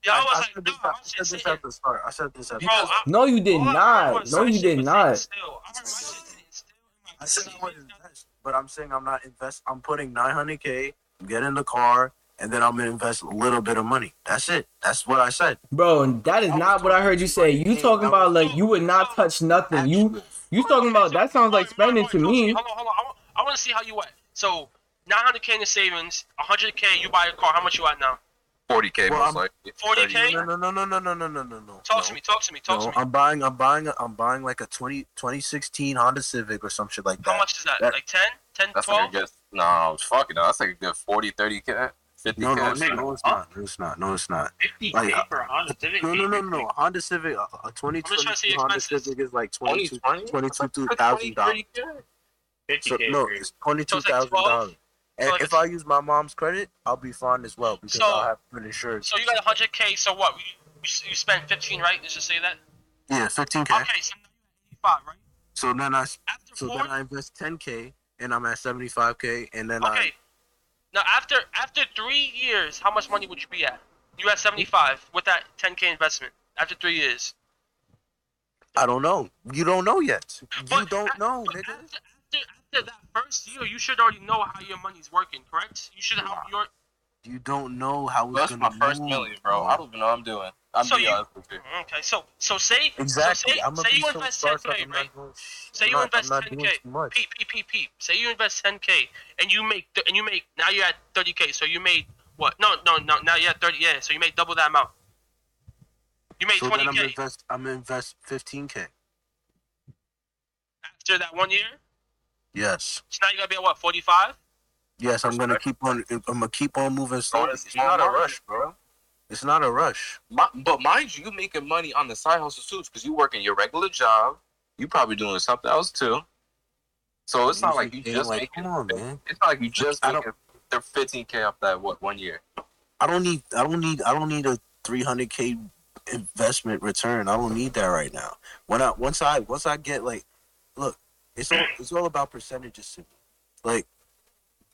Y'all was I, like, I no, I said this at the start. I said this at the start. No, you did not. No, you did not. I said I wasn't. But I'm saying I'm not invest. I'm putting nine hundred K, get in the car, and then I'm going to invest a little bit of money. That's it. That's what I said. Bro, and that is not what I heard you say. You talking about, like, you would not touch nothing. You you talking about, that sounds like spending to me. Hold on, hold on. I want to see how you at. So, nine hundred K in your savings, one hundred K, you buy a car. How much you at now? forty K, well, most likely. forty K? No, no, no, no, no, no, no, no, no. Talk no. to me, talk to me, talk no, to me. I'm buying, I'm buying, I'm buying like a twenty sixteen Honda Civic or some shit like that. How much is that? that like ten, ten, that's twelve? Like a good, no, fuck it, no. That's like a good forty, thirty K, fifty K. No, no, no, no, it's not. No, it's not. No, it's not. fifty K like, for a Honda Civic? No, no, no, no. A Honda Civic, a, a twenty twenty Honda Civic is like twenty-two thousand dollars. So, no, it's twenty-two thousand dollars. And so like if I use my mom's credit, I'll be fine as well because so, I'll have good insurance. So you got one hundred K, so what? You, you, you spent fifteen, right? Let's just say that? Yeah, fifteen K. Okay, so now you're at eighty-five, right? So then I, after so four, then I invest ten K, and I'm at seventy-five K, and then okay. I... Okay. Now, after after three years, how much money would you be at? You at seventy-five with that ten K investment after three years. I don't know. You don't know yet. But you don't after, know, nigga. After, After that first year, you should already know how your money's working, correct? You should have wow. your... You don't know how it's that's gonna That's my first million, bro. I don't even know what I'm doing. I'm so you, okay, so so say... Exactly. So say, I'm say you invest ten K, right? Doing, say you not, invest ten K. Peep, peep, peep, peep. Say you invest ten K, and you make... and you make now you're at thirty K, so you made... What? No, no, no. Now you're at thirty... Yeah, so you made double that amount. You made so twenty K. So I'm going invest, to invest fifteen K. After that one year? Yes. So now you gotta be at what, forty-five? Yes, I'm gonna keep on. I'm gonna keep on moving slowly. It's, it's not a rush, bro. It's not a rush. My, but mind you, you making money on the side hustle too, because you working your regular job. You probably doing something else too. So it's not like you just like, making. Come on, man. It's not like you just making the fifteen k off that what one year. I don't need. I don't need. I don't need a three hundred k investment return. I don't need that right now. When I once I once I get like, look. It's all, it's all about percentages to me. Like,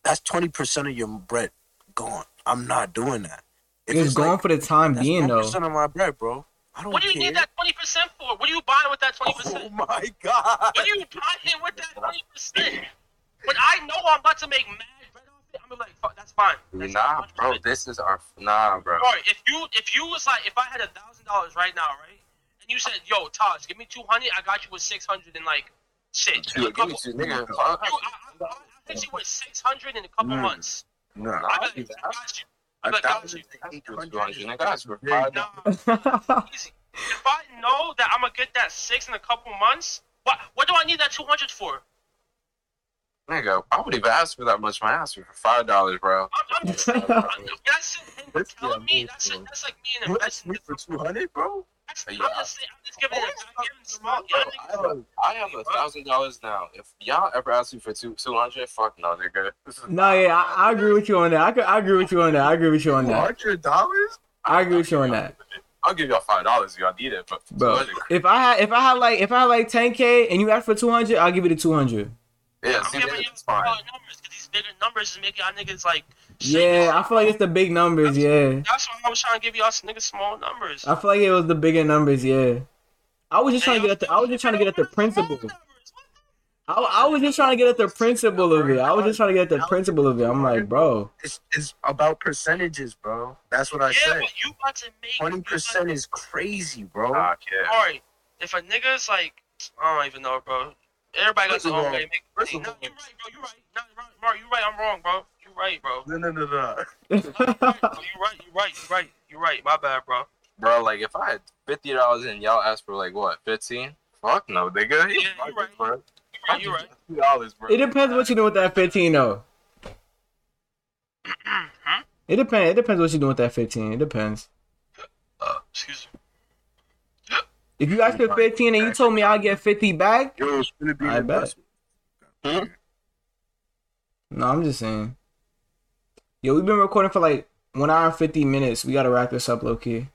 that's twenty percent of your bread gone. I'm not doing that. It's, it's gone like, for the time that's being, though. Percent of my bread, bro. I don't what do you care. Need that twenty percent for? What are you buying with that twenty percent? Oh my god! What are you buying with that twenty percent? When I know I'm about to make mad bread off it, I'm gonna be like, fuck, that's fine. That's nah, fine. Bro, this is our nah, bro. Sorry, if you if you was like, if I had a thousand dollars right now, right, and you said, yo, Taj, give me two hundred, I got you with six hundred and like shit. Dude, give me two, nigga. I got you with six hundred in a couple mm. months. No, nah, I, like, I got you. I like, got you. I got you. If I know that I'm gonna get that six in a couple months, what what do I need that two hundred for? Nigga, I wouldn't even ask for that much. My ass for five dollars, bro. I'm, I'm just, I'm, that's it. Telling me that's it. That's like me and investing for two hundred, bro. That's, I'm, yeah. just saying, I'm just giving it. I'm giving small. Bro, I have a thousand dollars now. If y'all ever ask me for two two hundred, fuck no, nigga. No, yeah, I, I agree with you on that. I, could, I agree with you on that. I agree with you on that. Hundred dollars? I agree with you on that. I'll give y'all five dollars if y'all need it, but bro, if I had, if I had like if I had like ten k and you ask for two hundred, I'll give you the two hundred. Yeah, see, that, it's fine. Numbers, these bigger numbers is making y'all niggas like. Yeah, I feel like it's the big numbers. That's, yeah. That's why I was trying to give y'all some niggas small numbers. I feel like it was the bigger numbers. Yeah. I was just trying to get at the. I was just trying to get at the principle. I, I was just trying to get at the principle of it. I was just trying to get at the principle of it. I'm like, bro. It's it's about percentages, bro. That's what I yeah, said. You about to make twenty percent is crazy, bro. Nah, all right, if a nigga's like, I don't even know, bro. Everybody got their own way. No, you're right, bro. You're right. No, Mar, you're right. I'm wrong, bro. You're right, bro. No, no, no, no. You're right. You're right. You're right. You're right. You're right. My bad, bro. Bro, like if I had fifty dollars and y'all asked for like what, fifteen? Fuck no, nigga. Yeah, you're right. Bro. You're right. You're right. Bro. It depends what you do with that fifteen, though. Huh? It depends. It depends what you do with that fifteen. It depends. Uh, excuse me. If you asked for fifteen and you told me I'll get fifty back, yo, it's gonna be I bet. Hmm? No, I'm just saying. Yo, we've been recording for like one hour and fifty minutes. We gotta wrap this up, low key.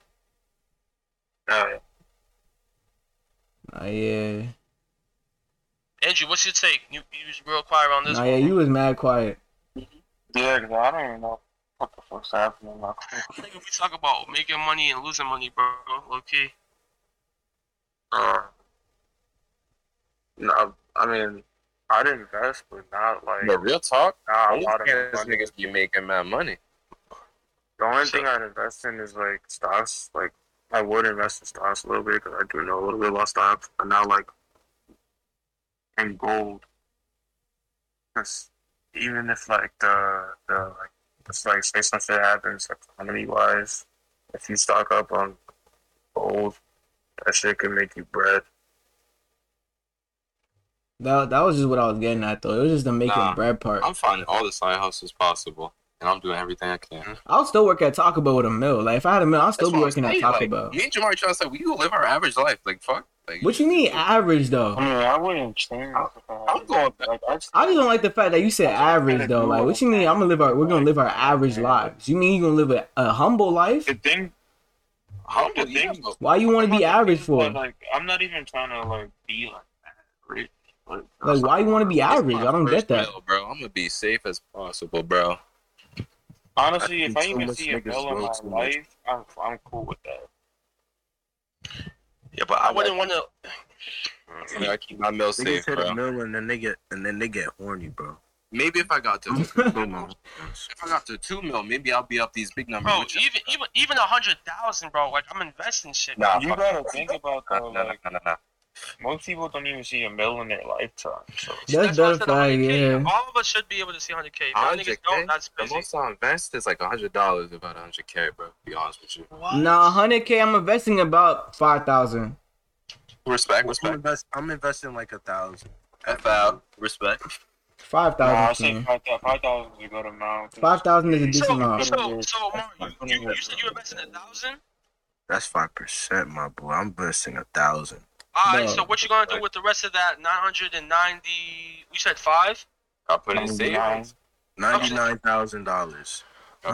Alright. Nah, yeah. Andrew, what's your take? You you was real quiet on this. Nah, one. Yeah, you was mad quiet. Yeah, cause I don't even know what the fuck's happening. I think if we talk about making money and losing money, bro, low key. Uh, no, I mean, I'd invest, but not like. But real talk, nah, a lot of niggas be making mad money. The only so. thing I'd invest in is like stocks. Like, I would invest in stocks a little bit because I do know a little bit about stocks, but not like in gold. Because even if like the the like, it's like say some shit happens economy wise, if you stock up on gold. That shit could make you bread. That, that was just what I was getting at, though. It was just the making nah, bread part. I'm finding all the side hustles possible, and I'm doing everything I can. I'll still work at Taco Bell with a meal. Like, if I had a meal, I'll still That's be working at Taco like, Bell. Me and Jamari trying to say, we will live our average life. Like, fuck. Like, what you mean average, though? I mean, I wouldn't change. I, I'm going back. I just don't like the fact that you said average, though. Like, what you mean? I'm gonna live our. We're going to live our average lives. You mean you're going to live a, a humble life? The thing... Humble, yeah, why you want to be average for? Like, I'm not even trying to like be like average. Like, like why you want to be average? I don't get that, bill, bro. I'm gonna be safe as possible, bro. Honestly, I if I so even see a bill in my life, I'm I'm cool with that. Yeah, but I, I wouldn't like, want to. Yeah, I keep my meal safe, bro. The mill and then they get and then they get horny, bro. Maybe if I got to if I got to two mil, maybe I'll be up these big numbers. Bro, even even even a hundred thousand, bro. Like I'm investing shit. Nah, you gotta think about that. Nah, like, nah, nah, nah. Most people don't even see a mil in their lifetime. So. That's that's like, yeah. All of us should be able to see hundred k. Hundred k. The most I invest is like a hundred dollars, about hundred k, bro. To be honest with you. What? Nah, hundred k. I'm investing about five thousand. Respect, respect. I'm, invest, I'm investing like a thousand. F L, respect. Five thousand. Nah, five thousand is a good amount. Five thousand is a decent so, amount. So, so, Mark, you, you said you were investing a thousand. That's five percent, my boy. I'm investing a thousand. All right. No. So, what you gonna do with the rest of that nine hundred and ninety? You said five. I put in savings. Ninety-nine thousand dollars.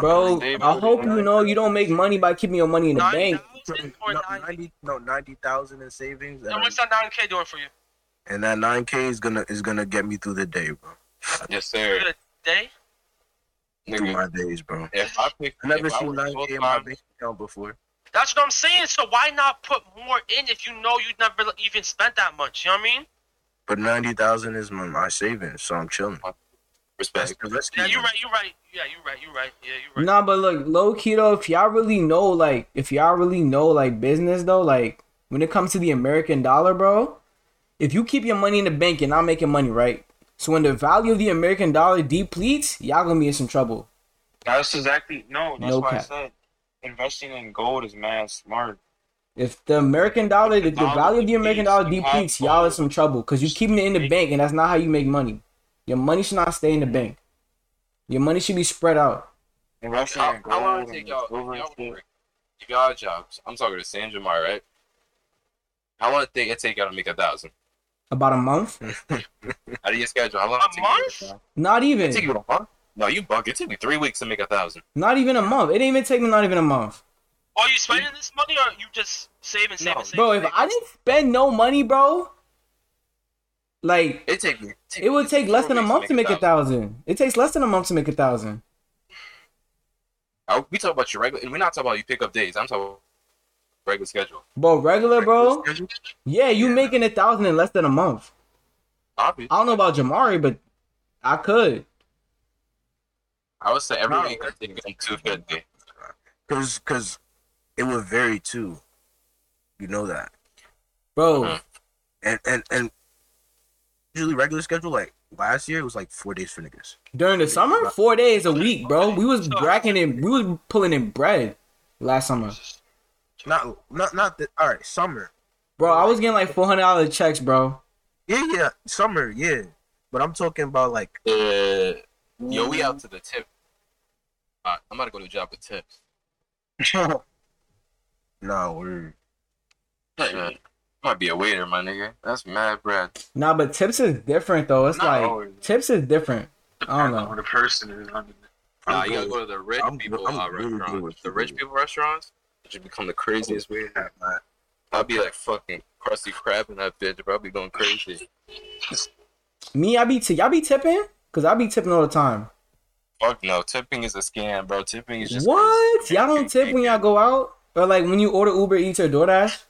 Bro, I hope you know you don't make money by keeping your money in the bank. ninety, no, ninety thousand in savings. And what's that nine k doing for you? And that nine K is gonna is gonna get me through the day, bro. Yes, sir. Through the day? through my days, bro. If I pick, I never seen ninety in my bank account before. That's what I'm saying. So why not put more in if you know you never even spent that much? You know what I mean? But ninety thousand is my, my savings, so I'm chilling. Respect. Yeah, you're right. You're right. Yeah, you're right. You're right. Yeah, you're right. Nah, but look, low key though, if y'all really know, like, if y'all really know, like, business though, like, when it comes to the American dollar, bro, if you keep your money in the bank, you're not making money, right? So when the value of the American dollar depletes, y'all gonna be in some trouble. That's exactly no. That's no why cap. I said investing in gold is mad smart. If the American dollar, if the, the dollar value of the American dollar depletes, y'all in some trouble because you're keeping it in the bank, and that's not how you make money. Your money should not stay in the bank. Your money should be spread out. Investing in gold. I want to take y'all. Y'all, y'all jobs. I'm talking to Sam Jamari, right? How long did it take y'all to make a thousand? About a month. How do you schedule? How long a month? Not even. It took you a month? No, you bug. It took me three weeks to make a thousand. Not even a month. It didn't even take me. Not even a month. Are you spending this money or are you just saving, saving, no, saving? Bro, if saving. I didn't spend no money, bro, like it take me. Take it would take less than a month to make a thousand. thousand. It takes less than a month to make a thousand. I, we talk about your regular. We're not talking about you pick up days. I'm talking about regular schedule. But regular, bro. Regular yeah, you yeah. making a thousand in less than a month. Obviously. I don't know about Jamari, but I could. I would say every no, week I think it's two fifty. Cause, cause it would vary too. You know that, bro. Mm-hmm. And and and usually regular schedule like last year it was like four days for niggas. During the four summer, days. four days a week, bro. We was bracking in, we was pulling in bread last summer. Not not not the all right summer, bro. I was getting like four hundred dollar checks, bro. Yeah, yeah, summer, yeah. But I'm talking about like, uh, yo, we out to the tip. All right, I'm about to go to a job with tips. No, we're hey, might be a waiter, my nigga. That's mad, Brad. Nah, but tips is different though. It's Not like always. Tips is different. I don't know. On the person is. Nah, good. You gotta go to the rich I'm, people I'm uh, restaurants. The rich people restaurants, which would become the craziest way. I'll be like fucking Krusty Krab in that bitch, bro. I'll be going crazy. Me, I be t- y'all be tipping, cause I be tipping all the time. Fuck no, tipping is a scam, bro. Tipping is just what? Crazy. Y'all don't tip when y'all go out? Or like when you order Uber Eats or DoorDash?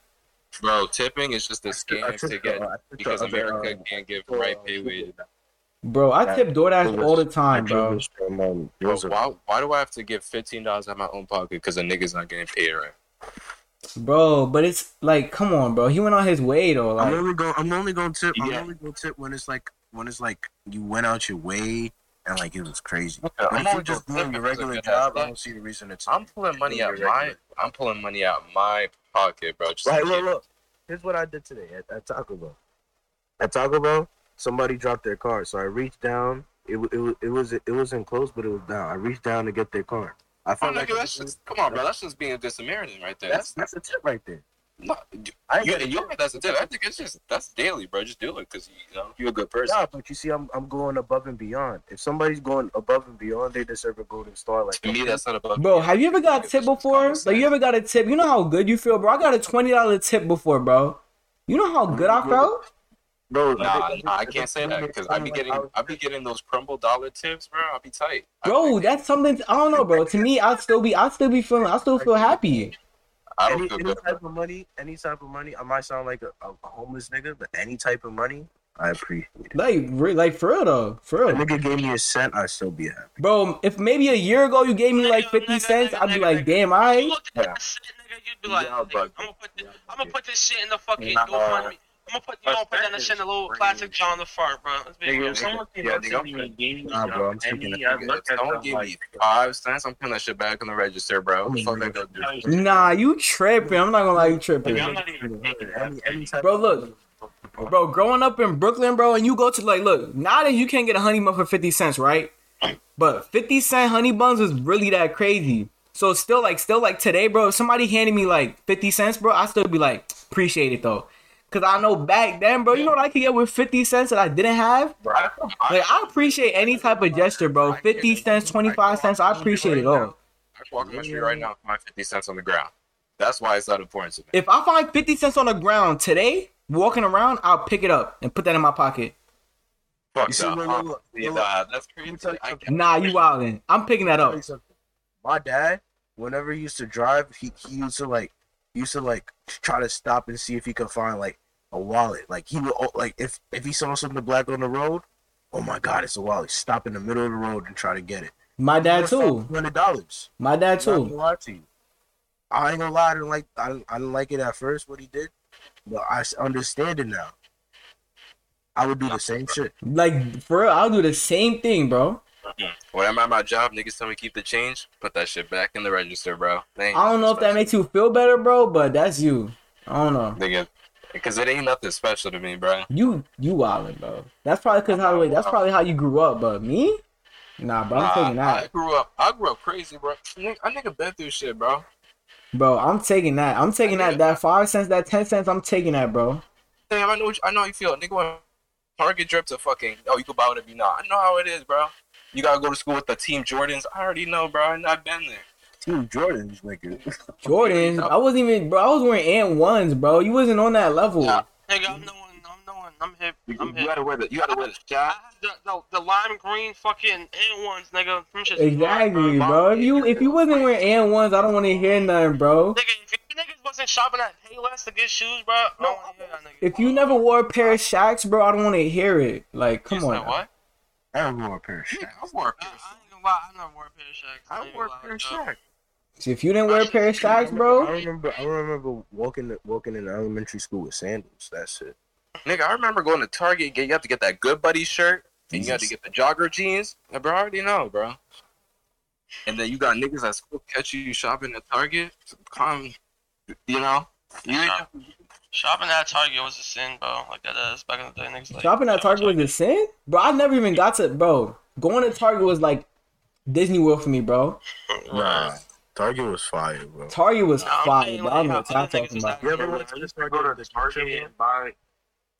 Bro, tipping is just a scam to get because America can't give the right pay wage. Bro, I tip DoorDash all the time, bro. Bro, why, why do I have to give fifteen dollars out of my own pocket because a nigga's not getting paid right? Bro, but it's like, come on, bro. He went on his way though. Like, I'm only going. I'm only going to tip. I'm yeah. only going to tip when it's like when it's like you went out your way. And like it was crazy. Okay, I'm not just doing your regular job. I don't see the reason it's. I'm pulling money out regular. my. I'm pulling money out my pocket, bro. Just right, look, look. Here's what I did today at, at Taco Bell. At Taco Bell, somebody dropped their card, so I reached down. It it it was it wasn't close, but it was down. I reached down to get their card. I felt oh, like nigga, that's just, come on, bro. That's just being a good Samaritan right there. That's that's a tip right there. No, I you, you, that's a tip. I think it's just that's daily, bro. Just do it because you know you're a good person. Yeah, but you see, I'm I'm going above and beyond. If somebody's going above and beyond, they deserve a golden star. Like to me, that's not above. Bro, have you ever got a tip before? Like you ever got a tip? You know how good you feel, bro. I got a twenty dollar tip before, bro. You know how good I felt. Bro, nah, nah, I can't say that because I be getting I be getting those crumble dollar tips, bro. I'll be tight. Bro, that's something I don't know, bro. To me, I'll still be I'll still be feeling I still feel happy. I don't any, any type of money, any type of money. I might sound like a, a homeless nigga, but any type of money, I appreciate it. Like, re- like for real though, for real. If nigga gave me a cent, I'd still be happy. Bro, if maybe a year ago you gave me like fifty nigga, cents, nigga, I'd be nigga, like, nigga. damn, I. You look at that shit, nigga. You'd be like, yeah, nigga, I'm gonna put this, yeah, I'm gonna put this shit in the fucking. Nah, uh, I'm gonna put, you know, put that shit in the little plastic jar in the front, bro. Let's be real. Someone gave me five cents. I'm putting that shit back on the register, bro. Nah, you tripping. I'm not gonna lie, you tripping. Bro, look. Bro, growing up in Brooklyn, bro, and you go to, like, look, now that you can't get a honey bun for fifty cents, right? But fifty cent honey buns was really that crazy. So still, like, still, like, today, bro, if somebody handed me, like, fifty cents, bro, I still be like, appreciate it, though. Cause I know back then, bro, you know what I could get with fifty cents that I didn't have? Like, I appreciate any type of gesture, bro. fifty cents, twenty-five cents, I appreciate it all. I walk on my street right now and find fifty cents on the ground. That's why it's not important to me. If I find fifty cents on the ground today, walking around, I'll pick it up and put that in my pocket. Fuck see, the look, look, look, look, nah, that's crazy. You nah, you wildin'. I'm picking that up. My dad, whenever he used to drive, he, he used to like used to like try to stop and see if he could find like a wallet. Like he would like if if he saw something black on the road, oh my god, it's a wallet. Stop in the middle of the road and try to get it. My dad too. one hundred dollars My dad too. I'm not gonna lie to you. I ain't gonna lie, I didn't like I didn't, I didn't like it at first what he did, but I understand it now. I would do the same shit. Like, for real, I'll do the same thing, bro. When I'm at my job, niggas tell me keep the change, put that shit back in the register, bro. I don't know if that makes you feel better, bro, but that's you. I don't know. Nigga, because it ain't nothing special to me, bro. You you wildin', bro. That's probably because how that's probably how you grew up, but me? Nah, bro, I'm taking that. I grew up, I grew up crazy, bro. I nigga been through shit, bro. Bro, I'm taking that. I'm taking that. That five cents, that ten cents, I'm taking that, bro. Damn, I know. What you, I know how you feel, nigga. Target drip to fucking, oh, you can buy whatever you know. I know how it is, bro. You gotta go to school with the Team Jordans. I already know, bro. I've been there. Team Jordans, nigga. Jordans? I wasn't even, bro. I was wearing and ones, bro. You wasn't on that level. Nah, nigga, I'm the one. I'm the one. I'm hip. I'm you hip. Gotta wear the, you gotta wear the shot. The, the, the lime green fucking and ones, nigga. Exactly, black, bro. If you, if you wasn't wearing and ones, I don't want to hear nothing, bro. Nigga, if you niggas wasn't shopping at Payless to get shoes, bro. No, I don't wanna hear that, nigga. If you never wore a pair of Shaqs, bro, I don't want to hear it. Like, come on. What? I wore a pair of Shaqs. I wore a pair of Shaqs. I ain't gonna lie, I never wore a pair of Shaqs. I wore a pair of Shaqs. See, if you didn't wear a pair of Shaqs, bro. I remember, I remember walking, walking in elementary school with sandals. That's it. Nigga, I remember going to Target. You have to get that Good Buddy shirt. And you have to get the jogger jeans. Yeah, bro, I already know, bro. And then you got niggas at school catch you shopping at Target. Come, you know. You shopping, shopping at Target was a sin, bro. Like that is back in the day, niggas. Like, shopping at Target, Target was a sin, bro. I never even got to, bro. Going to Target was like Disney World for me, bro. Nah, Target was fire, bro. Target was nah, fire, I mean, bro. Like, I don't know what I'm talking about. You ever went to the Target and buy?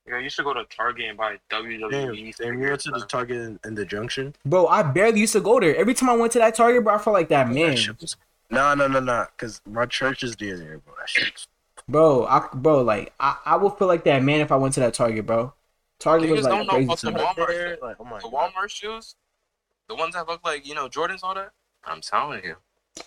Yeah, I used to go to Target and buy W W E. Damn, you went to the Target in, in the Junction? Bro, I barely used to go there. Every time I went to that Target, bro, I felt like that man. No, no, no, no, because my church is near there, bro. That shit's... Bro, I, bro, like, I, I would feel like that man if I went to that Target, bro. Target was, like, crazy to me. The Walmart, like, oh my God. The Walmart shoes, the ones that look like, you know, Jordans, all that, I'm telling you.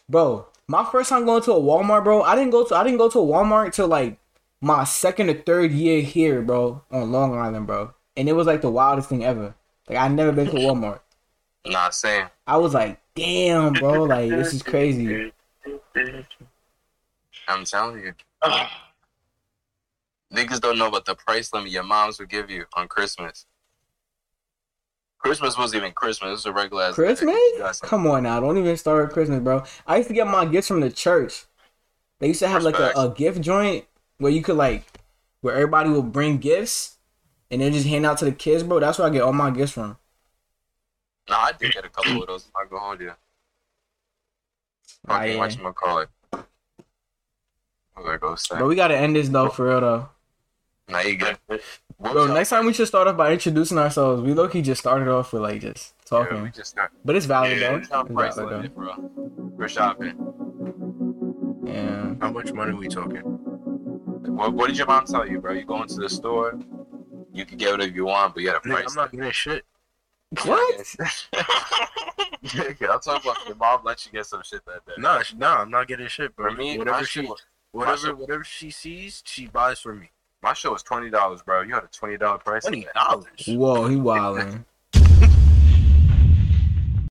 Bro, my first time going to a Walmart, bro, I didn't go to, I didn't go to a Walmart till, like, my second or third year here, bro, on Long Island, bro. And it was, like, the wildest thing ever. Like, I've never been to Walmart. Nah, same. I was like, damn, bro, like, this is crazy. I'm telling you. Uh, niggas don't know about the price limit your moms would give you on Christmas. Christmas wasn't even Christmas. It was a regular-ass Christmas? Come on now. Don't even start with Christmas, bro. I used to get my gifts from the church. They used to have, like, a, a gift joint. Where you could like, where everybody will bring gifts, and then just hand out to the kids, bro. That's where I get all my gifts from. Nah, I did get a couple of those. I go home, yeah. I watch my call it. There goes that. But we gotta end this though, for real though. Nah, you good. Bro, next time we should start off by introducing ourselves. We low-key just started off with like just talking. Yeah, we just got... But it's valid yeah, though. It's not it's valid, it, bro. We're shopping. Yeah. How much money are we talking? What, what did your mom tell you, bro? You go into the store, you can get whatever you want, but you got a price. I'm not getting shit. What? I'm talking about your mom let you get some shit that day. No, she, no, I'm not getting shit, bro. For me, whatever she, shit, whatever, shit, whatever she sees, she buys for me. My shit was twenty dollars, bro. You had a twenty dollars price. twenty dollars? Whoa, he wildin'.